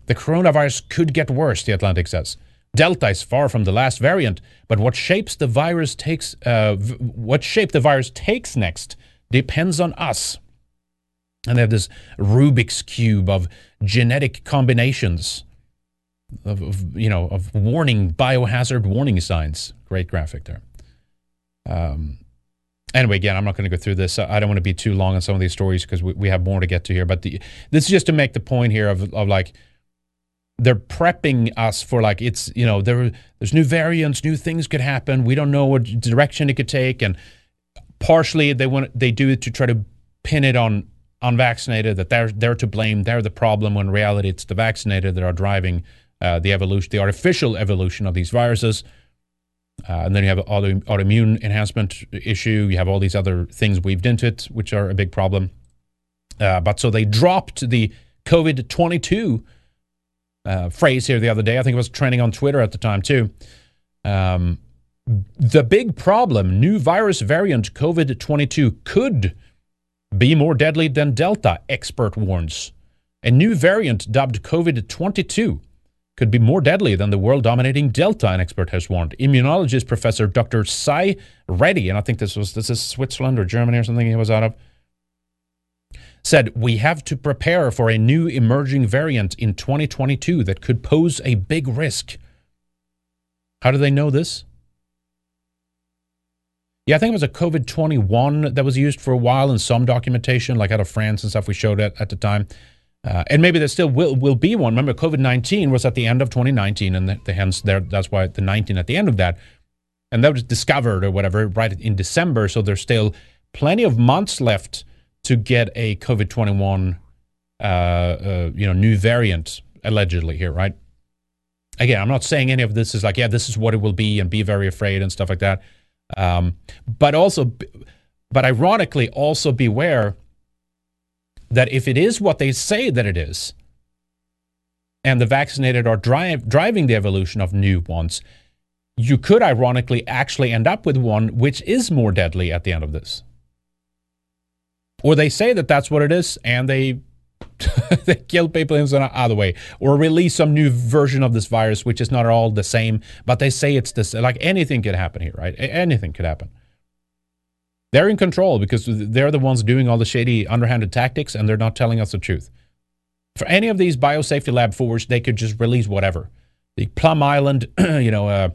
The coronavirus could get worse, the Atlantic says. Delta is far from the last variant, but what shapes the virus takes, uh, v- what shape the virus takes next depends on us. And they have this Rubik's cube of genetic combinations, of, of you know, of warning biohazard warning signs. Great graphic there. Um, Anyway, again, I'm not going to go through this. I don't want to be too long on some of these stories because we, we have more to get to here. But the, this is just to make the point here of of like. They're prepping us for like, it's, you know, there there's new variants, new things could happen. We don't know what direction it could take. And partially they want they do it to try to pin it on unvaccinated, that they're, they're to blame, they're the problem, when in reality it's the vaccinated that are driving uh, the evolution, the artificial evolution of these viruses. Uh, and then you have auto, autoimmune enhancement issue. You have all these other things weaved into it, which are a big problem. Uh, but so they dropped the COVID twenty-two Uh, phrase here the other day. I think it was trending on Twitter at the time too. Um, the big problem, new virus variant COVID twenty-two could be more deadly than Delta, expert warns. A new variant dubbed COVID twenty-two could be more deadly than the world-dominating Delta, an expert has warned. Immunologist Professor Doctor Cy Reddy, and I think this was this is Switzerland or Germany or something he was out of, said, we have to prepare for a new emerging variant in twenty twenty-two that could pose a big risk. How do they know this? Yeah, I think it was a COVID twenty-one that was used for a while in some documentation, like out of France and stuff we showed at, at the time. Uh, and maybe there still will, will be one. Remember, COVID nineteen was at the end of twenty nineteen, and the, the, hence there, that's why the nineteen at the end of that. And that was discovered or whatever right in December, so there's still plenty of months left to get a COVID twenty-one, uh, uh, you know, new variant allegedly here, right? Again, I'm not saying any of this is like, yeah, this is what it will be, and be very afraid and stuff like that. Um, but also, But ironically, also beware that if it is what they say that it is, and the vaccinated are drive, driving the evolution of new ones, you could ironically actually end up with one which is more deadly at the end of this. Or they say that that's what it is, and they they kill people in some other way, or release some new version of this virus which is not at all the same, but they say it's this. Like, anything could happen here, right? Anything could happen. They're in control because they're the ones doing all the shady, underhanded tactics, and they're not telling us the truth. For any of these biosafety lab forwards, they could just release whatever. The Plum Island, you know, uh,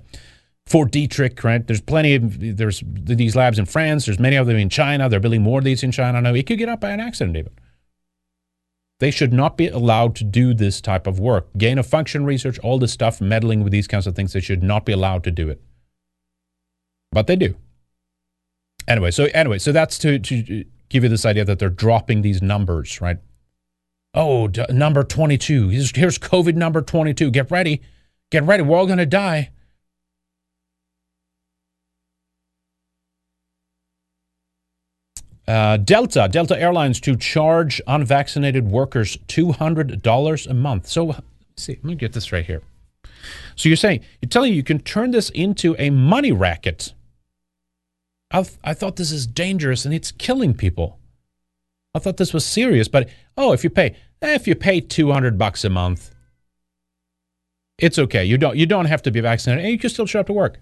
Fort Detrick, right? There's plenty of, there's these labs in France. There's many of them in China. They're building more of these in China. No, it could get up by an accident even. They should not be allowed to do this type of work. Gain of function research, all this stuff, meddling with these kinds of things. They should not be allowed to do it. But they do. Anyway, so anyway, so that's to, to give you this idea that they're dropping these numbers, right? Oh, d- number twenty-two. Here's, here's COVID number twenty-two. Get ready. Get ready. We're all going to die. Uh, Delta. Delta Airlines to charge unvaccinated workers two hundred dollars a month. So, let's see, let me get this right here. So you're saying, you're telling you can turn this into a money racket. I've, I thought this is dangerous and it's killing people. I thought this was serious, but oh, if you pay, if you pay two hundred bucks a month, it's okay. You don't, you don't have to be vaccinated, and you can still show up to work.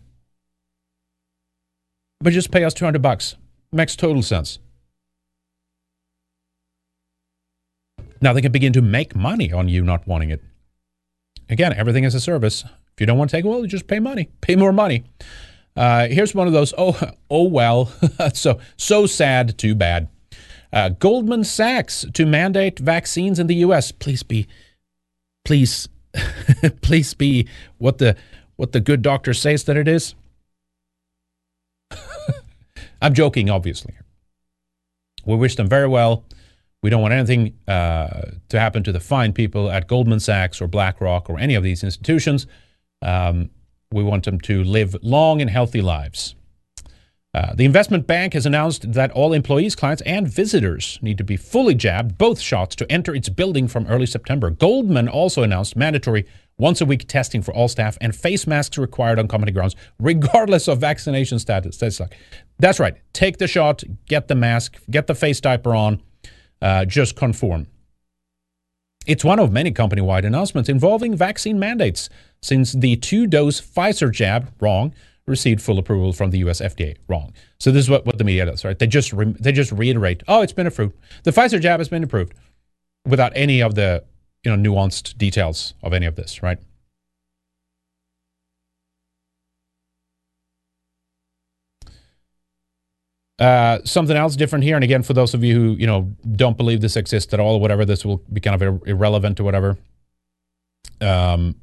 But just pay us two hundred bucks. Makes total sense. Now they can begin to make money on you not wanting it. Again, everything is a service. If you don't want to take it, well, you just pay money. Pay more money. Uh, here's one of those, oh, oh well, so so sad, too bad. Uh, Goldman Sachs to mandate vaccines in the U S. Please be, please, please be what the what the good doctor says that it is. I'm joking, obviously. We wish them very well. We don't want anything uh, to happen to the fine people at Goldman Sachs or BlackRock or any of these institutions. Um, we want them to live long and healthy lives. Uh, the investment bank has announced that all employees, clients, and visitors need to be fully jabbed, both shots, to enter its building from early September. Goldman also announced mandatory once-a-week testing for all staff and face masks required on company grounds, regardless of vaccination status. That's, like, that's right. Take the shot, get the mask, get the face diaper on, uh, just conform. It's one of many company-wide announcements involving vaccine mandates, since the two-dose Pfizer jab, wrong, received full approval from the U S F D A. Wrong. So this is what, what the media does, right? They just re, they just reiterate, oh, it's been approved. The Pfizer jab has been approved, without any of the, you know, nuanced details of any of this, right? Uh, something else different here, and again, for those of you who, you know, don't believe this exists at all, or whatever, this will be kind of ir- irrelevant or whatever. Um.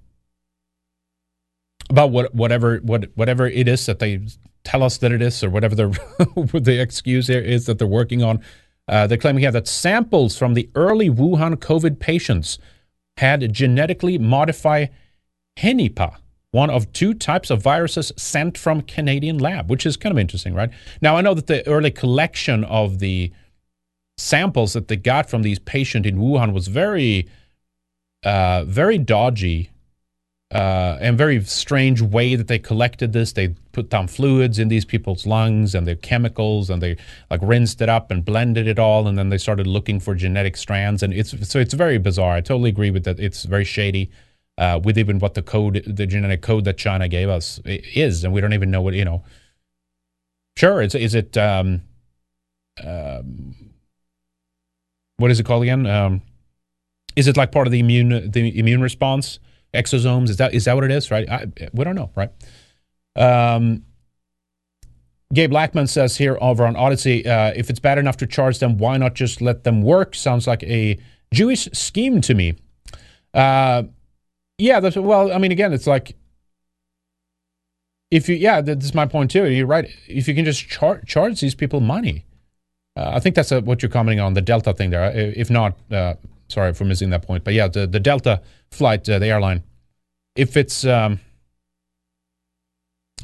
About what, whatever, what, whatever it is that they tell us that it is, or whatever the the excuse here is that they're working on, uh, they're claiming here that samples from the early Wuhan COVID patients had genetically modified Henipa, one of two types of viruses sent from Canadian lab, which is kind of interesting, right? Now I know that the early collection of the samples that they got from these patients in Wuhan was very, uh, very dodgy. Uh, and very strange way that they collected this. They put down fluids in these people's lungs and their chemicals, and they like rinsed it up and blended it all, and then they started looking for genetic strands. And it's so it's very bizarre. I totally agree with that. It's very shady uh, with even what the code, the genetic code that China gave us is, and we don't even know what, you know. Sure, it's is it um, um, what is it called again? Um, is it like part of the immune the immune response? Exosomes, is that is that what it is, right? I, we don't know, right? Um, Gabe Lackman says here over on Odyssey, uh, if it's bad enough to charge them, why not just let them work? Sounds like a Jewish scheme to me. Uh, yeah, that's, well, I mean, again, it's like, if you, yeah, that's my point too. You're right. If you can just char- charge these people money. Uh, I think that's a, what you're commenting on, the Delta thing there. If not, uh, sorry for missing that point. But yeah, the, the Delta flight, uh, the airline, if it's um,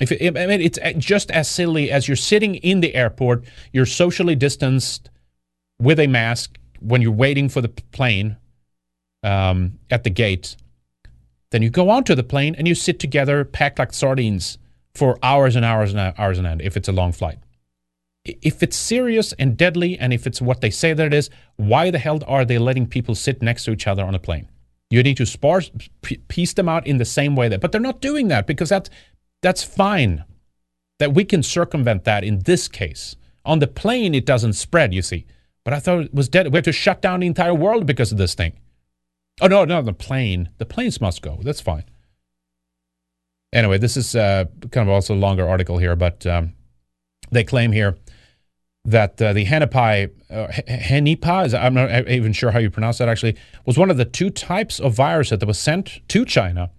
If it, I mean, it's just as silly as you're sitting in the airport, you're socially distanced with a mask when you're waiting for the plane um, at the gate. Then you go onto the plane and you sit together, packed like sardines, for hours and hours and hours and hours, if it's a long flight. If it's serious and deadly, and if it's what they say that it is, why the hell are they letting people sit next to each other on a plane? You need to sparse, piece them out in the same way. That, but they're not doing that, because that's, that's fine. That we can circumvent that in this case. On the plane, it doesn't spread, you see. But I thought it was dead. We have to shut down the entire world because of this thing. Oh, no, no, the plane. The planes must go. That's fine. Anyway, this is uh, kind of also a longer article here, but um, they claim here that uh, the Henipai, uh, Henipa, I'm not even sure how you pronounce that actually, was one of the two types of virus that was sent to China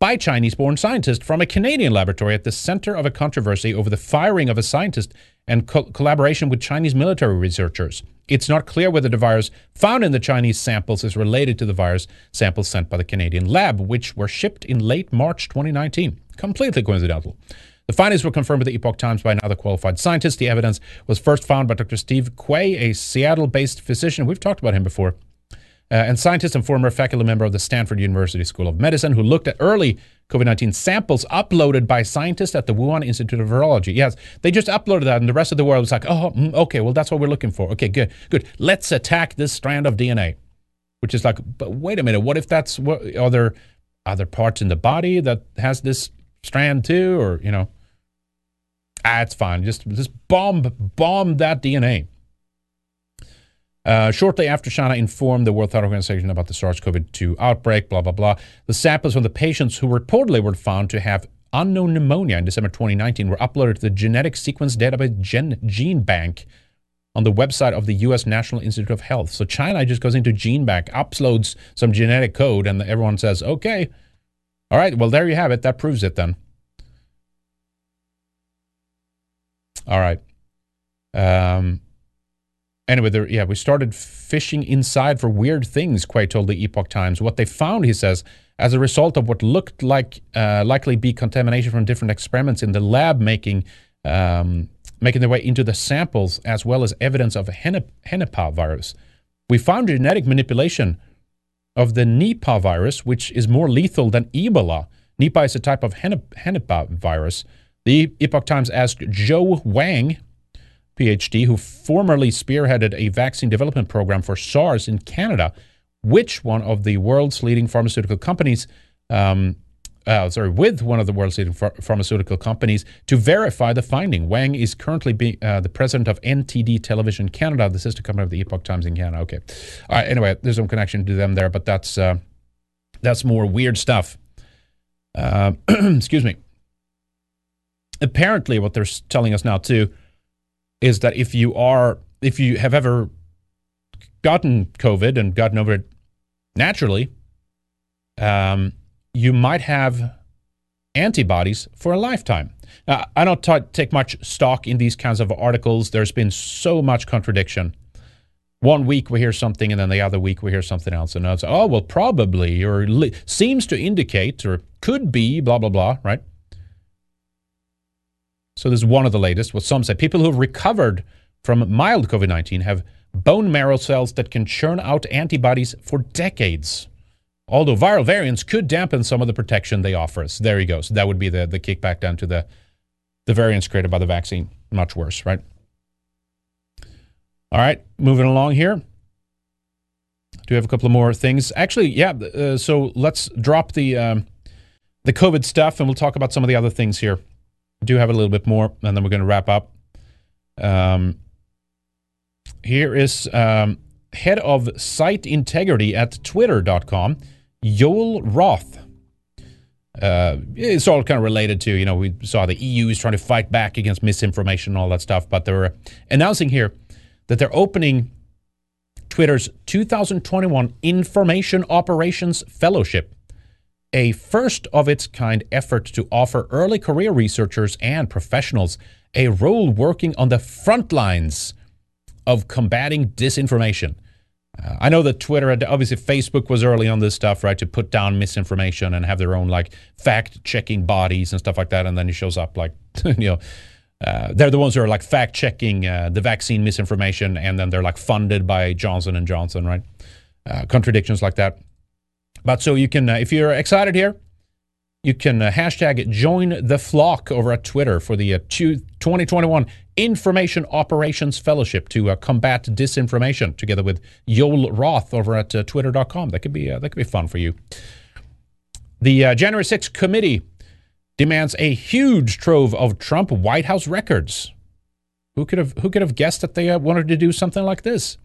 by Chinese-born scientists from a Canadian laboratory at the center of a controversy over the firing of a scientist and co- collaboration with Chinese military researchers. It's not clear whether the virus found in the Chinese samples is related to the virus samples sent by the Canadian lab, which were shipped in late March twenty nineteen. Completely coincidental. The findings were confirmed by the Epoch Times by another qualified scientist. The evidence was first found by Doctor Steve Quay, a Seattle-based physician. We've talked about him before. Uh, and scientist and former faculty member of the Stanford University School of Medicine, who looked at early COVID nineteen samples uploaded by scientists at the Wuhan Institute of Virology. Yes, they just uploaded that, and the rest of the world was like, oh, okay, well, that's what we're looking for. Okay, good, good. Let's attack this strand of D N A, which is like, but wait a minute, what if that's, what, are there other parts in the body that has this strand too, or, you know? Ah, it's fine. Just, just bomb, bomb that D N A. Uh, shortly after China informed the World Health Organization about the SARS-C o V two outbreak, blah, blah, blah, the samples from the patients who reportedly were found to have unknown pneumonia in December twenty nineteen were uploaded to the Genetic Sequence Database Gen- Gene Bank on the website of the U S National Institute of Health. So China just goes into Gene Bank, uploads some genetic code, and everyone says, okay, all right, well, there you have it. That proves it then. All right. Um... Anyway, there, yeah, we started fishing inside for weird things, Quay told the Epoch Times. What they found, he says, as a result of what looked like uh, likely be contamination from different experiments in the lab making um, making their way into the samples, as well as evidence of Henip- Henipavirus. We found genetic manipulation of the Nipah virus, which is more lethal than Ebola. Nipah is a type of Henip- Henipavirus. The Epoch Times asked Joe Wang, PhD, who formerly spearheaded a vaccine development program for SARS in Canada, which one of the world's leading pharmaceutical companies, um, uh, sorry, with one of the world's leading ph- pharmaceutical companies to verify the finding. Wang is currently be, uh, the president of N T D Television Canada, the sister company of the Epoch Times in Canada. Okay. All right. Anyway, there's some connection to them there, but that's uh, that's more weird stuff. Uh, excuse me. Apparently, what they're telling us now too is that if you are, if you have ever gotten COVID and gotten over it naturally, um, you might have antibodies for a lifetime. Now, I don't t- take much stock in these kinds of articles. There's been so much contradiction. One week we hear something, and then the other week we hear something else, and it's, oh, well, probably, or li- seems to indicate, or could be, blah, blah, blah, right? So this is one of the latest, what some say. People who have recovered from mild COVID nineteen have bone marrow cells that can churn out antibodies for decades, although viral variants could dampen some of the protection they offer us. There you go. So that would be the, the kickback down to the, the variants created by the vaccine. Much worse, right? All right, moving along here. Do we have a couple of more things? Actually, yeah, uh, so let's drop the um, the COVID stuff, and we'll talk about some of the other things here. I do have a little bit more, and then we're going to wrap up. Um, here is um, head of site integrity at twitter dot com, Joel Roth. Uh, it's all kind of related to, you know, we saw the E U is trying to fight back against misinformation and all that stuff, but they're announcing here that they're opening Twitter's two thousand twenty-one Information Operations Fellowship, a first-of-its-kind effort to offer early career researchers and professionals a role working on the front lines of combating disinformation. Uh, I know that Twitter, had, obviously Facebook was early on this stuff, right, to put down misinformation and have their own, like, fact-checking bodies and stuff like that. And then it shows up, like, you know, uh, they're the ones who are, like, fact-checking uh, the vaccine misinformation, and then they're, like, funded by Johnson and Johnson, right? Uh, contradictions like that. But so you can, uh, if you're excited here, you can uh, hashtag join the flock over at Twitter for the uh, twenty twenty-one Information Operations Fellowship to uh, combat disinformation, together with Yoel Roth over at uh, twitter dot com. That could be uh, that could be fun for you. The uh, January sixth committee demands a huge trove of Trump White House records. Who could have who could have guessed that they uh, wanted to do something like this?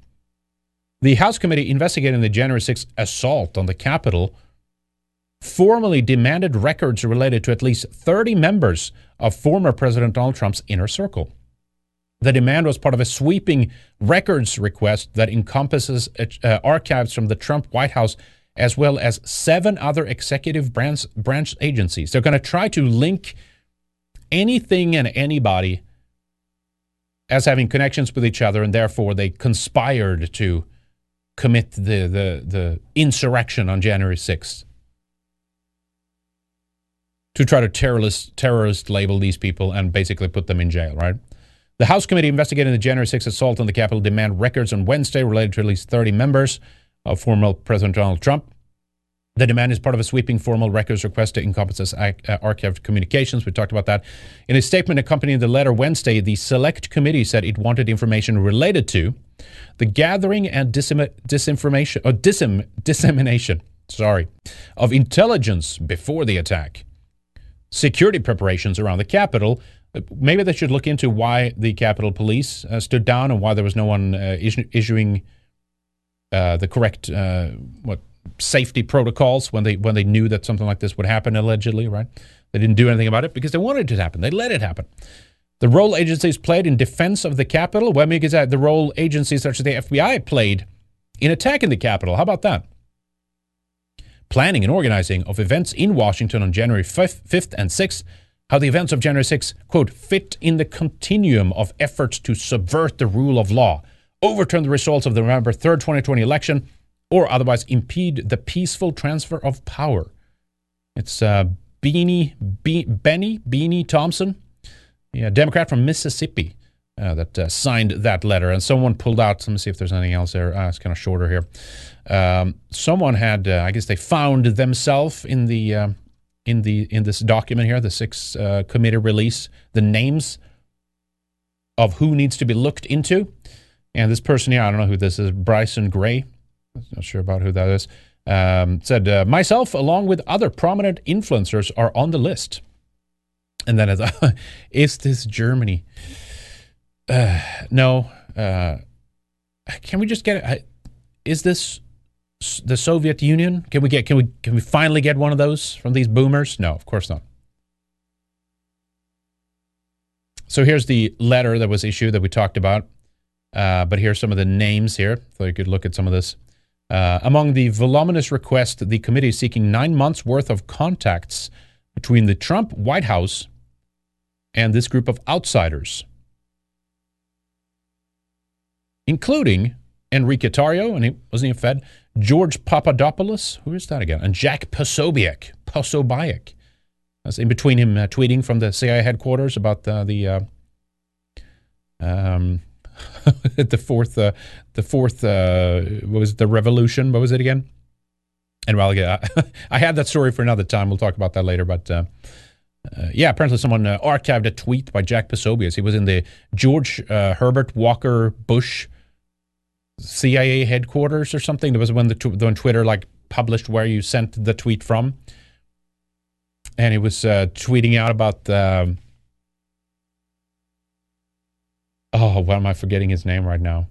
The House committee investigating the January sixth assault on the Capitol formally demanded records related to at least thirty members of former President Donald Trump's inner circle. The demand was part of a sweeping records request that encompasses uh, archives from the Trump White House as well as seven other executive branch, branch agencies. They're going to try to link anything and anybody as having connections with each other, and therefore they conspired to commit the, the, the insurrection on January sixth. To try to terrorist, terrorist label these people and basically put them in jail, right? The House committee investigating the January sixth assault on the Capitol demand records on Wednesday related to at least thirty members of former President Donald Trump. The demand is part of a sweeping formal records request that encompasses archived communications. We talked about that. In a statement accompanying the letter Wednesday, the select committee said it wanted information related to the gathering and disima- disinformation, or disem- dissemination, sorry, of intelligence before the attack, security preparations around the Capitol. Maybe they should look into why the Capitol Police uh, stood down and why there was no one uh, issu- issuing uh, the correct uh, what safety protocols when they when they knew that something like this would happen, allegedly, right? They didn't do anything about it because they wanted it to happen. They let it happen. The role agencies played in defense of the Capitol. Well, maybe it's that the role agencies such as the F B I played in attacking the Capitol. How about that? Planning and organizing of events in Washington on January fifth and sixth, how the events of January sixth, quote, fit in the continuum of efforts to subvert the rule of law, overturn the results of the November third, twenty twenty election, or otherwise impede the peaceful transfer of power. It's uh, Beanie, Be- Benny, Beanie Thompson, a Democrat from Mississippi, uh, that uh, signed that letter. And someone pulled out, let me see if there's anything else there. Uh, it's kind of shorter here. Um, someone had, uh, I guess they found themselves in the uh, in the in this document here, the sixth uh, committee release, the names of who needs to be looked into. And this person here, I don't know who this is, Bryson Gray, I'm not sure about who that is, um, said, uh, myself, along with other prominent influencers, are on the list. And then, it's, is this Germany? Uh, no. Uh, can we just get it? I, Is this the Soviet Union? Can we get? Can we? Can we finally get one of those from these boomers? No, of course not. So here's the letter that was issued that we talked about. Uh, but here's some of the names here, so you could look at some of this. Uh, among the voluminous requests, the committee is seeking nine months worth of contacts between the Trump White House and this group of outsiders, including Enrique Tarrio, and he wasn't even fed, George Papadopoulos, who is that again, and Jack Posobiec, Posobiec. That's in between him uh, tweeting from the C I A headquarters about the the, uh, um, the fourth, uh, the fourth, uh, what was it, the revolution, what was it again? And well, yeah, I had that story for another time, we'll talk about that later, but uh, uh, yeah, apparently someone uh, archived a tweet by Jack Posobiec. He was in the George uh, Herbert Walker Bush C I A headquarters or something. That was when the when Twitter like published where you sent the tweet from, and he was uh, tweeting out about the. Oh, why am I forgetting his name right now?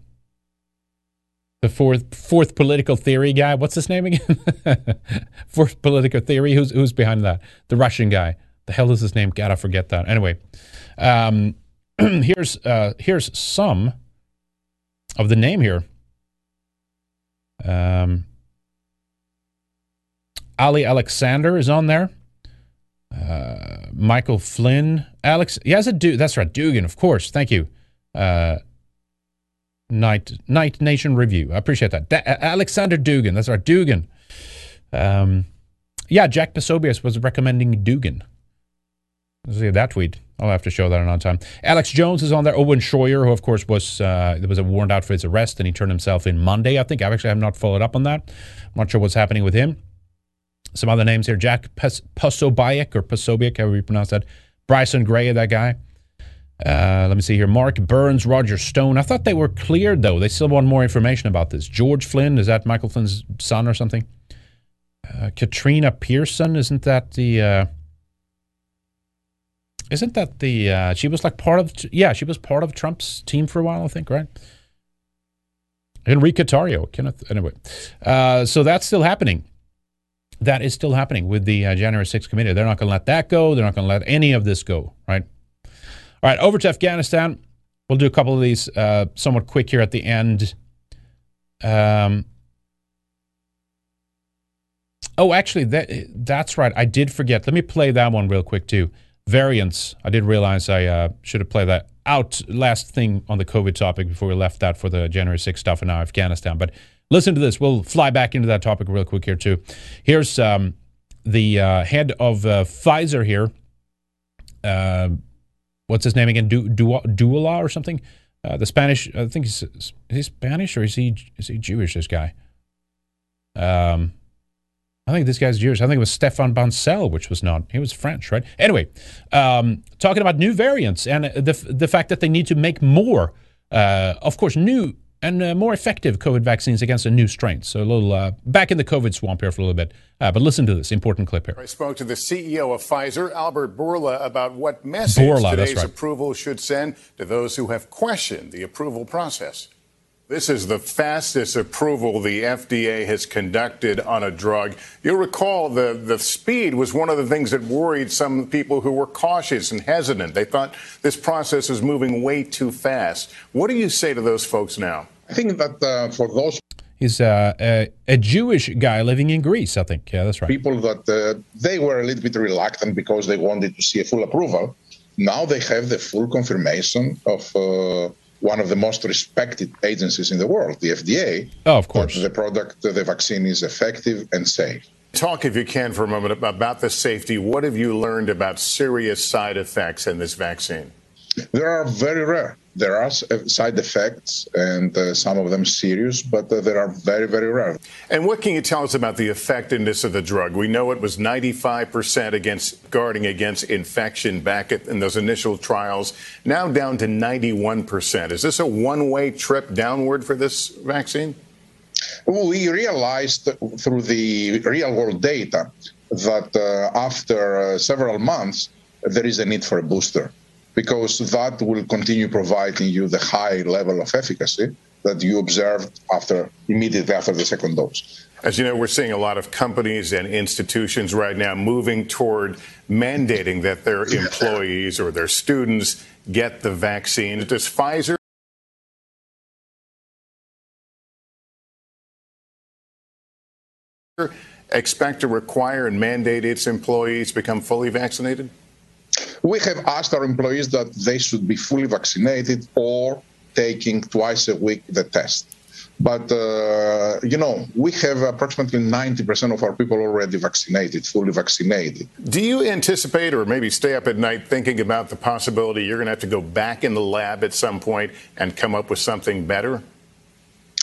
The fourth fourth political theory guy. What's his name again? Fourth political theory. Who's who's behind that? The Russian guy. The hell is his name? God, I forget that. Anyway, um, here's uh, here's some of the name here. Um, Ali Alexander is on there. Uh, Michael Flynn. Alex. Yeah, it's a dude. That's right. Dugin, of course. Thank you. Uh, Night Night Nation Review. I appreciate that. Da- Alexander Dugin. That's our Dugin. Um, yeah, Jack Posobiec was recommending Dugin. Let's see that tweet. I'll have to show that on time. Alex Jones is on there. Owen Schroyer, who of course was uh, there was a warrant out for his arrest, and he turned himself in Monday. I think I actually have not followed up on that. I'm not sure what's happening with him. Some other names here: Jack Posobiec or Posobiec, however you pronounce that. Bryson Gray, that guy. Uh, let me see here. Mark Burns, Roger Stone. I thought they were cleared, though. They still want more information about this. George Flynn, is that Michael Flynn's son or something? Uh, Katrina Pearson, isn't that the... Uh, isn't that the... Uh, she was like part of... Yeah, she was part of Trump's team for a while, I think, right? Enrique Tario, Kenneth... Anyway. Uh, so that's still happening. That is still happening with the uh, January sixth committee. They're not going to let that go. They're not going to let any of this go, right? All right, over to Afghanistan. We'll do a couple of these uh, somewhat quick here at the end. Um, oh, actually, that, that's right. I did forget. Let me play that one real quick, too. Variants. I did realize I uh, should have played that out last thing on the COVID topic before we left that for the January sixth stuff and now Afghanistan. But listen to this. We'll fly back into that topic real quick here, too. Here's um, the uh, head of uh, Pfizer here. Uh, What's his name again? Du, du, Duala or something? Uh, the Spanish, I think he's is he Spanish or is he is he Jewish, this guy? Um, I think this guy's Jewish. I think it was Stéphane Bancel, which was not. He was French, right? Anyway, um, talking about new variants and the the fact that they need to make more, uh, of course, new and uh, more effective COVID vaccines against a new strain. So a little uh, back in the COVID swamp here for a little bit. Uh, but listen to this important clip here. I spoke to the C E O of Pfizer, Albert Bourla, about what message Bourla, today's right. approval should send to those who have questioned the approval process. This is the fastest approval the F D A has conducted on a drug. You'll recall the, the speed was one of the things that worried some people who were cautious and hesitant. They thought this process was moving way too fast. What do you say to those folks now? I think that uh, for those... He's uh, a, a Jewish guy living in Greece, I think. Yeah, that's right. People that uh, they were a little bit reluctant because they wanted to see a full approval. Now they have the full confirmation of... Uh, one of the most respected agencies in the world, the F D A. Oh, of course. The product, the vaccine is effective and safe. Talk, if you can, for a moment about the safety. What have you learned about serious side effects in this vaccine? They are very rare. There are side effects, and uh, some of them serious, but uh, they are very, very rare. And what can you tell us about the effectiveness of the drug? We know it was ninety-five percent against guarding against infection back at, in those initial trials, now down to ninety-one percent. Is this a one-way trip downward for this vaccine? We realized through the real-world data that uh, after uh, several months, there is a need for a booster, because that will continue providing you the high level of efficacy that you observed after immediately after the second dose. As you know, we're seeing a lot of companies and institutions right now moving toward mandating that their employees or their students get the vaccine. Does Pfizer... expect to require and mandate its employees become fully vaccinated? We have asked our employees that they should be fully vaccinated or taking twice a week the test. But, uh, you know, we have approximately ninety percent of our people already vaccinated, fully vaccinated. Do you anticipate or maybe stay up at night thinking about the possibility you're going to have to go back in the lab at some point and come up with something better?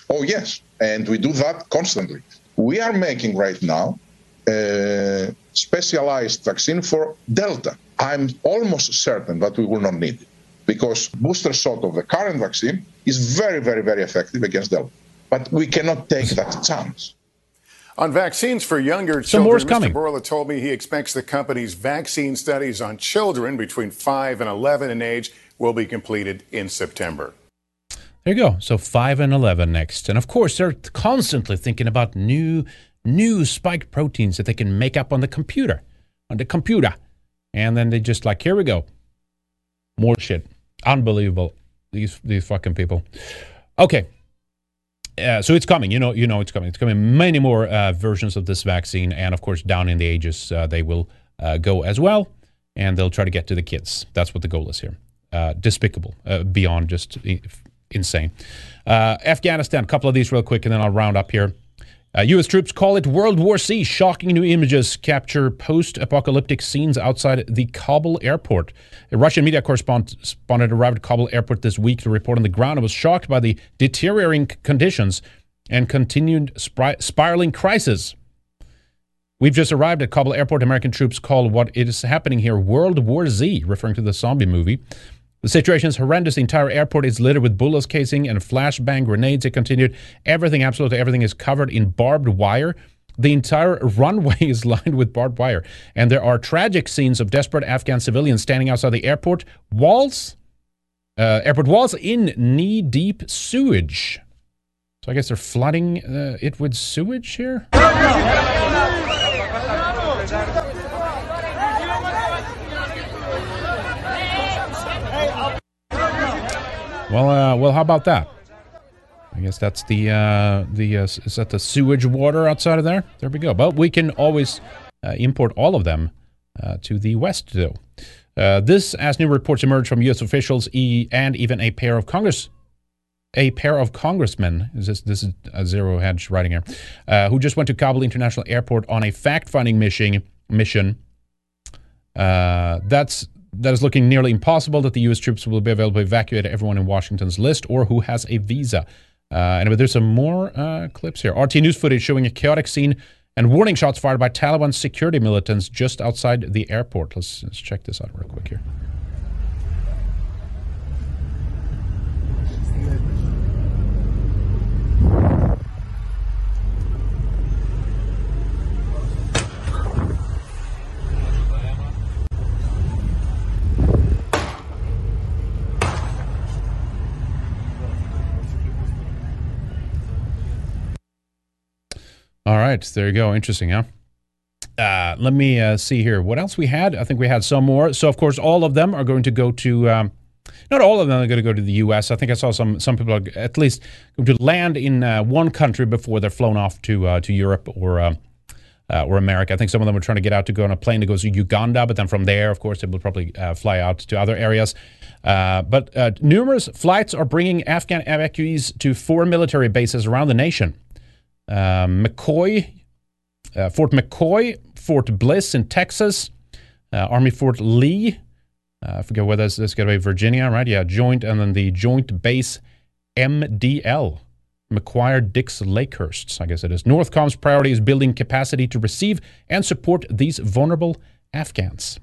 Oh, yes. And we do that constantly. We are making right now a specialized vaccine for Delta. I'm almost certain that we will not need it because booster shot of the current vaccine is very, very, very effective against Delta. But we cannot take that chance. On vaccines for younger children, Mister Bourla told me he expects the company's vaccine studies on children between five and eleven in age will be completed in September. There you go. So five and eleven next. And, of course, they're constantly thinking about new, new spike proteins that they can make up on the computer, on the computer. And then they just like, here we go. More shit. Unbelievable. These these fucking people. Okay. Uh, so it's coming. You know you know it's coming. It's coming. Many more uh, versions of this vaccine. And, of course, down in the ages, uh, they will uh, go as well. And they'll try to get to the kids. That's what the goal is here. Uh, despicable. Uh, beyond just insane. Uh, Afghanistan, a couple of these real quick, and then I'll round up here. Uh, U S troops call it World War C. Shocking new images capture post-apocalyptic scenes outside the Kabul airport. A Russian media correspondent arrived at Kabul airport this week to report on the ground and was shocked by the deteriorating conditions and continued spir- spiraling crisis. We've just arrived at Kabul airport. American troops call what is happening here World War Z, referring to the zombie movie. The situation is horrendous. The entire airport is littered with bullets casing and flashbang grenades. It continued. Everything, absolutely everything is covered in barbed wire. The entire runway is lined with barbed wire. And there are tragic scenes of desperate Afghan civilians standing outside the airport walls, uh, airport walls in knee-deep sewage. So I guess they're flooding uh, it with sewage here. Well, uh, well, how about that? I guess that's the, uh, the uh, is that the sewage water outside of there? There we go. But we can always uh, import all of them uh, to the West, though. Uh, this, as new reports emerge from U S officials e- and even a pair of Congress, a pair of congressmen, is this, this is a zero hedge writing here, uh, who just went to Kabul International Airport on a fact-finding mission, mission. Uh, that's... That is looking nearly impossible that the U S troops will be available to evacuate everyone in Washington's list or who has a visa. Uh, anyway, there's some more uh, clips here. R T News footage showing a chaotic scene and warning shots fired by Taliban security militants just outside the airport. Let's, let's check this out real quick here. All right, there you go. Interesting, huh? Uh, let me uh, see here. What else we had? I think we had some more. So, of course, all of them are going to go to, um, not all of them are going to go to the U S. I think I saw some some people are at least going to land in uh, one country before they're flown off to uh, to Europe or uh, uh, or America. I think some of them are trying to get out to go on a plane that goes to Uganda, but then from there, of course, they will probably uh, fly out to other areas. Uh, but uh, numerous flights are bringing Afghan evacuees to four military bases around the nation. Uh, McCoy, uh, Fort McCoy, Fort Bliss in Texas, uh, Army Fort Lee, uh, I forget whether that's, that's going to be Virginia, right? Yeah, Joint, and then the Joint Base M D L, McGuire-Dix-Lakehurst, I guess it is. Northcom's priority is building capacity to receive and support these vulnerable Afghans.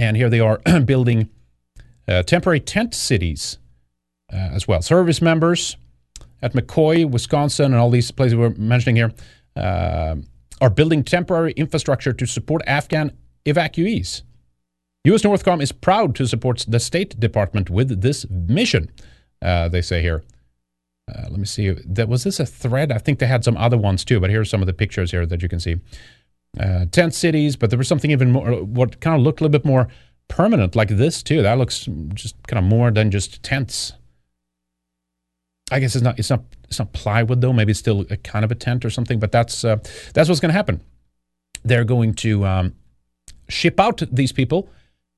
And here they are building uh, temporary tent cities uh, as well. Service members at McCoy, Wisconsin, and all these places we're mentioning here, uh, are building temporary infrastructure to support Afghan evacuees. U S. Northcom is proud to support the State Department with this mission, uh, they say here. Uh, let me see. That, was this a thread? I think they had some other ones too, but here are some of the pictures here that you can see. Uh, tent cities, but there was something even more, what kind of looked a little bit more permanent, like this too. That looks just kind of more than just tents. I guess it's not it's not it's not plywood though. Maybe it's still a kind of a tent or something. But that's uh, that's what's going to happen. They're going to um, ship out these people,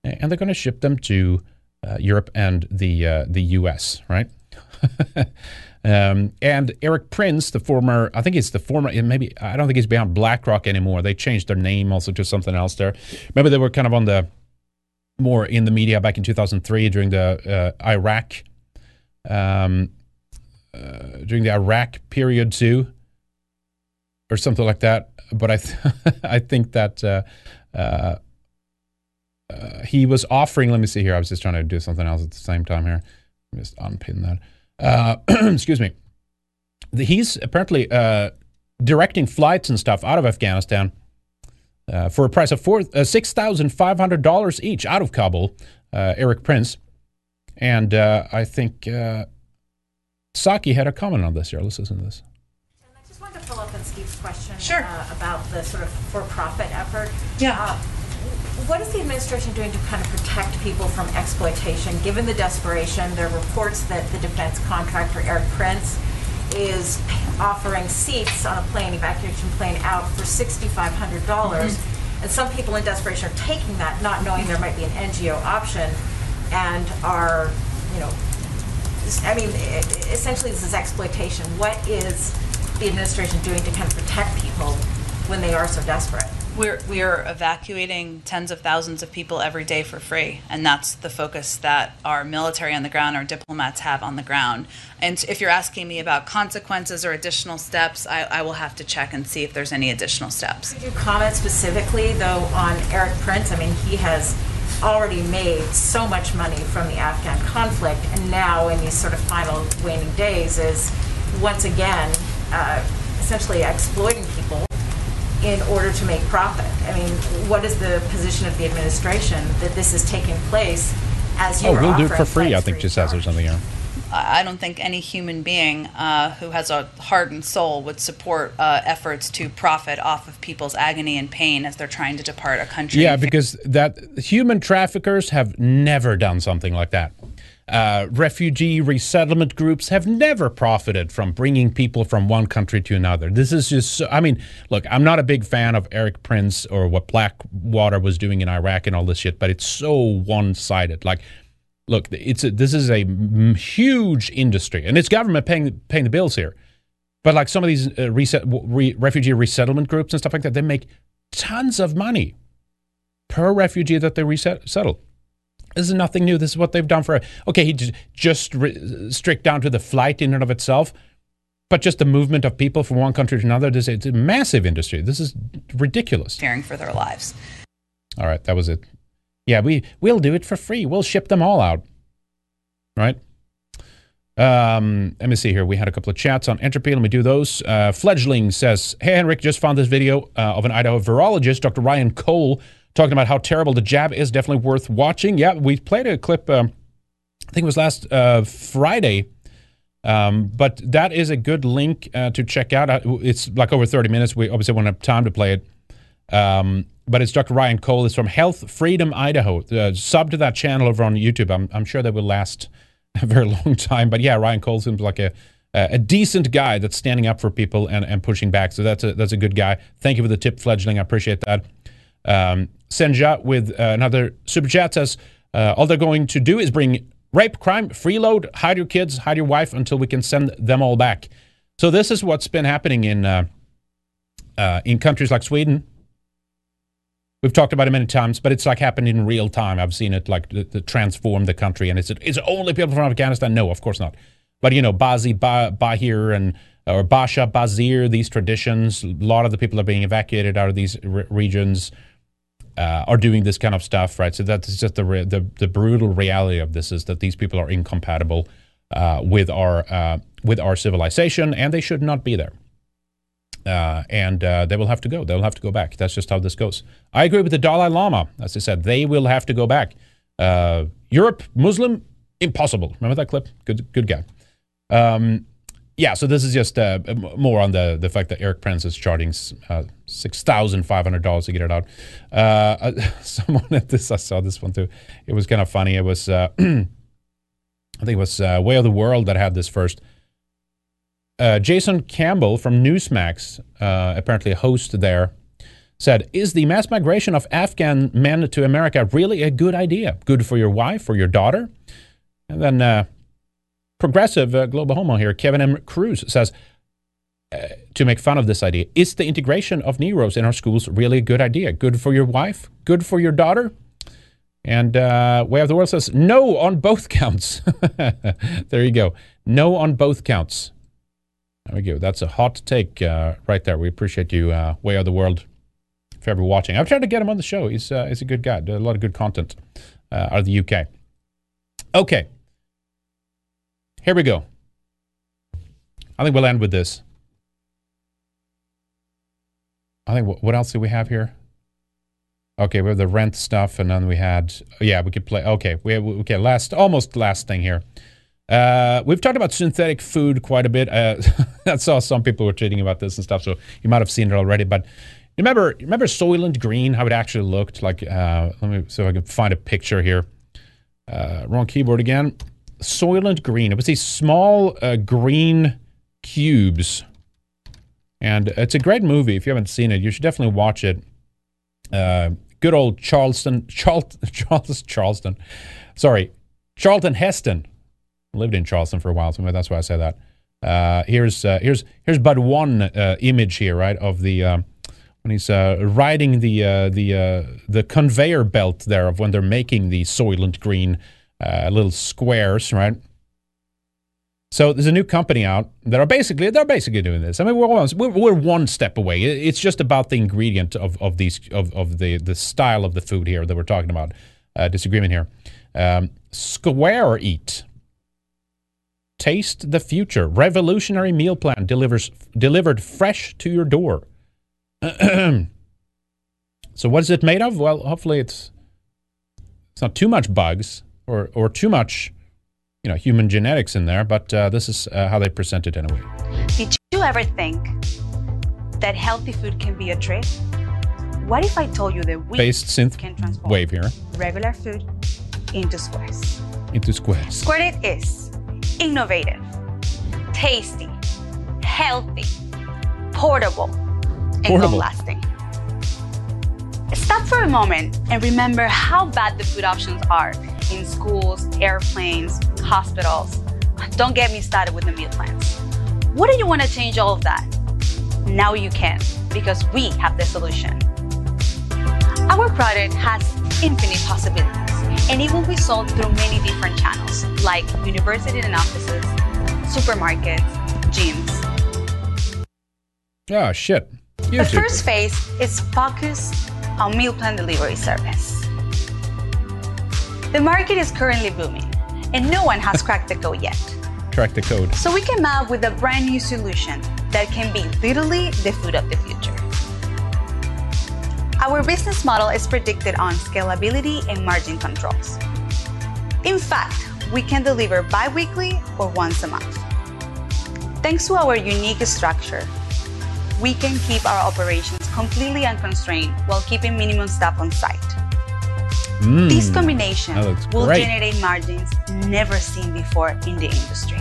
and they're going to ship them to uh, Europe and the uh, the U S. Right? um, and Eric Prince, the former, I think it's the former. Maybe I don't think he's beyond BlackRock anymore. They changed their name also to something else there. Remember they were kind of on the more in the media back in two thousand three during the uh, Iraq. Um, Uh, during the Iraq period too, or something like that. But I, th- I think that uh, uh, uh, he was offering. Let me see here. I was just trying to do something else at the same time here. Let me just unpin that. Uh, excuse me. The, he's apparently uh, directing flights and stuff out of Afghanistan uh, for a price of four, uh, six thousand five hundred dollars each out of Kabul. Uh, Eric Prince, and uh, I think. Uh, Saki had a comment on this here. Let's listen to this. I just wanted to follow up on Steve's question sure. uh, about the sort of for-profit effort. Yeah. Uh, what is the administration doing to kind of protect people from exploitation, given the desperation? There are reports that the defense contractor, Eric Prince, is offering seats on a plane, evacuation plane out for six thousand five hundred dollars. Mm-hmm. And some people in desperation are taking that, not knowing there might be an N G O option, and are, you know, I mean, it, essentially this is exploitation. What is the administration doing to kind of protect people when they are so desperate? We're, we are evacuating tens of thousands of people every day for free, and that's the focus that our military on the ground, our diplomats have on the ground. And if you're asking me about consequences or additional steps, I, I will have to check and see if there's any additional steps. Could you comment specifically, though, on Eric Prince? I mean, he has already made so much money from the Afghan conflict, and now in these sort of final waning days is once again uh, essentially exploiting people in order to make profit. I mean, what is the position of the administration that this is taking place as you oh, we'll do it for free, I think, just as or something here. I don't think any human being uh, who has a heart and soul would support uh, efforts to profit off of people's agony and pain as they're trying to depart a country. Yeah, because that human traffickers have never done something like that. Uh, refugee resettlement groups have never profited from bringing people from one country to another. This is just, so, I mean, look, I'm not a big fan of Eric Prince or what Blackwater was doing in Iraq and all this shit, but it's so one-sided. Like, look, it's a, this is a huge industry, and it's government paying paying the bills here. But like some of these uh, reset, re, refugee resettlement groups and stuff like that, they make tons of money per refugee that they resettle. This is nothing new. This is what they've done for... Okay, he just re- strict down to the flight in and of itself, but just the movement of people from one country to another, this, it's a massive industry. This is ridiculous. Fearing for their lives. All right, that was it. Yeah, we, we'll do it for free. We'll ship them all out. Right? Um, let me see here. We had a couple of chats on Entropy. Let me do those. Uh, Fledgling says, hey, Henrik, just found this video uh, of an Idaho virologist, Doctor Ryan Cole, talking about how terrible the jab is. Definitely worth watching. Yeah, we played a clip, um, I think it was last uh, Friday, um, but that is a good link uh, to check out. It's like over thirty minutes. We obviously won't have time to play it, um, but it's Doctor Ryan Cole. It's from Health Freedom Idaho. Uh, sub to that channel over on YouTube. I'm, I'm sure that will last a very long time, but yeah, Ryan Cole seems like a a decent guy that's standing up for people and, and pushing back, so that's a, that's a good guy. Thank you for the tip, Fledgling. I appreciate that. Um, Senja with uh, another super chat says, uh, all they're going to do is bring rape, crime, freeload, hide your kids, hide your wife until we can send them all back. So this is what's been happening in uh, uh, in countries like Sweden. We've talked about it many times, but it's like happened in real time. I've seen it like the, the transform the country, and it's it's only people from Afghanistan. No, of course not. But you know, Bazi ba- Bahir and or Basha Bazir, these traditions. A lot of the people are being evacuated out of these re- regions. Uh, are doing this kind of stuff, right? So that's just the, re- the the brutal reality of this is that these people are incompatible uh, with our uh, with our civilization, and they should not be there. Uh, and uh, they will have to go. They'll have to go back. That's just how this goes. I agree with the Dalai Lama. As I said, they will have to go back. Uh, Europe, Muslim, impossible. Remember that clip? Good, good guy. Um, yeah. So this is just uh, more on the the fact that Eric Prince is charting Uh, six thousand five hundred dollars to get it out. Uh, someone at this, I saw this one too. It was kind of funny. It was, uh, I think it was uh, Way of the World that had this first. Uh, Jason Campbell from Newsmax, uh, apparently a host there, said, is the mass migration of Afghan men to America really a good idea? Good for your wife or your daughter? And then uh, progressive uh, global homo here, Kevin M. Cruz says, to make fun of this idea, is the integration of Negroes in our schools really a good idea? Good for your wife? Good for your daughter? And uh, Way of the World says, no on both counts. There you go. No on both counts. There we go. That's a hot take uh, right there. We appreciate you, uh, Way of the World, if you're ever watching. I've tried to get him on the show. He's, uh, he's a good guy. Did a lot of good content uh, out of the U K. Okay. Here we go. I think we'll end with this. I think, what else do we have here? Okay, we have the rent stuff, and then we had, yeah, we could play, okay, we have, okay, last, almost last thing here. Uh, we've talked about synthetic food quite a bit. Uh, I saw some people were tweeting about this and stuff, so you might have seen it already, but remember remember Soylent Green, how it actually looked like? Uh, let me, so I can find a picture here. Uh, wrong keyboard again. Soylent Green, it was these small uh, green cubes. And it's a great movie. If you haven't seen it, you should definitely watch it. Uh, good old Charleston, Charles, Charles, Charleston, sorry, Charlton Heston lived in Charleston for a while, so that's why I say that. Uh, here's uh, here's here's but one uh, image here, right, of the uh, when he's uh, riding the uh, the uh, the conveyor belt there of when they're making the Soylent Green uh, little squares, right? So there's a new company out that are basically they're basically doing this. I mean, we're almost, we're, we're one step away. It's just about the ingredient of of these of, of the the style of the food here that we're talking about. Uh, disagreement here. Um, Square Eat. Taste the future. Revolutionary meal plan delivers delivered fresh to your door. So what is it made of? Well, hopefully it's it's not too much bugs or or too much, you know, human genetics in there. But uh, this is uh, how they present it anyway. Did you ever think that healthy food can be a trick? What if I told you that we Based synth can transform wave here. regular food into squares? Into squares. Squared is innovative, tasty, healthy, portable, and portable. long-lasting. Stop for a moment and remember how bad the food options are in schools, airplanes, hospitals. Don't get me started with the meal plans. Wouldn't you want to change all of that? Now you can, because we have the solution. Our product has infinite possibilities, and it will be sold through many different channels, like universities and offices, supermarkets, gyms. Oh, shit. YouTube. The first phase is focused on meal plan delivery service. The market is currently booming, and no one has cracked the code yet. Crack the code. So we came up with a brand new solution that can be literally the food of the future. Our business model is predicted on scalability and margin controls. In fact, we can deliver bi-weekly or once a month. Thanks to our unique structure, we can keep our operations completely unconstrained while keeping minimum staff on site. Mm, this combination will great. generate margins never seen before in the industry.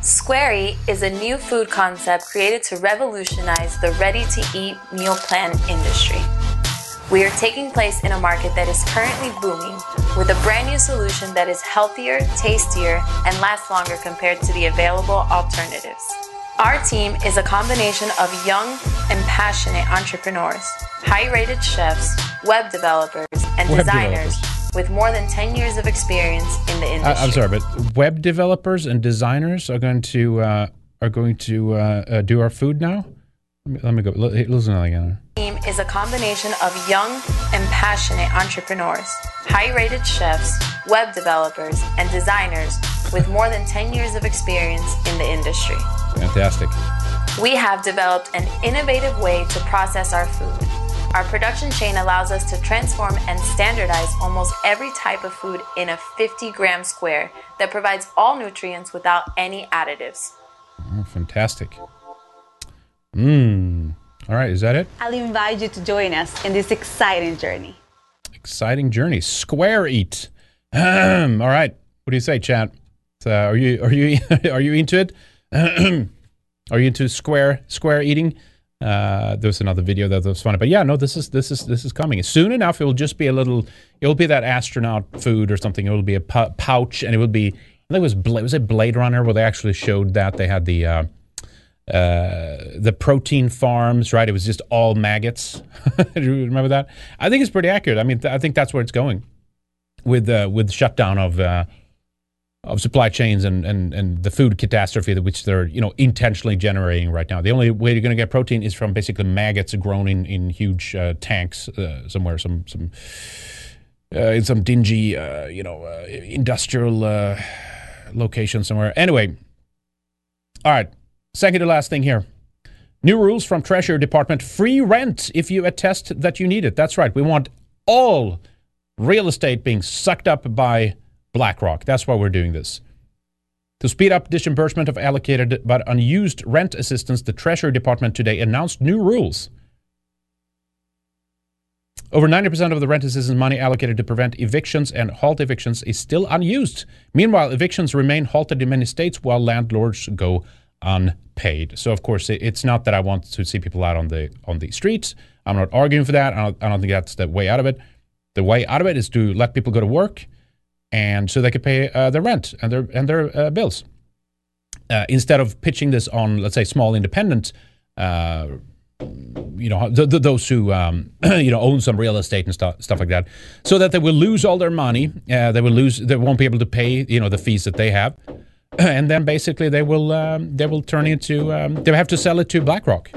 Squarey is a new food concept created to revolutionize the ready-to-eat meal plan industry. We are taking place in a market that is currently booming with a brand new solution that is healthier, tastier, and lasts longer compared to the available alternatives. Our team is a combination of young and passionate entrepreneurs, high-rated chefs, web developers, and web designers. Developers. With more than ten years of experience in the industry. I'm sorry, but web developers and designers are going to uh, are going to uh, uh, do our food now. Let me, let me go. Let, listen to that again. Team is a combination of young and passionate entrepreneurs, high-rated chefs, web developers, and designers with more than ten years of experience in the industry. Fantastic. We have developed an innovative way to process our food. Our production chain allows us to transform and standardize almost every type of food in a fifty gram square that provides all nutrients without any additives. Oh, fantastic. Mmm. All right, is that it? I'll invite you to join us in this exciting journey. Exciting journey. Square Eat. All right. What do you say, chat? So are you are you are you into it? Are you into square square eating? Uh, there was another video that was funny, but yeah, no, this is this is this is coming soon enough. It will just be a little. It will be that astronaut food or something. It will be a pu pouch, and it will be. I think it was Bla was it Blade Runner where they actually showed that they had the uh, uh, the protein farms, right? It was just all maggots. Do you remember that? I think it's pretty accurate. I mean, th I think that's where it's going with uh, with shutdown of. Uh, of supply chains and, and, and the food catastrophe that which they're, you know, intentionally generating right now. The only way you're going to get protein is from basically maggots grown in, in huge uh, tanks uh, somewhere, some some uh, in some dingy, uh, you know, uh, industrial uh, location somewhere. Anyway, all right, second to last thing here. New rules from Treasury Department, free rent if you attest that you need it. That's right. We want all real estate being sucked up by BlackRock. That's why we're doing this. To speed up disbursement of allocated but unused rent assistance, the Treasury Department today announced new rules. Over ninety percent of the rent assistance money allocated to prevent evictions and halt evictions is still unused. Meanwhile, evictions remain halted in many states while landlords go unpaid. So, of course, it's not that I want to see people out on the on the streets. I'm not arguing for that. I don't, I don't think that's the way out of it. The way out of it is to let people go to work and so they could pay uh, their rent and their and their uh, bills. Uh, instead of pitching this on, let's say, small independent, uh, you know, th- th- those who, um, you know, own some real estate and st- stuff like that, so that they will lose all their money. Uh, they will lose, they won't be able to pay, you know, the fees that they have. And then basically they will um, they will turn into, um, they have to sell it to BlackRock.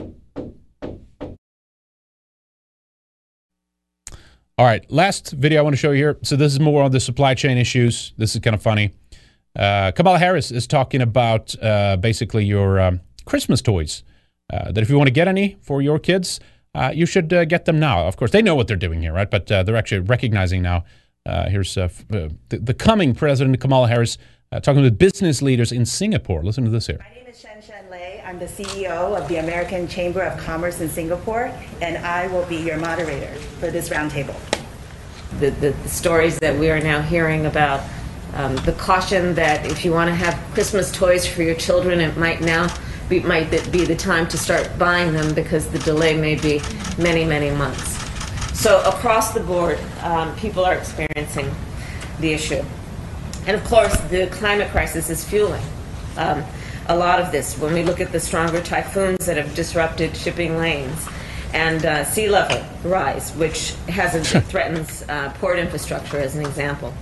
All right, last video I want to show you here. So this is more on the supply chain issues. This is kind of funny. Uh, Kamala Harris is talking about uh, basically your um, Christmas toys. Uh, that if you want to get any for your kids, uh, you should uh, get them now. Of course, they know what they're doing here, right? But uh, they're actually recognizing now. Uh, here's uh, f- uh, the, the coming President Kamala Harris uh, talking with business leaders in Singapore. Listen to this here. My name is Shen Shen Lei. I'm the C E O of the American Chamber of Commerce in Singapore, and I will be your moderator for this roundtable. The, the, the stories that we are now hearing about um, the caution that if you want to have Christmas toys for your children, it might now... It might be the time to start buying them because the delay may be many, many months. So across the board, um, people are experiencing the issue. And of course, the climate crisis is fueling um, a lot of this. When we look at the stronger typhoons that have disrupted shipping lanes and uh, sea level rise, which has a, threatens uh, port infrastructure as an example.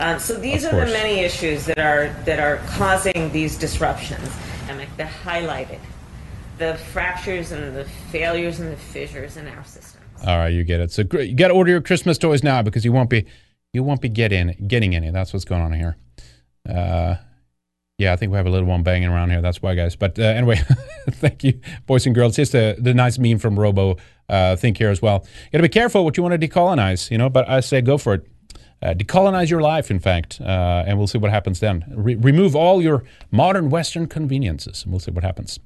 Um, so these are the many issues that are that are causing these disruptions. That highlighted the fractures and the failures and the fissures in our systems. All right, you get it. So you got to order your Christmas toys now because you won't be you won't be get in, getting any. That's what's going on here. Uh, yeah, I think we have a little one banging around here. That's why, guys. But uh, anyway, thank you, boys and girls. Here's the, the nice meme from Robo uh, Think here as well. You got to be careful what you want to decolonize, you know, but I say go for it. Uh, decolonize your life, in fact, uh, and we'll see what happens then. Re- remove all your modern Western conveniences, and we'll see what happens.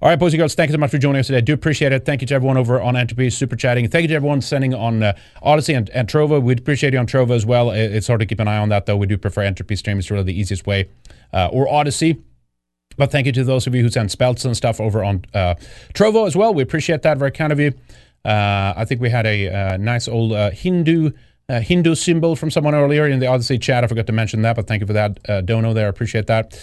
All right, boys and girls, thank you so much for joining us today. I do appreciate it. Thank you to everyone over on Entropy, super chatting. Thank you to everyone sending on uh, Odyssey and, and Trovo. We'd appreciate you on Trovo as well. It's hard to keep an eye on that, though. We do prefer Entropy Stream. It's really the easiest way, uh, or Odyssey. But thank you to those of you who send spells and stuff over on uh, Trovo as well. We appreciate that. Very kind of you. Uh, I think we had a uh, nice old uh, Hindu... Uh, Hindu symbol from someone earlier in the Odyssey chat. I forgot to mention that, but thank you for that, uh, Dono there. I appreciate that.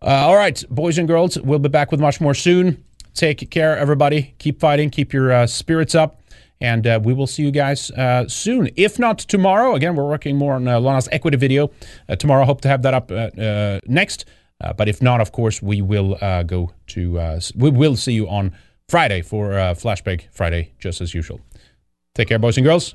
Uh, all right, boys and girls, we'll be back with much more soon. Take care, everybody. Keep fighting. Keep your uh, spirits up. And uh, we will see you guys uh, soon. If not tomorrow, again, we're working more on uh, Lana's equity video. Uh, tomorrow, I hope to have that up uh, uh, next. Uh, but if not, of course, we will uh, go to, uh, we will see you on Friday for uh, Flashback Friday, just as usual. Take care, boys and girls.